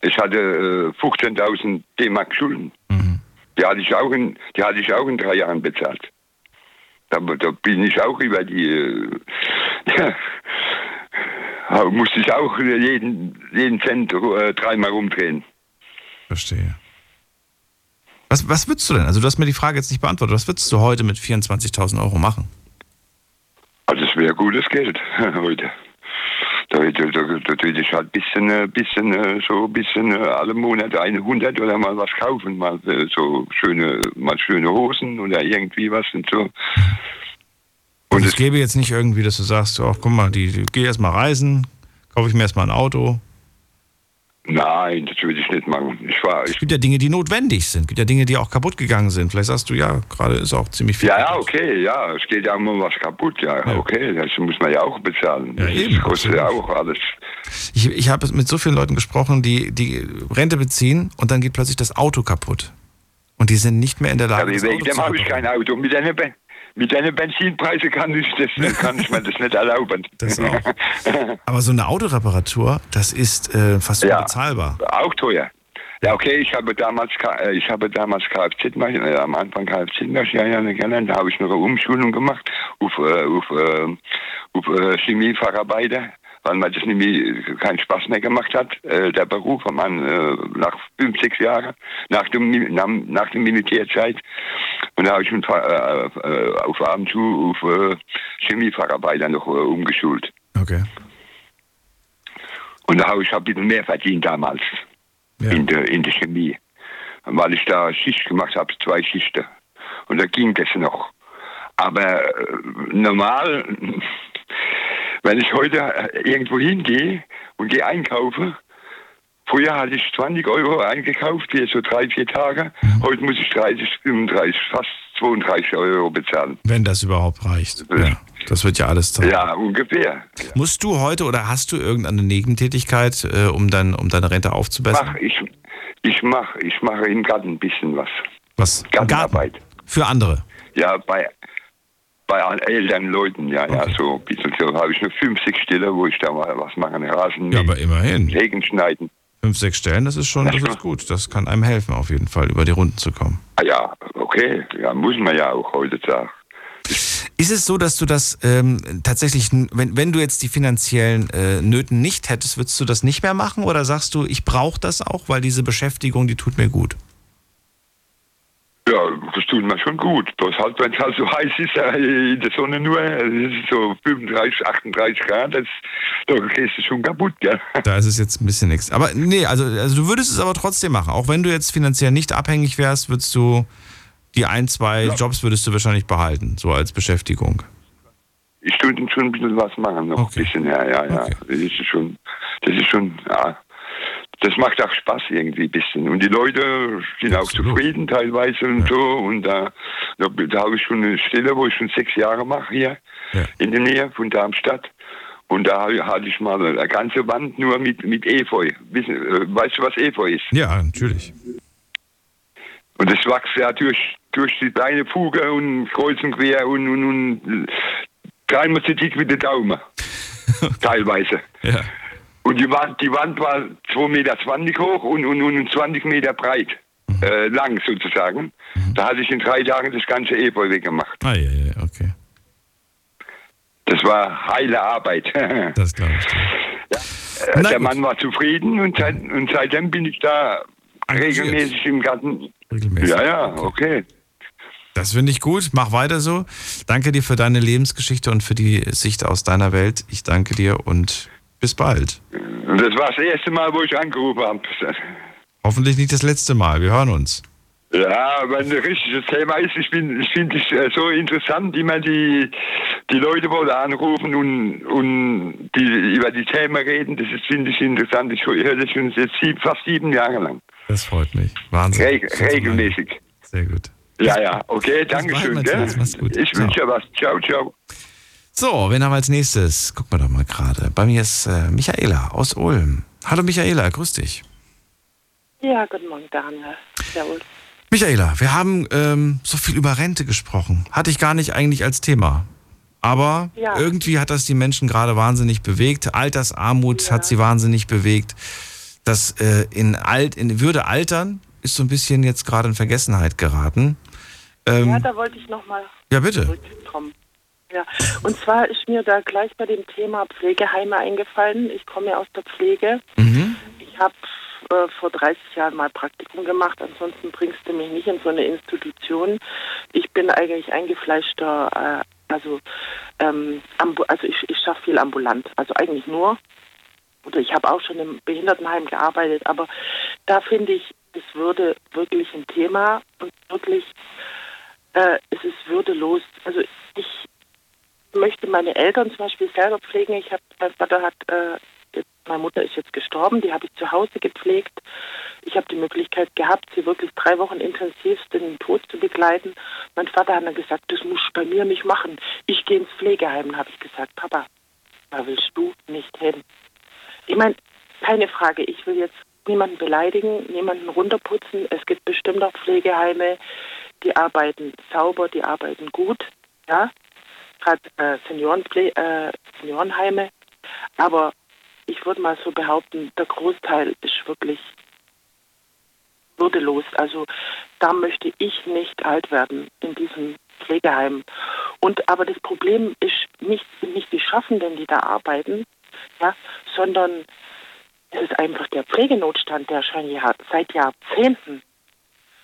ich hatte fünfzehntausend D-Mark Schulden. Mhm. Die hatte ich auch in, die hatte ich auch in drei Jahren bezahlt. Da, da bin ich auch über die... Äh, ja. Musste ich auch jeden, jeden Cent äh, dreimal rumdrehen. Verstehe. Was, was würdest du denn? Also du hast mir die Frage jetzt nicht beantwortet. Was würdest du heute mit vierundzwanzigtausend Euro machen? Also es wäre gutes Geld heute. Da würde ich halt ein bisschen, bisschen, so bisschen alle Monate hundert oder mal was kaufen. Mal so schöne, mal schöne Hosen oder irgendwie was und so. Und es gäbe jetzt nicht irgendwie, dass du sagst, ach, guck mal, die, die, geh erstmal reisen, kaufe ich mir erstmal ein Auto. Nein, das würde ich nicht machen. Ich war, ich es gibt ja Dinge, die notwendig sind. Es gibt ja Dinge, die auch kaputt gegangen sind. Vielleicht sagst du, ja, gerade ist auch ziemlich viel. Ja, ja, okay, ja. Es geht ja immer was kaputt, ja. ja. Okay, das muss man ja auch bezahlen. Ja, eben, das kostet ja auch alles. Ich, ich habe mit so vielen Leuten gesprochen, die, die Rente beziehen und dann geht plötzlich das Auto kaputt. Und die sind nicht mehr in der Lage, ja, das Auto zu bekommen. Habe ich kein Auto. Mit einer Be- Mit deinen Benzinpreisen kann ich, das, kann ich mir das nicht erlauben. Das auch. Aber so eine Autoreparatur, das ist äh, fast ja, unbezahlbar. Auch teuer. Ja, okay, ich habe damals ich habe damals Kfz-Maschinen, äh, am Anfang Kfz-Maschinen gelernt, da habe ich noch eine Umschulung gemacht auf, äh, auf, äh, auf äh, Chemiefacharbeiter, weil mir das nämlich keinen Spaß mehr gemacht hat, äh, der Beruf, man, äh, nach fünf, sechs Jahren, nach, dem, nach, nach der Militärzeit. Und da habe ich mich äh, auf Abend zu auf äh, Chemiefacharbeiter noch äh, umgeschult. Okay. Und da habe ich ein bisschen mehr verdient damals, ja, in der in der Chemie, weil ich da Schicht gemacht habe, zwei Schichten. Und da ging das noch. Aber äh, normal... Wenn ich heute irgendwo hingehe und gehe einkaufen, früher hatte ich zwanzig Euro eingekauft, für so drei, vier Tage. Mhm. Heute muss ich dreißig, fünfunddreißig, fast zweiunddreißig Euro bezahlen. Wenn das überhaupt reicht. Ja, das wird ja alles teuer. Ja, ungefähr. Musst du heute oder hast du irgendeine Nebentätigkeit, äh, um, dein, um deine Rente aufzubessern? Mach, ich ich mache ich mach im Garten ein bisschen was. Was? Gartenarbeit. Garten? Für andere? Ja, bei... Bei Eltern, Leuten, ja, okay, ja, so ein bisschen. So habe ich nur fünf, sechs Stellen, wo ich da mal was machen, Rasen, ja, aber immerhin. Regen schneiden. Fünf, sechs Stellen, das ist schon, das ist gut. Das kann einem helfen, auf jeden Fall, über die Runden zu kommen. Ja, okay, ja, muss man ja auch heutzutage. Ist es so, dass du das ähm, tatsächlich, wenn, wenn du jetzt die finanziellen äh, Nöten nicht hättest, würdest du das nicht mehr machen? Oder sagst du, ich brauche das auch, weil diese Beschäftigung, die tut mir gut? Ja, das tut mir schon gut. Das halt, wenn es halt so heiß ist, in der Sonne nur, so fünfunddreißig, achtunddreißig Grad, das, da gehst du schon kaputt, gell? Da ist es jetzt ein bisschen nichts. Aber nee, also, also du würdest es aber trotzdem machen. Auch wenn du jetzt finanziell nicht abhängig wärst, würdest du die ein, zwei ja. Jobs würdest du wahrscheinlich behalten, so als Beschäftigung. Ich würde schon ein bisschen was machen, noch okay. ein bisschen, ja, ja, ja. Okay. Das ist schon, das ist schon, ja. Das macht auch Spaß irgendwie ein bisschen. Und die Leute sind auch zufrieden teilweise und ja. so. Und da, da, da habe ich schon eine Stelle, wo ich schon sechs Jahre mache hier ja. in der Nähe von Darmstadt. Und da hatte ich mal eine ganze Wand nur mit, mit Efeu. Weißt du, was Efeu ist? Ja, natürlich. Und das wächst ja durch, durch die kleine Fuge und kreuz und quer und, und, und dreimal so dick wie der Daumen. Teilweise. Ja. Und die Wand, die Wand war zwei Meter zwanzig hoch und, und, und zwanzig Meter breit, äh, lang sozusagen. Mhm. Da hatte ich in drei Tagen das ganze Efeu weggemacht. Ah, ja, ja, okay. Das war heile Arbeit. Das glaube ich. Ja. Äh, der gut. Mann war zufrieden und, seit, und seitdem bin ich da regelmäßig im Garten. Regelmäßig. Ja, ja, okay. Das finde ich gut. Mach weiter so. Danke dir für deine Lebensgeschichte und für die Sicht aus deiner Welt. Ich danke dir und... Bis bald. Das war das erste Mal, wo ich angerufen habe. Hoffentlich nicht das letzte Mal. Wir hören uns. Ja, wenn ein richtiges Thema ist, ich bin, ich finde es so interessant, immer die, die Leute wollen anrufen und, und die, über die Themen reden. Das finde ich interessant. Ich höre das schon jetzt sieb, fast sieben Jahre lang. Das freut mich. Wahnsinn. Re- regelmäßig. Sehr gut. Ja, ja. Okay, danke schön. Ich wünsche dir was. Ciao, ciao. So, wen haben wir als nächstes? Gucken wir doch mal gerade. Bei mir ist äh, Michaela aus Ulm. Hallo Michaela, grüß dich. Ja, guten Morgen Daniel. Servus. Michaela, wir haben ähm, so viel über Rente gesprochen. Hatte ich gar nicht eigentlich als Thema. Aber ja. irgendwie hat das die Menschen gerade wahnsinnig bewegt. Altersarmut ja. hat sie wahnsinnig bewegt. Das äh, in, Alt, in Würde altern ist so ein bisschen jetzt gerade in Vergessenheit geraten. Ähm, ja, da wollte ich nochmal ja, bitte. zurückkommen. Ja, und zwar ist mir da gleich bei dem Thema Pflegeheime eingefallen. Ich komme ja aus der Pflege. Mhm. Ich habe äh, vor dreißig Jahren mal Praktikum gemacht, ansonsten bringst du mich nicht in so eine Institution. Ich bin eigentlich eingefleischter, äh, also ähm, ambu- also ich, ich schaffe viel ambulant, also eigentlich nur. Oder ich habe auch schon im Behindertenheim gearbeitet, aber da finde ich, es würde wirklich ein Thema und wirklich, äh, es ist würdelos. Also ich möchte meine Eltern zum Beispiel selber pflegen. Ich habe, mein Vater hat äh, meine Mutter ist jetzt gestorben, die habe ich zu Hause gepflegt. Ich habe die Möglichkeit gehabt, sie wirklich drei Wochen intensiv den Tod zu begleiten. Mein Vater hat dann gesagt, das musst du bei mir nicht machen. Ich gehe ins Pflegeheim. Und habe ich gesagt, Papa, da willst du nicht hin. Ich meine, keine Frage, ich will jetzt niemanden beleidigen, niemanden runterputzen. Es gibt bestimmt auch Pflegeheime, die arbeiten sauber, die arbeiten gut, ja, gerade äh, Seniorenple- äh, Seniorenheime. Aber ich würde mal so behaupten, der Großteil ist wirklich würdelos. Also da möchte ich nicht alt werden in diesem Pflegeheim. Und aber das Problem ist nicht, nicht die Schaffenden, die da arbeiten, ja, sondern es ist einfach der Pflegenotstand, der schon Jahr, seit Jahrzehnten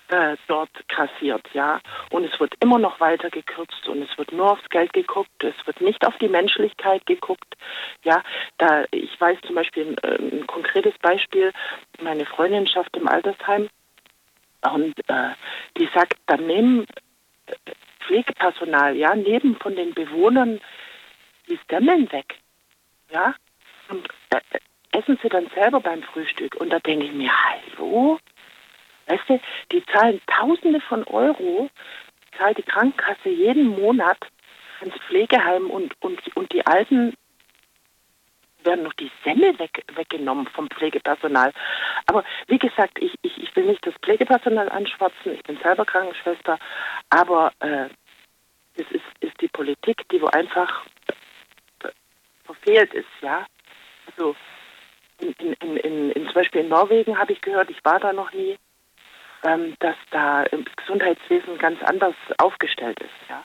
äh, dort grassiert, ja. Und es wird immer noch weiter gekürzt und es wird nur aufs Geld geguckt, es wird nicht auf die Menschlichkeit geguckt, ja. Da, ich weiß zum Beispiel ein, ein konkretes Beispiel, meine Freundin schafft im Altersheim und äh, die sagt, da nehmen Pflegepersonal, ja, neben von den Bewohnern die Semmeln weg, ja. Und äh, essen sie dann selber beim Frühstück. Und da denke ich mir, hallo? Weißt du, die zahlen Tausende von Euro, zahlt die Krankenkasse jeden Monat ins Pflegeheim und, und, und die Alten werden noch die Semmel weg, weggenommen vom Pflegepersonal. Aber wie gesagt, ich, ich, ich will nicht das Pflegepersonal anschwatzen, ich bin selber Krankenschwester, aber äh, es ist, ist die Politik, die wo einfach verfehlt ist, ja. Also In, in, in, in, zum Beispiel in Norwegen habe ich gehört, ich war da noch nie, ähm, dass da im Gesundheitswesen ganz anders aufgestellt ist. Ja?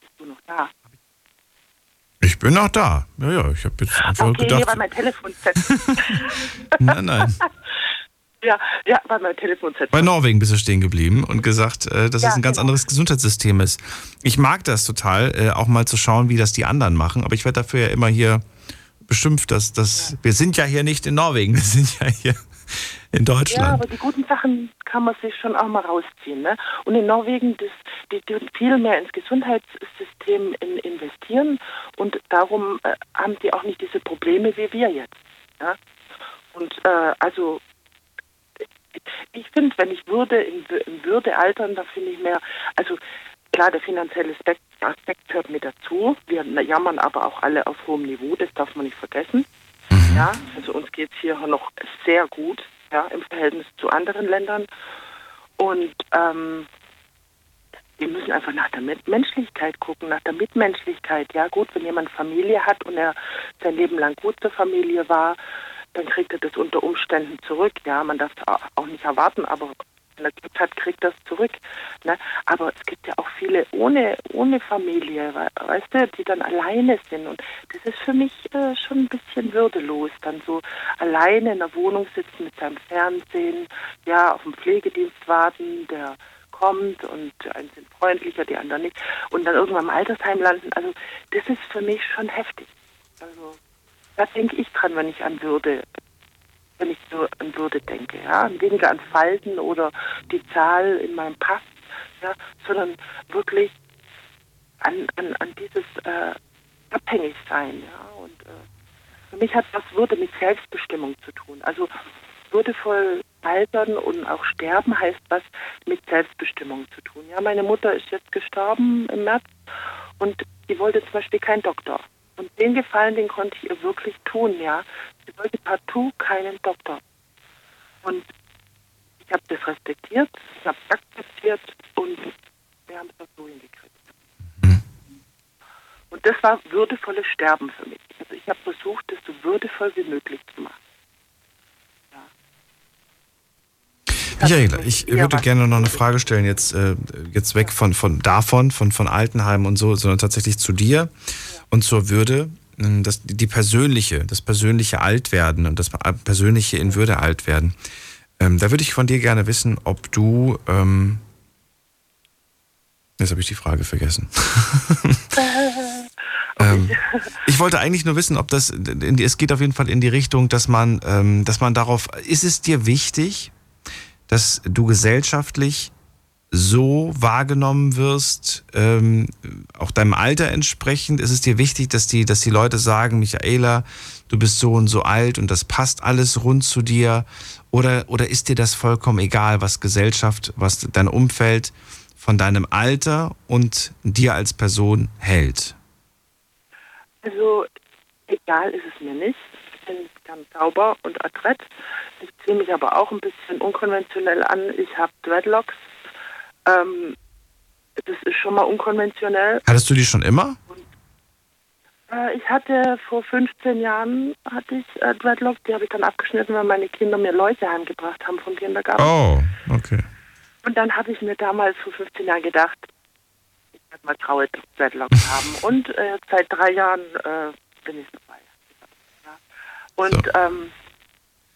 Bist du noch da? Ich bin noch da. Ja, ja, ich habe jetzt einfach okay, gedacht... Okay, weil mein Telefon setzt. Nein, nein. Ja, ja, bei meinem Telefon. Bei Norwegen bist du stehen geblieben und gesagt, dass es ja, ein ganz genau. anderes Gesundheitssystem ist. Ich mag das total, auch mal zu schauen, wie das die anderen machen, aber ich werde dafür ja immer hier... beschimpft, dass das ja. Wir sind ja hier nicht in Norwegen, wir sind ja hier in Deutschland. Ja, aber die guten Sachen kann man sich schon auch mal rausziehen, ne? Und in Norwegen, das, die, die viel mehr ins Gesundheitssystem in, investieren und darum äh, haben die auch nicht diese Probleme wie wir jetzt. Ja? Und äh, also ich finde, wenn ich würde in, in Würde altern, da finde ich mehr, also klar, der finanzielle Aspekt gehört mit dazu. Wir jammern aber auch alle auf hohem Niveau, das darf man nicht vergessen. Ja, also uns geht es hier noch sehr gut, ja, im Verhältnis zu anderen Ländern. Und ähm, wir müssen einfach nach der Menschlichkeit gucken, nach der Mitmenschlichkeit. Ja gut, wenn jemand Familie hat und er sein Leben lang gut zur Familie war, dann kriegt er das unter Umständen zurück. Ja, man darf es auch nicht erwarten, aber... wenn er Glück hat, kriegt das zurück. Ne? Aber es gibt ja auch viele ohne, ohne Familie, weißt du, die dann alleine sind. Und das ist für mich äh, schon ein bisschen würdelos, dann so alleine in der Wohnung sitzen mit seinem Fernsehen, ja, auf den Pflegedienst warten, der kommt und die einen sind freundlicher, die anderen nicht. Und dann irgendwann im Altersheim landen. Also das ist für mich schon heftig. Also da denke ich dran, wenn ich an Würde wenn ich so an Würde denke, ja, weniger an Falten oder die Zahl in meinem Pass, ja, sondern wirklich an, an, an dieses äh, Abhängigsein, ja, und äh, für mich hat das Würde mit Selbstbestimmung zu tun, also würdevoll altern und auch sterben heißt was mit Selbstbestimmung zu tun, ja, meine Mutter ist jetzt gestorben im März und die wollte zum Beispiel keinen Doktor. Und den Gefallen, den konnte ich ihr wirklich tun, ja. Sie wollte partout keinen Doktor. Und ich habe das respektiert, ich habe es akzeptiert und wir haben es auch so hingekriegt. Und das war würdevolles Sterben für mich. Also ich habe versucht, das so würdevoll wie möglich zu machen. Michael, ich würde gerne noch eine Frage stellen, jetzt, äh, jetzt weg von, von davon, von, von Altenheimen und so, sondern tatsächlich zu dir und zur Würde, das, die persönliche, das persönliche Altwerden und das persönliche in Würde Altwerden. Ähm, da würde ich von dir gerne wissen, ob du, ähm, jetzt habe ich die Frage vergessen. Ähm, ich wollte eigentlich nur wissen, ob das, in die, es geht auf jeden Fall in die Richtung, dass man, ähm, dass man darauf, ist es dir wichtig, dass du gesellschaftlich so wahrgenommen wirst, ähm, auch deinem Alter entsprechend. Ist es dir wichtig, dass die, dass die Leute sagen, Michaela, du bist so und so alt und das passt alles rund zu dir? Oder, oder ist dir das vollkommen egal, was Gesellschaft, was dein Umfeld von deinem Alter und dir als Person hält? Also egal ist es mir nicht. Ich bin ganz sauber und adrett. Ich ziehe mich aber auch ein bisschen unkonventionell an. Ich habe Dreadlocks. Ähm, das ist schon mal unkonventionell. Hattest du die schon immer? Und, äh, ich hatte vor fünfzehn Jahren hatte ich äh, Dreadlocks. Die habe ich dann abgeschnitten, weil meine Kinder mir Leute heimgebracht haben vom Kindergarten. Oh, okay. Und dann habe ich mir damals vor fünfzehn Jahren gedacht, ich werde mal traue Dreadlocks haben. Und äh, seit drei Jahren äh, bin ich dabei. Und, so. ähm,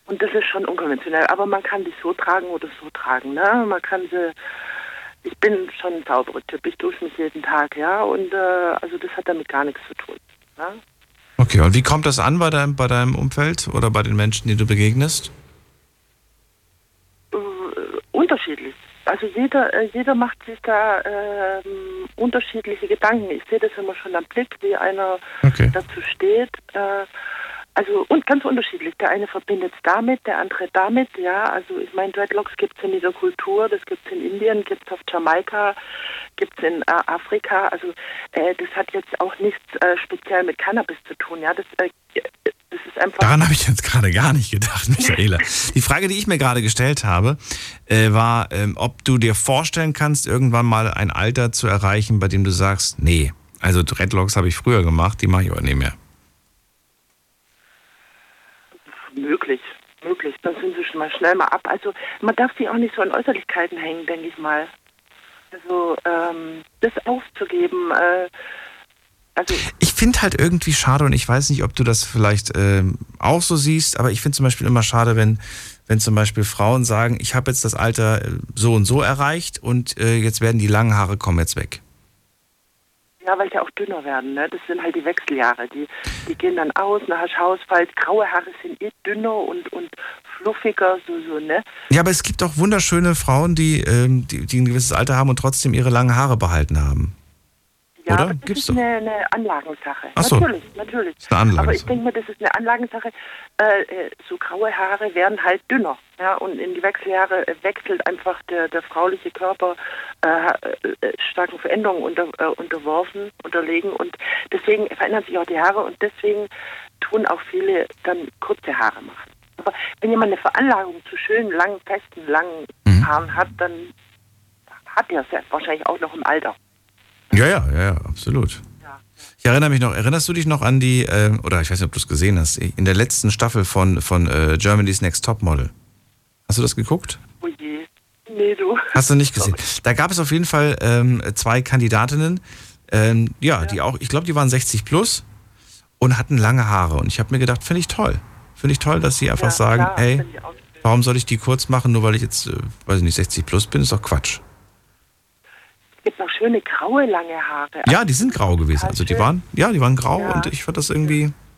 und das ist schon unkonventionell. Aber man kann die so tragen oder so tragen, ne? Man kann sie. Ich bin schon ein sauberer Typ. Ich dusche mich jeden Tag, ja. Und äh, also das hat damit gar nichts zu tun. Ne? Okay, und wie kommt das an bei deinem, bei deinem Umfeld oder bei den Menschen, die du begegnest? Äh, unterschiedlich. Also jeder, äh, jeder macht sich da äh, unterschiedliche Gedanken. Ich sehe das immer schon am Blick, wie einer okay. dazu steht. Äh, Also und ganz unterschiedlich. Der eine verbindet es damit, der andere damit. Ja, also ich meine, Dreadlocks gibt es in jeder Kultur, das gibt es in Indien, gibt es auf Jamaika, gibt es in äh, Afrika. Also äh, das hat jetzt auch nichts äh, speziell mit Cannabis zu tun. Ja, das, äh, das ist einfach. Daran habe ich jetzt gerade gar nicht gedacht, Michaela. Die Frage, die ich mir gerade gestellt habe, äh, war, ähm, ob du dir vorstellen kannst, irgendwann mal ein Alter zu erreichen, bei dem du sagst, nee, also Dreadlocks habe ich früher gemacht, die mache ich aber nicht mehr. Möglich, möglich. Dann sind sie schon mal schnell mal ab. Also man darf sich auch nicht so an Äußerlichkeiten hängen, denke ich mal. Also ähm, das aufzugeben. Äh, also ich finde halt irgendwie schade, und ich weiß nicht, ob du das vielleicht ähm, auch so siehst, aber ich finde zum Beispiel immer schade, wenn, wenn zum Beispiel Frauen sagen, ich habe jetzt das Alter so und so erreicht und äh, jetzt werden die langen Haare kommen jetzt weg. Ja, weil die auch dünner werden, ne? Das sind halt die Wechseljahre. Die, die gehen dann aus, dann hast du Haarausfall. Graue Haare sind eh dünner und, und fluffiger, so, so, ne? Ja, aber es gibt auch wunderschöne Frauen, die, ähm, die, die ein gewisses Alter haben und trotzdem ihre langen Haare behalten haben. Ja, oder? Das Gibt's ist eine, eine Anlagensache. Ach so. Natürlich, natürlich. Das ist eine Anlagensache. Aber ich denke mal, das ist eine Anlagensache. Äh, so graue Haare werden halt dünner. Ja? Und in die Wechseljahre wechselt einfach der, der frauliche Körper äh, starken Veränderungen unter, äh, unterworfen, unterlegen. Und deswegen verändern sich auch die Haare. Und deswegen tun auch viele dann kurze Haare machen. Aber wenn jemand eine Veranlagung zu schönen, langen, festen, langen mhm. Haaren hat, dann hat er es ja wahrscheinlich auch noch im Alter. Ja, ja, ja, absolut. Ja. Ich erinnere mich noch, erinnerst du dich noch an die, äh, oder ich weiß nicht, ob du es gesehen hast, in der letzten Staffel von, von äh, Germany's Next Topmodel. Hast du das geguckt? Oh je, nee, du. Hast du nicht gesehen. Da gab es auf jeden Fall ähm, zwei Kandidatinnen, ähm, ja, ja, die auch, ich glaube, die waren sechzig plus und hatten lange Haare. Und ich habe mir gedacht, finde ich toll. Finde ich toll, dass sie einfach ja, sagen, klar, ey, warum soll ich die kurz machen, nur weil ich jetzt, äh, weiß ich nicht, sechzig plus bin, ist doch Quatsch. Es gibt noch schöne graue, lange Haare. Ja, die sind grau gewesen. Also die waren, ja, die waren grau ja. und ich fand das irgendwie... Ja,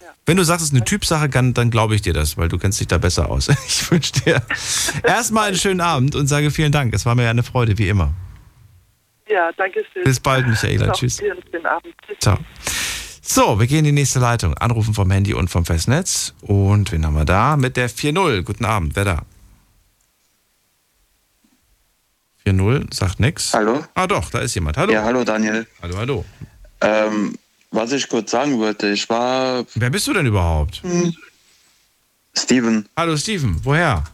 ja. Wenn du sagst, es ist eine Typsache, dann, dann glaube ich dir das, weil du kennst dich da besser aus. Ich wünsche dir erstmal einen schönen Abend und sage vielen Dank. Es war mir eine Freude, wie immer. Ja, danke schön. Bis bald, Michaela. Tschüss. Schönen Abend. Tschüss. Ciao. So, wir gehen in die nächste Leitung. Anrufen vom Handy und vom Festnetz. Und wen haben wir da? Mit der vier null. Guten Abend, wer da? null sagt nichts. Hallo? Ah doch, da ist jemand. Hallo. Ja, hallo Daniel. Hallo, hallo. Ähm, was ich kurz sagen wollte, ich war... Wer bist du denn überhaupt? Hm. Steven. Hallo Steven, woher?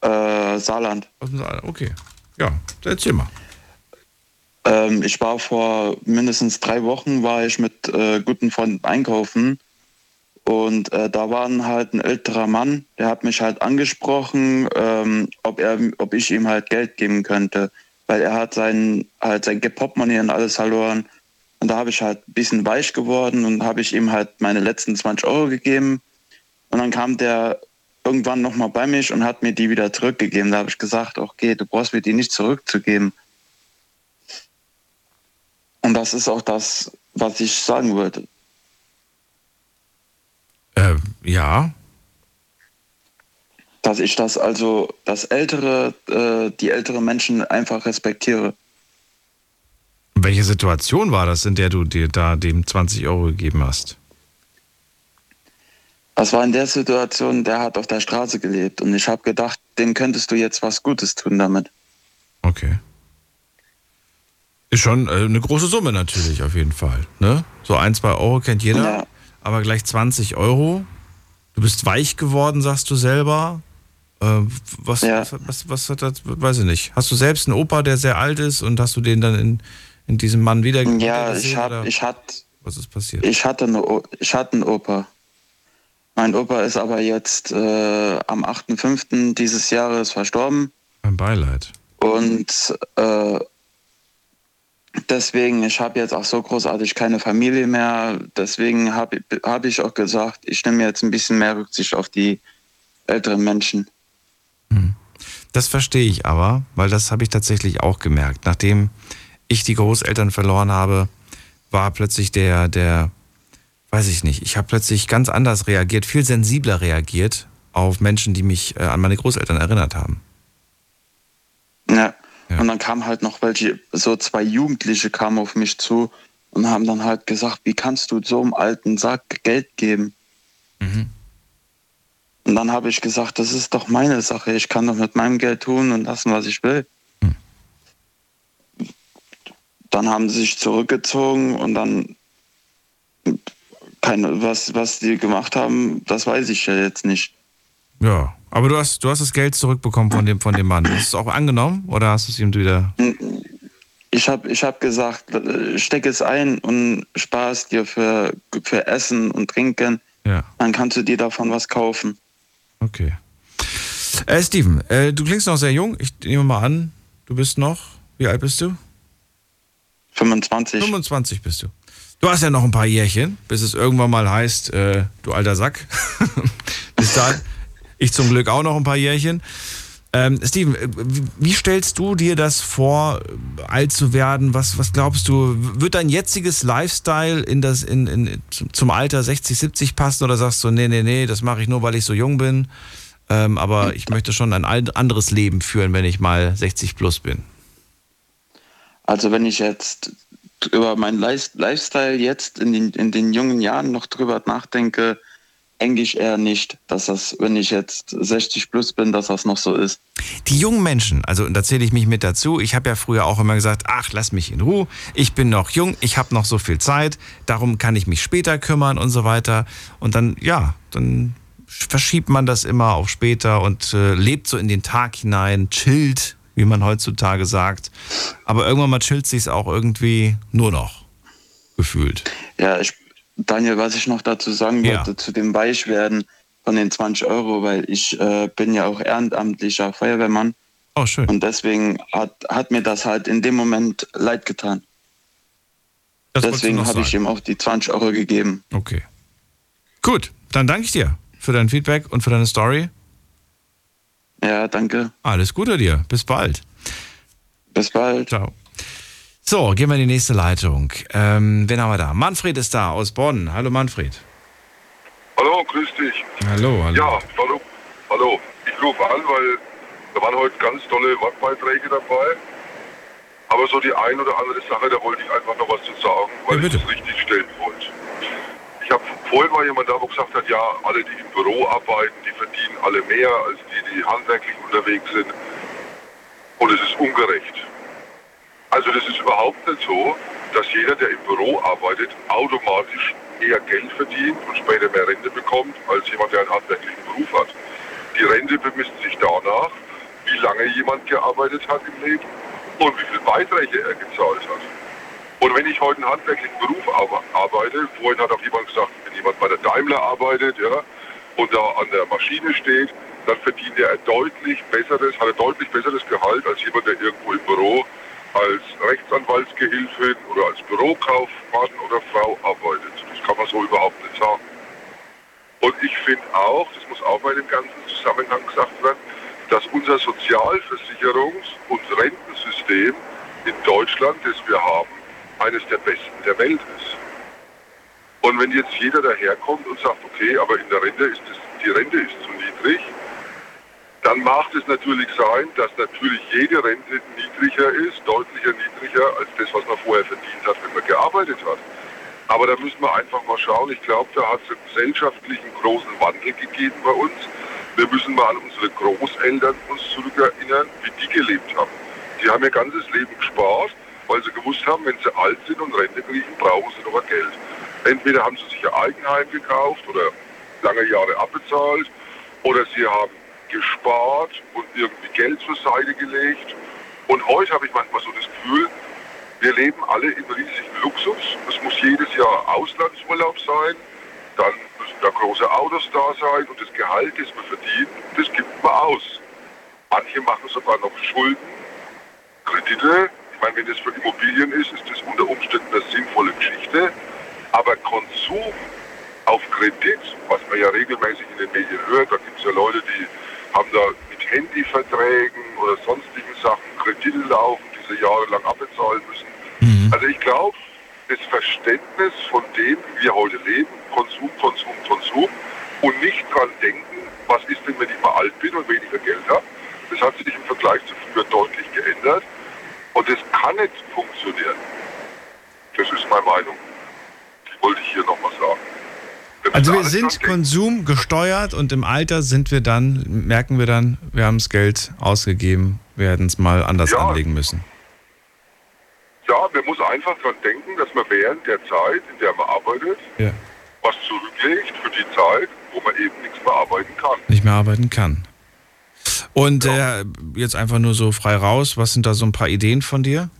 Äh, Saarland. Aus dem Saarland, okay. Ja, erzähl mal. Ähm, ich war vor mindestens drei Wochen, war ich mit äh, guten Freunden einkaufen und äh, da war halt ein älterer Mann, der hat mich halt angesprochen, ähm, ob er, ob ich ihm halt Geld geben könnte, weil er hat sein, halt sein Portemonnaie und alles verloren. Und da habe ich halt ein bisschen weich geworden und habe ich ihm halt meine letzten zwanzig Euro gegeben. Und dann kam der irgendwann nochmal bei mich und hat mir die wieder zurückgegeben. Da habe ich gesagt, okay, du brauchst mir die nicht zurückzugeben. Und das ist auch das, was ich sagen wollte. Ähm, ja. dass ich das also, das ältere, äh, die älteren Menschen einfach respektiere. Welche Situation war das, in der du dir da dem zwanzig Euro gegeben hast? Das war in der Situation, der hat auf der Straße gelebt und ich habe gedacht, dem könntest du jetzt was Gutes tun damit. Okay. Ist schon eine große Summe natürlich, auf jeden Fall. Ne? So ein, zwei Euro kennt jeder, ja. Aber gleich zwanzig Euro. Du bist weich geworden, sagst du selber. Äh, was, ja. was, was, was hat das, weiß ich nicht. Hast du selbst einen Opa, der sehr alt ist und hast du den dann in, in diesem Mann wiedergegeben? Ja, ich hatte, ich hatte, was ist passiert? Ich hatte eine, ich hatte einen Opa. Mein Opa ist aber jetzt äh, am achten fünften dieses Jahres verstorben. Mein Beileid. Und äh, deswegen, ich habe jetzt auch so großartig keine Familie mehr. Deswegen habe hab ich auch gesagt, ich nehme jetzt ein bisschen mehr Rücksicht auf die älteren Menschen. Das verstehe ich aber, weil das habe ich tatsächlich auch gemerkt. Nachdem ich die Großeltern verloren habe, war plötzlich der, der, weiß ich nicht, ich habe plötzlich ganz anders reagiert, viel sensibler reagiert auf Menschen, die mich äh, an meine Großeltern erinnert haben. Ja. Ja. Und dann kamen halt noch welche, so zwei Jugendliche kamen auf mich zu und haben dann halt gesagt, wie kannst du so einem alten Sack Geld geben? Mhm. Und dann habe ich gesagt, das ist doch meine Sache, ich kann doch mit meinem Geld tun und lassen, was ich will. Mhm. Dann haben sie sich zurückgezogen und dann, keine, was, was die gemacht haben, das weiß ich ja jetzt nicht. Ja, aber du hast, du hast das Geld zurückbekommen von dem, von dem Mann. Hast du es auch angenommen oder hast du es ihm wieder... Ich habe ich hab gesagt, steck es ein und spar es dir für, für Essen und Trinken. Ja. Dann kannst du dir davon was kaufen. Okay. Äh, Steven, äh, du klingst noch sehr jung. Ich nehme mal an, du bist noch... Wie alt bist du? fünfundzwanzig. fünfundzwanzig bist du. Du hast ja noch ein paar Jährchen, bis es irgendwann mal heißt, äh, du alter Sack. Bis dahin... Ich zum Glück auch noch ein paar Jährchen. Ähm, Steven, wie stellst du dir das vor, alt zu werden? Was, was glaubst du, wird dein jetziges Lifestyle in das, in, in, zum Alter sechzig, siebzig passen? Oder sagst du, nee, nee, nee, das mache ich nur, weil ich so jung bin. Ähm, aber ich möchte schon ein anderes Leben führen, wenn ich mal sechzig plus bin. Also wenn ich jetzt über meinen Lifestyle jetzt in den, in den jungen Jahren noch drüber nachdenke, eigentlich eher nicht, dass das, wenn ich jetzt sechzig plus bin, dass das noch so ist. Die jungen Menschen, also und da zähle ich mich mit dazu, ich habe ja früher auch immer gesagt, ach, lass mich in Ruhe, ich bin noch jung, ich habe noch so viel Zeit, darum kann ich mich später kümmern und so weiter. Und dann, ja, dann verschiebt man das immer auf später und äh, lebt so in den Tag hinein, chillt, wie man heutzutage sagt. Aber irgendwann mal chillt sich's auch irgendwie nur noch, gefühlt. Ja, ich Daniel, was ich noch dazu sagen wollte, ja. Zu dem Weichwerden von den zwanzig Euro, weil ich äh, bin ja auch ehrenamtlicher Feuerwehrmann. Oh, schön. Und deswegen hat, hat mir das halt in dem Moment leid getan. Das deswegen habe ich ihm auch die zwanzig Euro gegeben. Okay. Gut, dann danke ich dir für dein Feedback und für deine Story. Ja, danke. Alles Gute dir. Bis bald. Bis bald. Ciao. So, gehen wir in die nächste Leitung. Ähm, wen haben wir da? Manfred ist da aus Bonn. Hallo Manfred. Hallo, grüß dich. Hallo, hallo. Ja, hallo. Hallo. Ich rufe an, weil da waren heute ganz tolle Wortbeiträge dabei. Aber so die ein oder andere Sache, da wollte ich einfach noch was zu sagen, weil ja, ich das richtig stellen wollte. Ich habe vorhin mal jemand da, wo gesagt hat, ja, alle, die im Büro arbeiten, die verdienen alle mehr als die, die handwerklich unterwegs sind. Und es ist ungerecht. Also das ist überhaupt nicht so, dass jeder, der im Büro arbeitet, automatisch eher Geld verdient und später mehr Rente bekommt, als jemand, der einen handwerklichen Beruf hat. Die Rente bemisst sich danach, wie lange jemand gearbeitet hat im Leben und wie viele Beiträge er gezahlt hat. Und wenn ich heute einen handwerklichen Beruf arbeite, vorhin hat auch jemand gesagt, wenn jemand bei der Daimler arbeitet, ja, und da an der Maschine steht, dann verdient er ein deutlich besseres, hat ein deutlich besseres Gehalt als jemand, der irgendwo im Büro als Rechtsanwaltsgehilfin oder als Bürokaufmann oder Frau arbeitet. Das kann man so überhaupt nicht sagen. Und ich finde auch, das muss auch bei dem ganzen Zusammenhang gesagt werden, dass unser Sozialversicherungs- und Rentensystem in Deutschland, das wir haben, eines der besten der Welt ist. Und wenn jetzt jeder daherkommt und sagt, okay, aber in der Rente ist das, die Rente ist zu niedrig, dann mag es natürlich sein, dass natürlich jede Rente niedriger ist, deutlicher niedriger als das, was man vorher verdient hat, wenn man gearbeitet hat. Aber da müssen wir einfach mal schauen. Ich glaube, da hat es einen gesellschaftlichen großen Wandel gegeben bei uns. Wir müssen mal an unsere Großeltern uns zurückerinnern, wie die gelebt haben. Die haben ihr ganzes Leben gespart, weil sie gewusst haben, wenn sie alt sind und Rente kriegen, brauchen sie noch Geld. Entweder haben sie sich ein Eigenheim gekauft oder lange Jahre abbezahlt, oder sie haben gespart und irgendwie Geld zur Seite gelegt. Und heute habe ich manchmal so das Gefühl, wir leben alle im riesigen Luxus. Es muss jedes Jahr Auslandsurlaub sein, dann müssen da große Autos da sein und das Gehalt, das man verdient, das gibt man aus. Manche machen sogar noch Schulden, Kredite. Ich meine, wenn das für Immobilien ist, ist das unter Umständen eine sinnvolle Geschichte. Aber Konsum auf Kredit, was man ja regelmäßig in den Medien hört, da gibt es ja Leute, die haben da mit Handyverträgen oder sonstigen Sachen Kredite laufen, die sie jahrelang abbezahlen müssen. Mhm. Also ich glaube, das Verständnis von dem, wie wir heute leben, Konsum, Konsum, Konsum und nicht dran denken, was ist denn, wenn ich mal alt bin und weniger Geld habe, das hat sich im Vergleich zu früher deutlich geändert und das kann nicht funktionieren. Das ist meine Meinung. Die wollte ich hier nochmal sagen. Also wir sind konsumgesteuert und im Alter sind wir dann, merken wir dann, wir haben das Geld ausgegeben, wir hätten es mal anders ja. anlegen müssen. Ja, man muss einfach daran denken, dass man während der Zeit, in der man arbeitet, ja. was zurücklegt für die Zeit, wo man eben nichts mehr arbeiten kann. Nicht mehr arbeiten kann. Und ja. äh, jetzt einfach nur so frei raus, was sind da so ein paar Ideen von dir?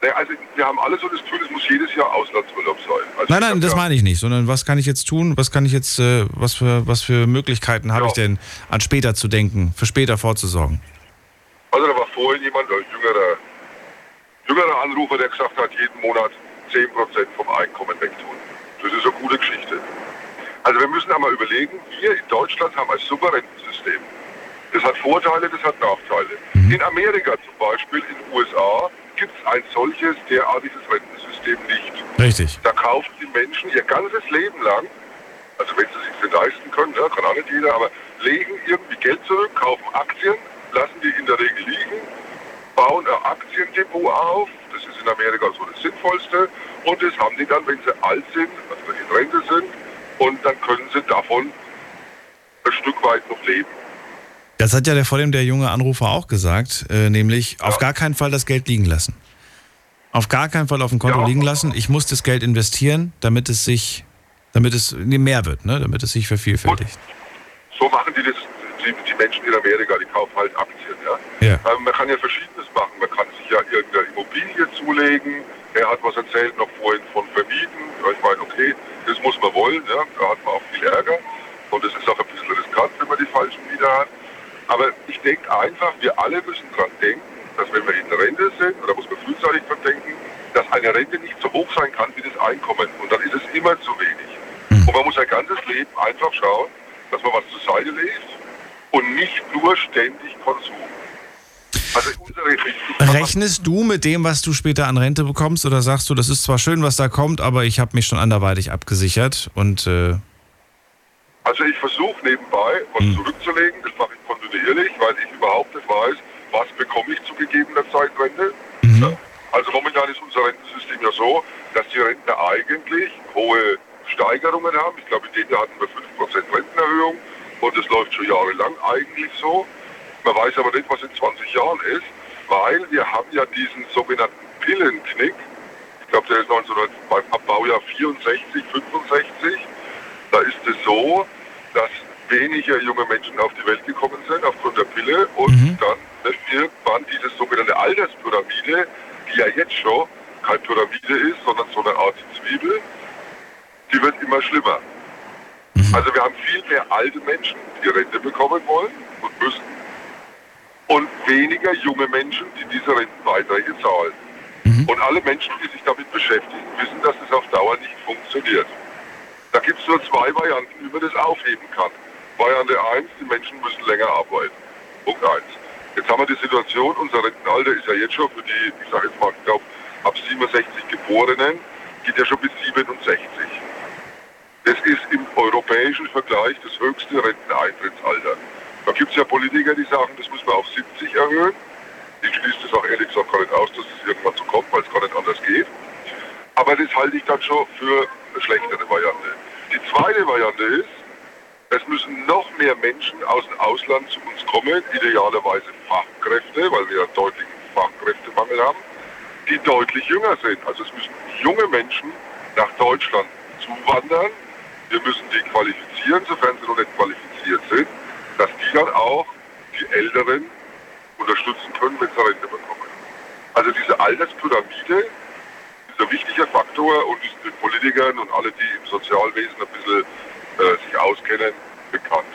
Naja, also wir haben alle so das Gefühl, es muss jedes Jahr Auslandsurlaub sein. Also nein, nein, das ja, meine ich nicht, sondern was kann ich jetzt tun, was kann ich jetzt, äh, was für, was für Möglichkeiten ja. habe ich denn, an später zu denken, für später vorzusorgen? Also da war vorhin jemand, ein jüngerer, jüngerer Anrufer, der gesagt hat, jeden Monat zehn Prozent vom Einkommen wegtun. Das ist eine gute Geschichte. Also wir müssen einmal überlegen, wir in Deutschland haben ein Superrentensystem. Das hat Vorteile, das hat Nachteile. Mhm. In Amerika zum Beispiel, in den U S A, gibt es ein solches derartiges Rentensystem nicht. Richtig. Da kaufen die Menschen ihr ganzes Leben lang, also wenn sie sich das leisten können, ja, kann auch nicht jeder, aber legen irgendwie Geld zurück, kaufen Aktien, lassen die in der Regel liegen, bauen ein Aktiendepot auf, das ist in Amerika so das Sinnvollste, und das haben die dann, wenn sie alt sind, also wenn sie in Rente sind, und dann können sie davon ein Stück weit noch leben. Das hat ja der vor dem der junge Anrufer auch gesagt, äh, nämlich ja. auf gar keinen Fall das Geld liegen lassen. Auf gar keinen Fall auf dem Konto ja. liegen lassen. Ich muss das Geld investieren, damit es sich, damit es mehr wird, ne? Damit es sich vervielfältigt. Und so machen die das, die, die Menschen in Amerika, die kaufen halt Aktien. Ja? Ja. Ähm, man kann ja Verschiedenes machen. Man kann sich ja irgendeine Immobilie zulegen. Er hat was erzählt noch vorhin von Vermieten. Ich meine, okay, das muss man wollen. Ja? Da hat man auch viel Ärger. Und das ist auch ein bisschen riskant, wenn man die falschen Mieter hat. Aber ich denke einfach, wir alle müssen dran denken, dass wenn wir in Rente sind, oder muss man frühzeitig dran denken, dass eine Rente nicht so hoch sein kann wie das Einkommen. Und dann ist es immer zu wenig. Und man muss sein ganzes Leben einfach schauen, dass man was zur Seite legt und nicht nur ständig Konsum. Also rechnest du mit dem, was du später an Rente bekommst, oder sagst du, das ist zwar schön, was da kommt, aber ich habe mich schon anderweitig abgesichert und... Äh Also ich versuche nebenbei, was mhm. zurückzulegen, das mache ich kontinuierlich, weil ich überhaupt nicht weiß, was bekomme ich zu gegebener Zeit Rente. Mhm. Ja. Also momentan ist unser Rentensystem ja so, dass die Rentner eigentlich hohe Steigerungen haben. Ich glaube, in dem Jahr hatten wir fünf Prozent Rentenerhöhung und das läuft schon jahrelang eigentlich so. Man weiß aber nicht, was in zwanzig Jahren ist, weil wir haben ja diesen sogenannten Pillenknick. Ich glaube, der ist neunzehnhundert, beim Baujahr vierundsechzig, fünfundsechzig. Da ist es so, dass weniger junge Menschen auf die Welt gekommen sind aufgrund der Pille und mhm. dann irgendwann diese sogenannte Alterspyramide, die ja jetzt schon keine Pyramide ist, sondern so eine Art Zwiebel, die wird immer schlimmer. Mhm. Also wir haben viel mehr alte Menschen, die Rente bekommen wollen und müssen und weniger junge Menschen, die diese Rentenbeiträge zahlen. Mhm. Und alle Menschen, die sich damit beschäftigen, wissen, dass es auf Dauer nicht funktioniert. Da gibt es nur zwei Varianten, wie man das aufheben kann. Variante eins, die Menschen müssen länger arbeiten. Punkt eins. Jetzt haben wir die Situation, unser Rentenalter ist ja jetzt schon für die, ich sage jetzt mal, ich glaube, ab siebenundsechzig Geborenen, geht ja schon bis siebenundsechzig. Das ist im europäischen Vergleich das höchste Renteneintrittsalter. Da gibt es ja Politiker, die sagen, das müssen wir auf siebzig erhöhen. Ich schließe das auch ehrlich gesagt gar nicht aus, dass es das irgendwann so kommt, weil es gar nicht anders geht. Aber das halte ich dann schon für eine schlechtere Variante. Die zweite Variante ist, es müssen noch mehr Menschen aus dem Ausland zu uns kommen, idealerweise Fachkräfte, weil wir einen deutlichen Fachkräftemangel haben, die deutlich jünger sind. Also es müssen junge Menschen nach Deutschland zuwandern. Wir müssen die qualifizieren, sofern sie noch nicht qualifiziert sind, dass die dann auch die Älteren unterstützen können, wenn sie Rente bekommen. Also diese Alterspyramide ist ein wichtiger Faktor und ist den Politikern und alle, die im Sozialwesen ein bisschen äh, sich auskennen, bekannt.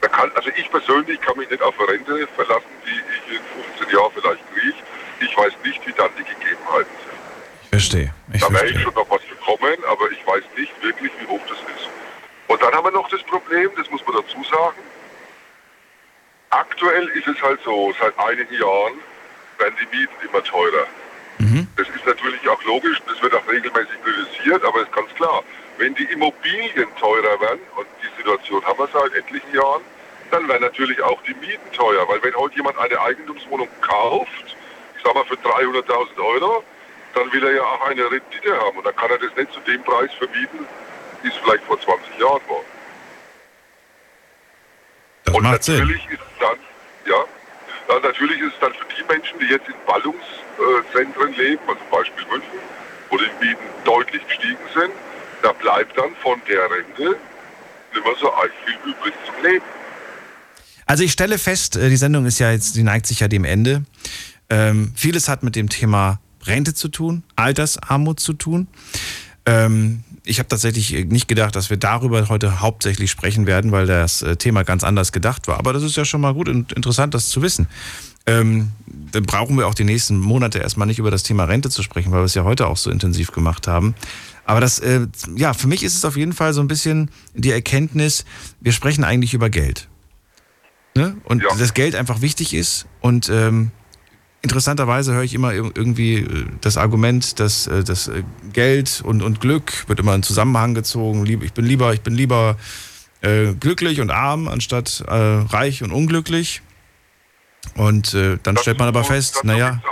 Man kann, also ich persönlich kann mich nicht auf eine Rente verlassen, die ich in fünfzehn Jahren vielleicht kriege. Ich weiß nicht, wie dann die Gegebenheiten sind. Ich verstehe. Ich da werde ich schon noch was bekommen, aber ich weiß nicht wirklich, wie hoch das ist. Und dann haben wir noch das Problem, das muss man dazu sagen, aktuell ist es halt so, seit einigen Jahren werden die Mieten immer teurer. Mhm. Das ist natürlich auch logisch, das wird auch regelmäßig kritisiert, aber es ist ganz klar, wenn die Immobilien teurer werden, und die Situation haben wir seit etlichen Jahren, dann werden natürlich auch die Mieten teuer, weil wenn heute jemand eine Eigentumswohnung kauft, ich sag mal für dreihunderttausend Euro, dann will er ja auch eine Rendite haben und dann kann er das nicht zu dem Preis vermieten, wie es vielleicht vor zwanzig Jahren war. Das und macht natürlich Sinn. Ist dann, ja, dann natürlich ist es dann für die Menschen, die jetzt in Ballungszentren leben, also zum Beispiel München, wo die Mieten deutlich gestiegen sind, da bleibt dann von der Rente nicht mehr so viel übrig zum Leben. Also ich stelle fest, die Sendung ist ja jetzt, die neigt sich ja dem Ende. Ähm, vieles hat mit dem Thema Rente zu tun, Altersarmut zu tun. Ähm, ich habe tatsächlich nicht gedacht, dass wir darüber heute hauptsächlich sprechen werden, weil das Thema ganz anders gedacht war. Aber das ist ja schon mal gut und interessant, das zu wissen. Ähm, dann brauchen wir auch die nächsten Monate erstmal nicht über das Thema Rente zu sprechen, weil wir es ja heute auch so intensiv gemacht haben. Aber das, äh, ja, für mich ist es auf jeden Fall so ein bisschen die Erkenntnis, wir sprechen eigentlich über Geld. Ne? Und ja. Dass Geld einfach wichtig ist und... Ähm, interessanterweise höre ich immer irgendwie das Argument, dass das Geld und, und Glück wird immer in Zusammenhang gezogen. Ich bin lieber, ich bin lieber äh, glücklich und arm anstatt äh, reich und unglücklich. Und äh, dann das stellt man aber fest, naja,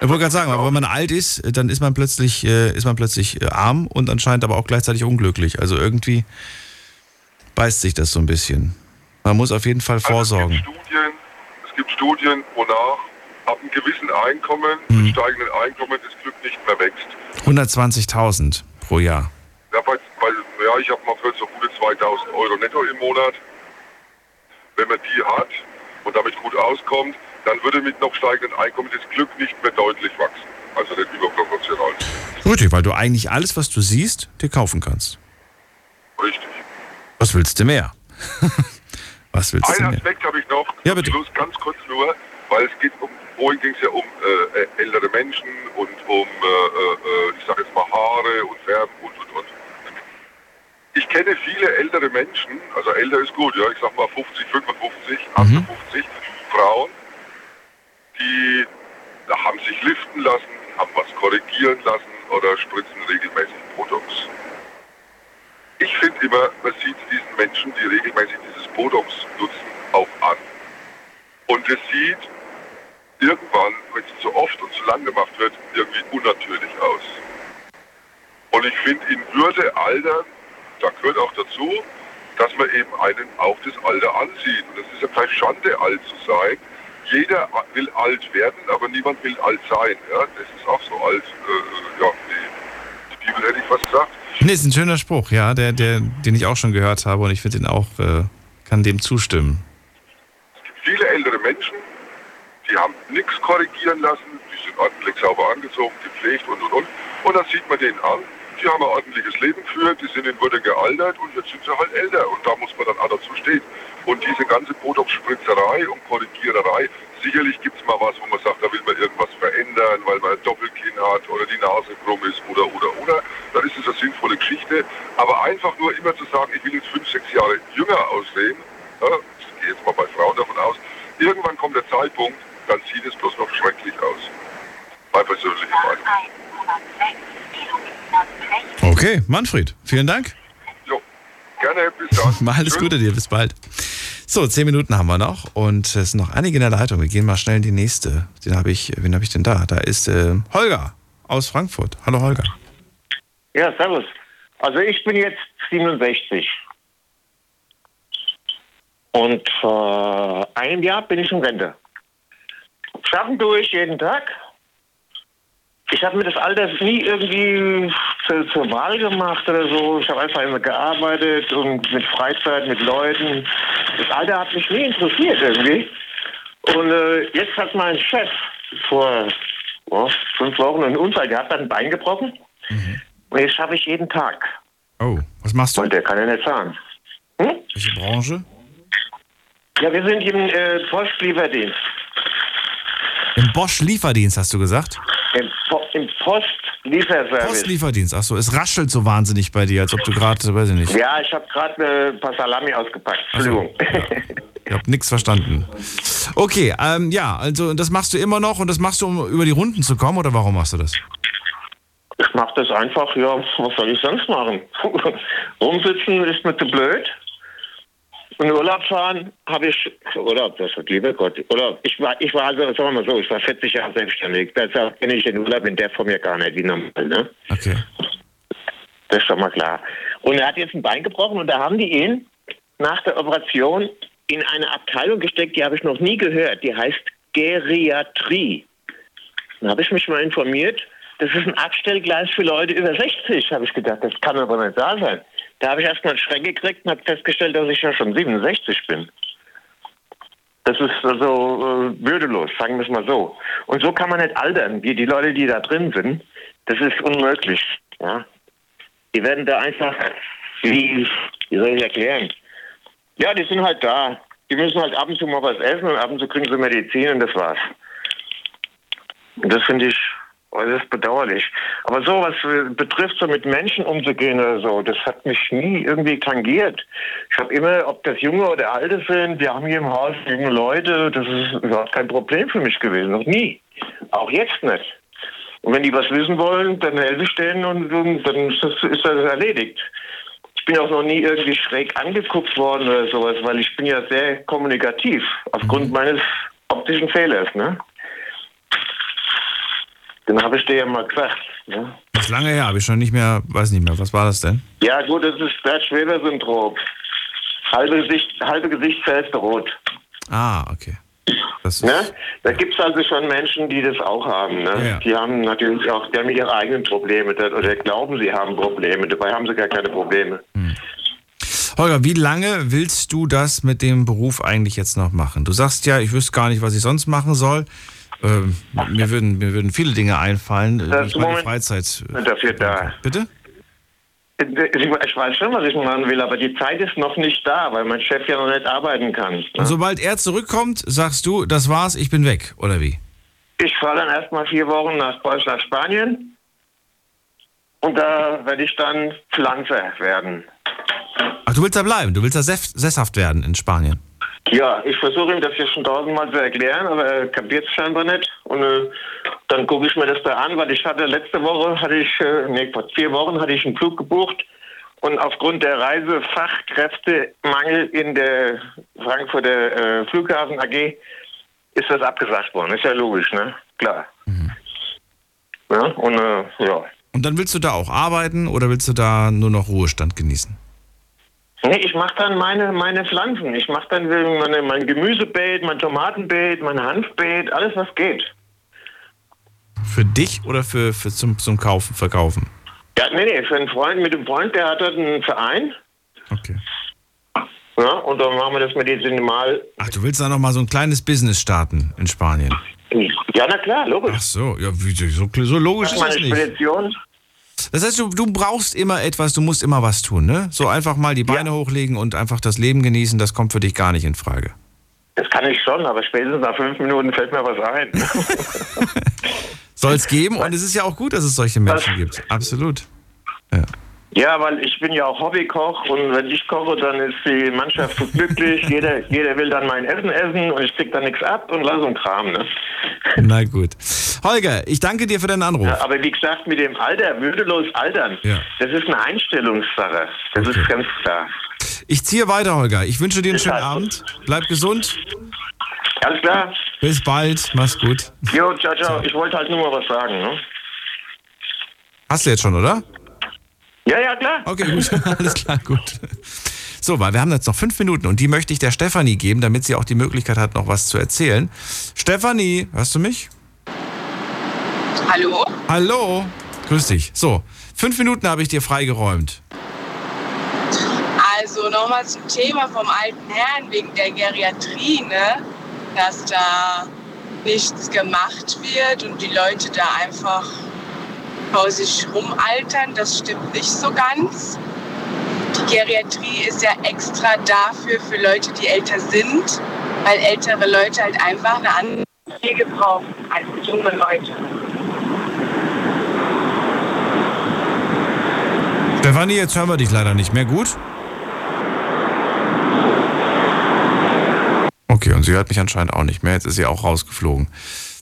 ich wollte gerade sagen, aber wenn man alt ist, dann ist man plötzlich äh, ist man plötzlich äh, arm und anscheinend aber auch gleichzeitig unglücklich. Also irgendwie beißt sich das so ein bisschen. Man muss auf jeden Fall vorsorgen. Also es gibt Studien, es gibt Studien, wonach ab einem gewissen Einkommen, hm. mit steigenden Einkommen, das Glück nicht mehr wächst. hundertzwanzigtausend pro Jahr. Ja, bei, bei, ja ich habe mal gehört, so gute zweitausend Euro netto im Monat. Wenn man die hat und damit gut auskommt, dann würde mit noch steigenden Einkommen das Glück nicht mehr deutlich wachsen. Also nicht überproportional. Richtig, weil du eigentlich alles, was du siehst, dir kaufen kannst. Richtig. Was willst du mehr? Was willst Ein du mehr? Einen Aspekt habe ich noch. Ja, bitte. Schluss, ganz kurz nur, weil es geht um Vorhin ging es ja um äh, ältere Menschen und um, äh, äh, ich sage jetzt mal, Haare und Färben und, und, und. Ich kenne viele ältere Menschen, also älter ist gut, ja, ich sag mal fünfzig, fünfundfünfzig, achtundfünfzig, mhm. Frauen, die da haben sich liften lassen, haben was korrigieren lassen oder spritzen regelmäßig Botox. Ich finde immer, man sieht diesen Menschen, die regelmäßig dieses Botox nutzen, auch an. Und es sieht irgendwann, wenn es zu oft und zu lang gemacht wird, irgendwie unnatürlich aus. Und ich finde, in Würde Alter, da gehört auch dazu, dass man eben einen auch das Alter ansieht. Und es ist ja keine Schande, alt zu sein. Jeder will alt werden, aber niemand will alt sein. Ja, das ist auch so alt, äh, ja, die, die Bibel hätte ich fast gesagt. Nee, ist ein schöner Spruch, ja, der, der, den ich auch schon gehört habe und ich finde den auch, äh, kann dem zustimmen. Es gibt viele ältere Menschen, die haben nichts korrigieren lassen, die sind ordentlich sauber angezogen, gepflegt und und und. Und dann sieht man denen an, die haben ein ordentliches Leben geführt, die sind in Würde gealtert und jetzt sind sie halt älter. Und da muss man dann auch dazu stehen. Und diese ganze Botox-Spritzerei und Korrigiererei, sicherlich gibt es mal was, wo man sagt, da will man irgendwas verändern, weil man ein Doppelkinn hat oder die Nase krumm ist oder oder oder. Dann ist es eine sinnvolle Geschichte. Aber einfach nur immer zu sagen, ich will jetzt fünf, sechs Jahre jünger aussehen, ja, ich gehe jetzt mal bei Frauen davon aus, irgendwann kommt der Zeitpunkt, dann sieht es bloß noch schrecklich aus. Meine persönliche Meinung. Okay, Manfred, vielen Dank. Jo, gerne, bis dann. Alles Gute dir, bis bald. So, zehn Minuten haben wir noch und es sind noch einige in der Leitung. Wir gehen mal schnell in die nächste. Den habe ich, wen habe ich denn da? Da ist äh, Holger aus Frankfurt. Hallo Holger. Ja, servus. Also ich bin jetzt siebenundsechzig. Und vor einem Jahr bin ich in Rente. Schaffen tue ich jeden Tag. Ich habe mir das Alter nie irgendwie zur, zur Wahl gemacht oder so. Ich habe einfach immer gearbeitet und mit Freizeit, mit Leuten. Das Alter hat mich nie interessiert irgendwie. Und äh, jetzt hat mein Chef vor oh, fünf Wochen einen Unfall gehabt, hat ein Bein gebrochen. Mhm. Und jetzt schaffe ich jeden Tag. Oh, was machst du? Und der kann ja nicht zahlen. Hm? Welche Branche? Ja, wir sind im äh, Postlieferdienst. Im Bosch-Lieferdienst, hast du gesagt? Im, po- im Postlieferservice. Postlieferdienst, achso, es raschelt so wahnsinnig bei dir, als ob du gerade, weiß ich nicht. Ja, ich habe gerade ein paar Salami ausgepackt, Entschuldigung. So, ja. Ich habe nichts verstanden. Okay, ähm, ja, also das machst du immer noch und das machst du, um über die Runden zu kommen, oder warum machst du das? Ich mache das einfach, ja, was soll ich sonst machen? Rumsitzen ist mir zu blöd. In Urlaub fahren habe ich, Urlaub, das hat lieber Gott, Urlaub, ich war, ich war also, sagen wir mal so, ich war vierzig Jahre selbstständig, deshalb kenne ich den Urlaub in der Form ja gar nicht, wie normal, ne? Okay. Das ist schon mal klar. Und er hat jetzt ein Bein gebrochen und da haben die ihn nach der Operation in eine Abteilung gesteckt, die habe ich noch nie gehört, die heißt Geriatrie. Dann habe ich mich mal informiert, das ist ein Abstellgleis für Leute über sechzig, habe ich gedacht, das kann aber nicht da sein. Da habe ich erstmal einen Schreck gekriegt und habe festgestellt, dass ich ja schon siebenundsechzig bin. Das ist also äh, würdelos, sagen wir es mal so. Und so kann man nicht altern, wie die Leute, die da drin sind. Das ist unmöglich. Ja? Die werden da einfach, wie, wie soll ich erklären? Ja, die sind halt da. Die müssen halt ab und zu mal was essen und ab und zu kriegen sie Medizin und das war's. Und das finde ich... Oh, das ist bedauerlich. Aber so, was betrifft, so mit Menschen umzugehen oder so, das hat mich nie irgendwie tangiert. Ich habe immer, ob das Junge oder Alte sind, wir haben hier im Haus junge Leute, das ist überhaupt kein Problem für mich gewesen, noch nie. Auch jetzt nicht. Und wenn die was wissen wollen, dann helfe ich denen und, und dann ist das, ist das erledigt. Ich bin auch noch nie irgendwie schräg angeguckt worden oder sowas, weil ich bin ja sehr kommunikativ, aufgrund mhm. meines optischen Fehlers, ne? Dann habe ich dir ja mal gesagt. Ne? Das ist lange her, habe ich schon nicht mehr, weiß nicht mehr, was war das denn? Ja gut, das ist Sturge-Weber-Syndrom. Halbe Gesicht, halbe Gesichtshälfte rot. Ah, okay. Das ist, ne? Da gibt es also schon Menschen, die das auch haben. Ne? Ja, ja. Die haben natürlich auch, die haben ihre eigenen Probleme oder glauben, sie haben Probleme. Dabei haben sie gar keine Probleme. Hm. Holger, wie lange willst du das mit dem Beruf eigentlich jetzt noch machen? Du sagst ja, ich wüsste gar nicht, was ich sonst machen soll. Ähm, mir würden, mir würden viele Dinge einfallen. Das ich meine Moment Freizeit. Dafür da. Bitte? Ich weiß schon, was ich machen will, aber die Zeit ist noch nicht da, weil mein Chef ja noch nicht arbeiten kann. Ne? Und sobald er zurückkommt, sagst du, das war's, ich bin weg, oder wie? Ich fahre dann erstmal vier Wochen nach, nach Spanien und da werde ich dann Pflanzer werden. Ach, du willst da bleiben, du willst da sesshaft werden in Spanien? Ja, ich versuche ihm das ja schon tausendmal zu erklären, aber er kapiert es scheinbar nicht. Und äh, dann gucke ich mir das da an, weil ich hatte letzte Woche, hatte ich, äh, nee, vor vier Wochen hatte ich einen Flug gebucht und aufgrund der Reisefachkräftemangel in der Frankfurter äh, Flughafen A G ist das abgesagt worden. Ist ja logisch, ne? Klar. Mhm. Ja, und, äh, ja. Und dann willst du da auch arbeiten oder willst du da nur noch Ruhestand genießen? Nee, ich mache dann meine, meine Pflanzen. Ich mache dann meine, mein Gemüsebeet, mein Tomatenbeet, mein Hanfbeet, alles was geht. Für dich oder für, für zum, zum Kaufen, Verkaufen? Ja, nee, nee, für einen Freund, mit dem Freund, der hat dort einen Verein. Okay. Ja, und dann machen wir das medizinal. Ach, du willst da nochmal so ein kleines Business starten in Spanien? Ja, na klar, logisch. Ach so, ja, so, so logisch das ist das nicht. Spedition. Das heißt, du, du brauchst immer etwas, du musst immer was tun, ne? So einfach mal die Beine ja. hochlegen und einfach das Leben genießen, das kommt für dich gar nicht in Frage. Das kann ich schon, aber spätestens nach fünf Minuten fällt mir was ein. Soll es geben und es ist ja auch gut, dass es solche Menschen das gibt. Absolut. Ja. Ja, weil ich bin ja auch Hobbykoch und wenn ich koche, dann ist die Mannschaft so glücklich. jeder, jeder will dann mein Essen essen und ich kriege dann nichts ab und lass so einen Kram. Ne? Na gut. Holger, ich danke dir für deinen Anruf. Ja, aber wie gesagt, mit dem Alter, würdelos altern, ja. Das ist eine Einstellungssache. Das okay. ist ganz klar. Ich ziehe weiter, Holger. Ich wünsche dir einen schönen Abend. Bleib gesund. Alles klar. Bis bald. Mach's gut. Jo, ciao, ciao. So. Ich wollte halt nur mal was sagen. Ne? Hast du jetzt schon, oder? Ja, ja, klar. Okay, gut. Alles klar, gut. So, weil wir haben jetzt noch fünf Minuten und die möchte ich der Stefanie geben, damit sie auch die Möglichkeit hat, noch was zu erzählen. Stefanie, hörst du mich? Hallo? Hallo. Grüß dich. So, fünf Minuten habe ich dir freigeräumt. Also nochmal zum Thema vom alten Herrn wegen der Geriatrie, ne? Dass da nichts gemacht wird und die Leute da einfach vor sich rumaltern, das stimmt nicht so ganz. Die Geriatrie ist ja extra dafür, für Leute, die älter sind, weil ältere Leute halt einfach eine andere Pflege brauchen als junge Leute. Stefanie, jetzt hören wir dich leider nicht mehr gut. Okay, und sie hört mich anscheinend auch nicht mehr. Jetzt ist sie auch rausgeflogen.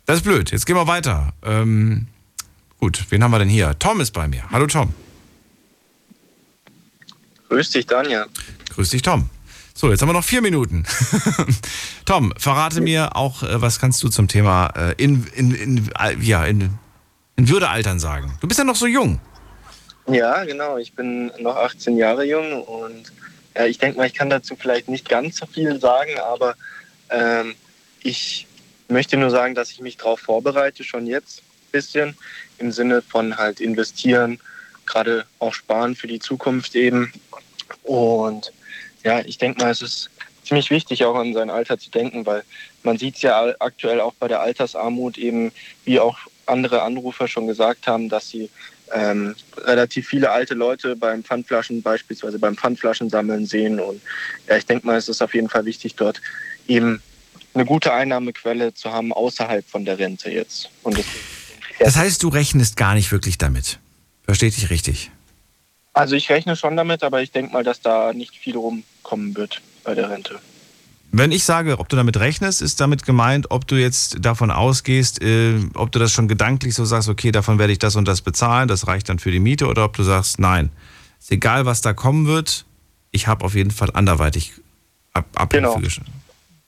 Das ist blöd. Jetzt gehen wir weiter. Ähm, gut, wen haben wir denn hier? Tom ist bei mir. Hallo, Tom. Grüß dich, Daniel. Grüß dich, Tom. So, jetzt haben wir noch vier Minuten. Tom, verrate mir auch, was kannst du zum Thema in, in, in, ja, in, in Würde altern sagen? Du bist ja noch so jung. Ja, genau. Ich bin noch achtzehn Jahre jung und äh, ich denke mal, ich kann dazu vielleicht nicht ganz so viel sagen, aber ähm, ich möchte nur sagen, dass ich mich darauf vorbereite, schon jetzt ein bisschen, im Sinne von halt investieren, gerade auch sparen für die Zukunft eben. Und ja, ich denke mal, es ist ziemlich wichtig, auch an sein Alter zu denken, weil man sieht es ja aktuell auch bei der Altersarmut eben, wie auch andere Anrufer schon gesagt haben, dass sie ähm, relativ viele alte Leute beim Pfandflaschen, beispielsweise beim Pfandflaschensammeln sehen. Und ja, ich denke mal, es ist auf jeden Fall wichtig, dort eben eine gute Einnahmequelle zu haben, außerhalb von der Rente jetzt. Und das, das heißt, du rechnest gar nicht wirklich damit? Verstehe ich richtig? Also ich rechne schon damit, aber ich denke mal, dass da nicht viel rumkommen wird bei der Rente. Wenn ich sage, ob du damit rechnest, ist damit gemeint, ob du jetzt davon ausgehst, äh, ob du das schon gedanklich so sagst, okay, davon werde ich das und das bezahlen, das reicht dann für die Miete, oder ob du sagst, nein, ist egal, was da kommen wird, ich habe auf jeden Fall anderweitig ab, ab genau.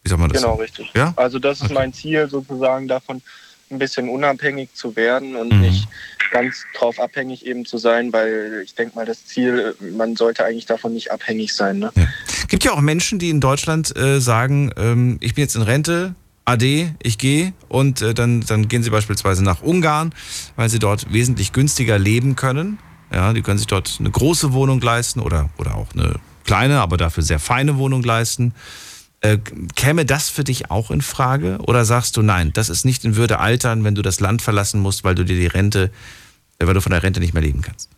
Wie soll man das genau, sagen? Richtig. Ja? Also das ist okay. Mein Ziel sozusagen, davon ein bisschen unabhängig zu werden und mhm. nicht ganz drauf abhängig eben zu sein, weil ich denke mal, das Ziel, man sollte eigentlich davon nicht abhängig sein. Ne? Ja. Gibt ja auch Menschen, die in Deutschland äh, sagen, ähm, ich bin jetzt in Rente, ade, ich gehe, und äh, dann, dann gehen sie beispielsweise nach Ungarn, weil sie dort wesentlich günstiger leben können. Ja, die können sich dort eine große Wohnung leisten oder, oder auch eine kleine, aber dafür sehr feine Wohnung leisten. Äh, käme das für dich auch in Frage? Oder sagst du, nein, das ist nicht in Würde altern, wenn du das Land verlassen musst, weil du dir die Rente, äh, weil du von der Rente nicht mehr leben kannst?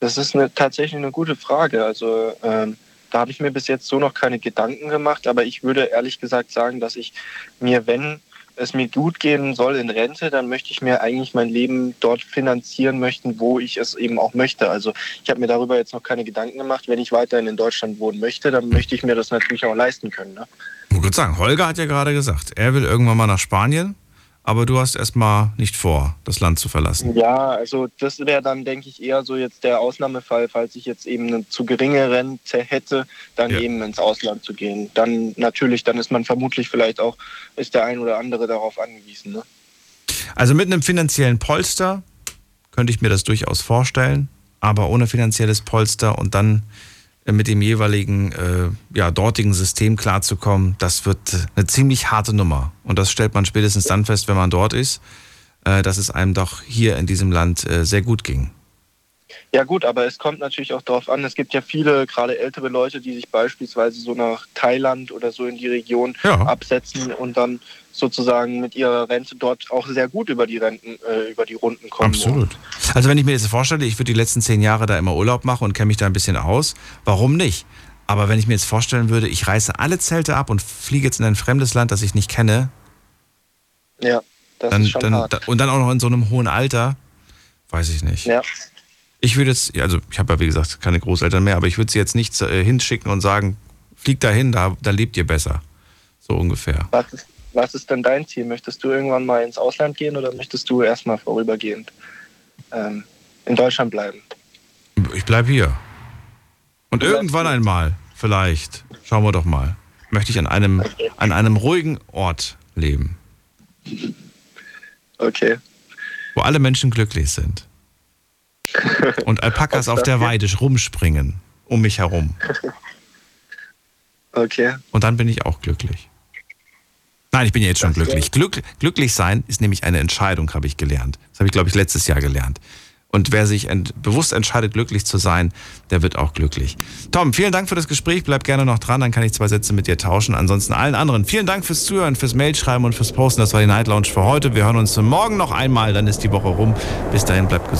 Das ist eine, tatsächlich eine gute Frage. Also ähm, da habe ich mir bis jetzt so noch keine Gedanken gemacht, aber ich würde ehrlich gesagt sagen, dass ich mir, wenn es mir gut gehen soll in Rente, dann möchte ich mir eigentlich mein Leben dort finanzieren möchten, wo ich es eben auch möchte. Also ich habe mir darüber jetzt noch keine Gedanken gemacht. Wenn ich weiterhin in Deutschland wohnen möchte, dann möchte ich mir das natürlich auch leisten können. Ne? Ich würde sagen, Holger hat ja gerade gesagt, er will irgendwann mal nach Spanien, aber du hast erstmal nicht vor, das Land zu verlassen. Ja, also das wäre dann, denke ich, eher so jetzt der Ausnahmefall, falls ich jetzt eben eine zu geringe Rente hätte, dann ja. eben ins Ausland zu gehen. Dann natürlich, dann ist man vermutlich vielleicht auch, ist der ein oder andere darauf angewiesen. Ne? Also mit einem finanziellen Polster könnte ich mir das durchaus vorstellen, aber ohne finanzielles Polster und dann mit dem jeweiligen, äh, ja, dortigen System klarzukommen, das wird eine ziemlich harte Nummer. Und das stellt man spätestens dann fest, wenn man dort ist, äh, dass es einem doch hier in diesem Land äh, sehr gut ging. Ja gut, aber es kommt natürlich auch darauf an, es gibt ja viele, gerade ältere Leute, die sich beispielsweise so nach Thailand oder so in die Region ja. absetzen und dann sozusagen mit ihrer Rente dort auch sehr gut über die Renten, äh, über die Runden kommen. Absolut. Und also wenn ich mir das vorstelle, ich würde die letzten zehn Jahre da immer Urlaub machen und kenne mich da ein bisschen aus, warum nicht? Aber wenn ich mir jetzt vorstellen würde, ich reiße alle Zelte ab und fliege jetzt in ein fremdes Land, das ich nicht kenne, ja, das dann, ist schon dann, hart. Und dann auch noch in so einem hohen Alter, weiß ich nicht. Ja. Ich würde jetzt, also ich habe ja wie gesagt keine Großeltern mehr, aber ich würde sie jetzt nicht äh, hinschicken und sagen, flieg dahin, da, da lebt ihr besser. So ungefähr. Was ist, was ist denn dein Ziel? Möchtest du irgendwann mal ins Ausland gehen oder möchtest du erstmal vorübergehend ähm, in Deutschland bleiben? Ich bleib hier. Und du irgendwann einmal Vielleicht. Schauen wir doch mal. Möchte ich an einem, okay. an einem ruhigen Ort leben. Okay. Wo alle Menschen glücklich sind. Und Alpakas auf der Weide rumspringen, um mich herum. Okay. Und dann bin ich auch glücklich. Nein, ich bin ja jetzt schon glücklich. Glück, glücklich sein ist nämlich eine Entscheidung, habe ich gelernt. Das habe ich, glaube ich, letztes Jahr gelernt. Und wer sich ent- bewusst entscheidet, glücklich zu sein, der wird auch glücklich. Tom, vielen Dank für das Gespräch. Bleib gerne noch dran, dann kann ich zwei Sätze mit dir tauschen. Ansonsten allen anderen vielen Dank fürs Zuhören, fürs Mailschreiben und fürs Posten. Das war die Night Lounge für heute. Wir hören uns morgen noch einmal, dann ist die Woche rum. Bis dahin, bleibt gesund.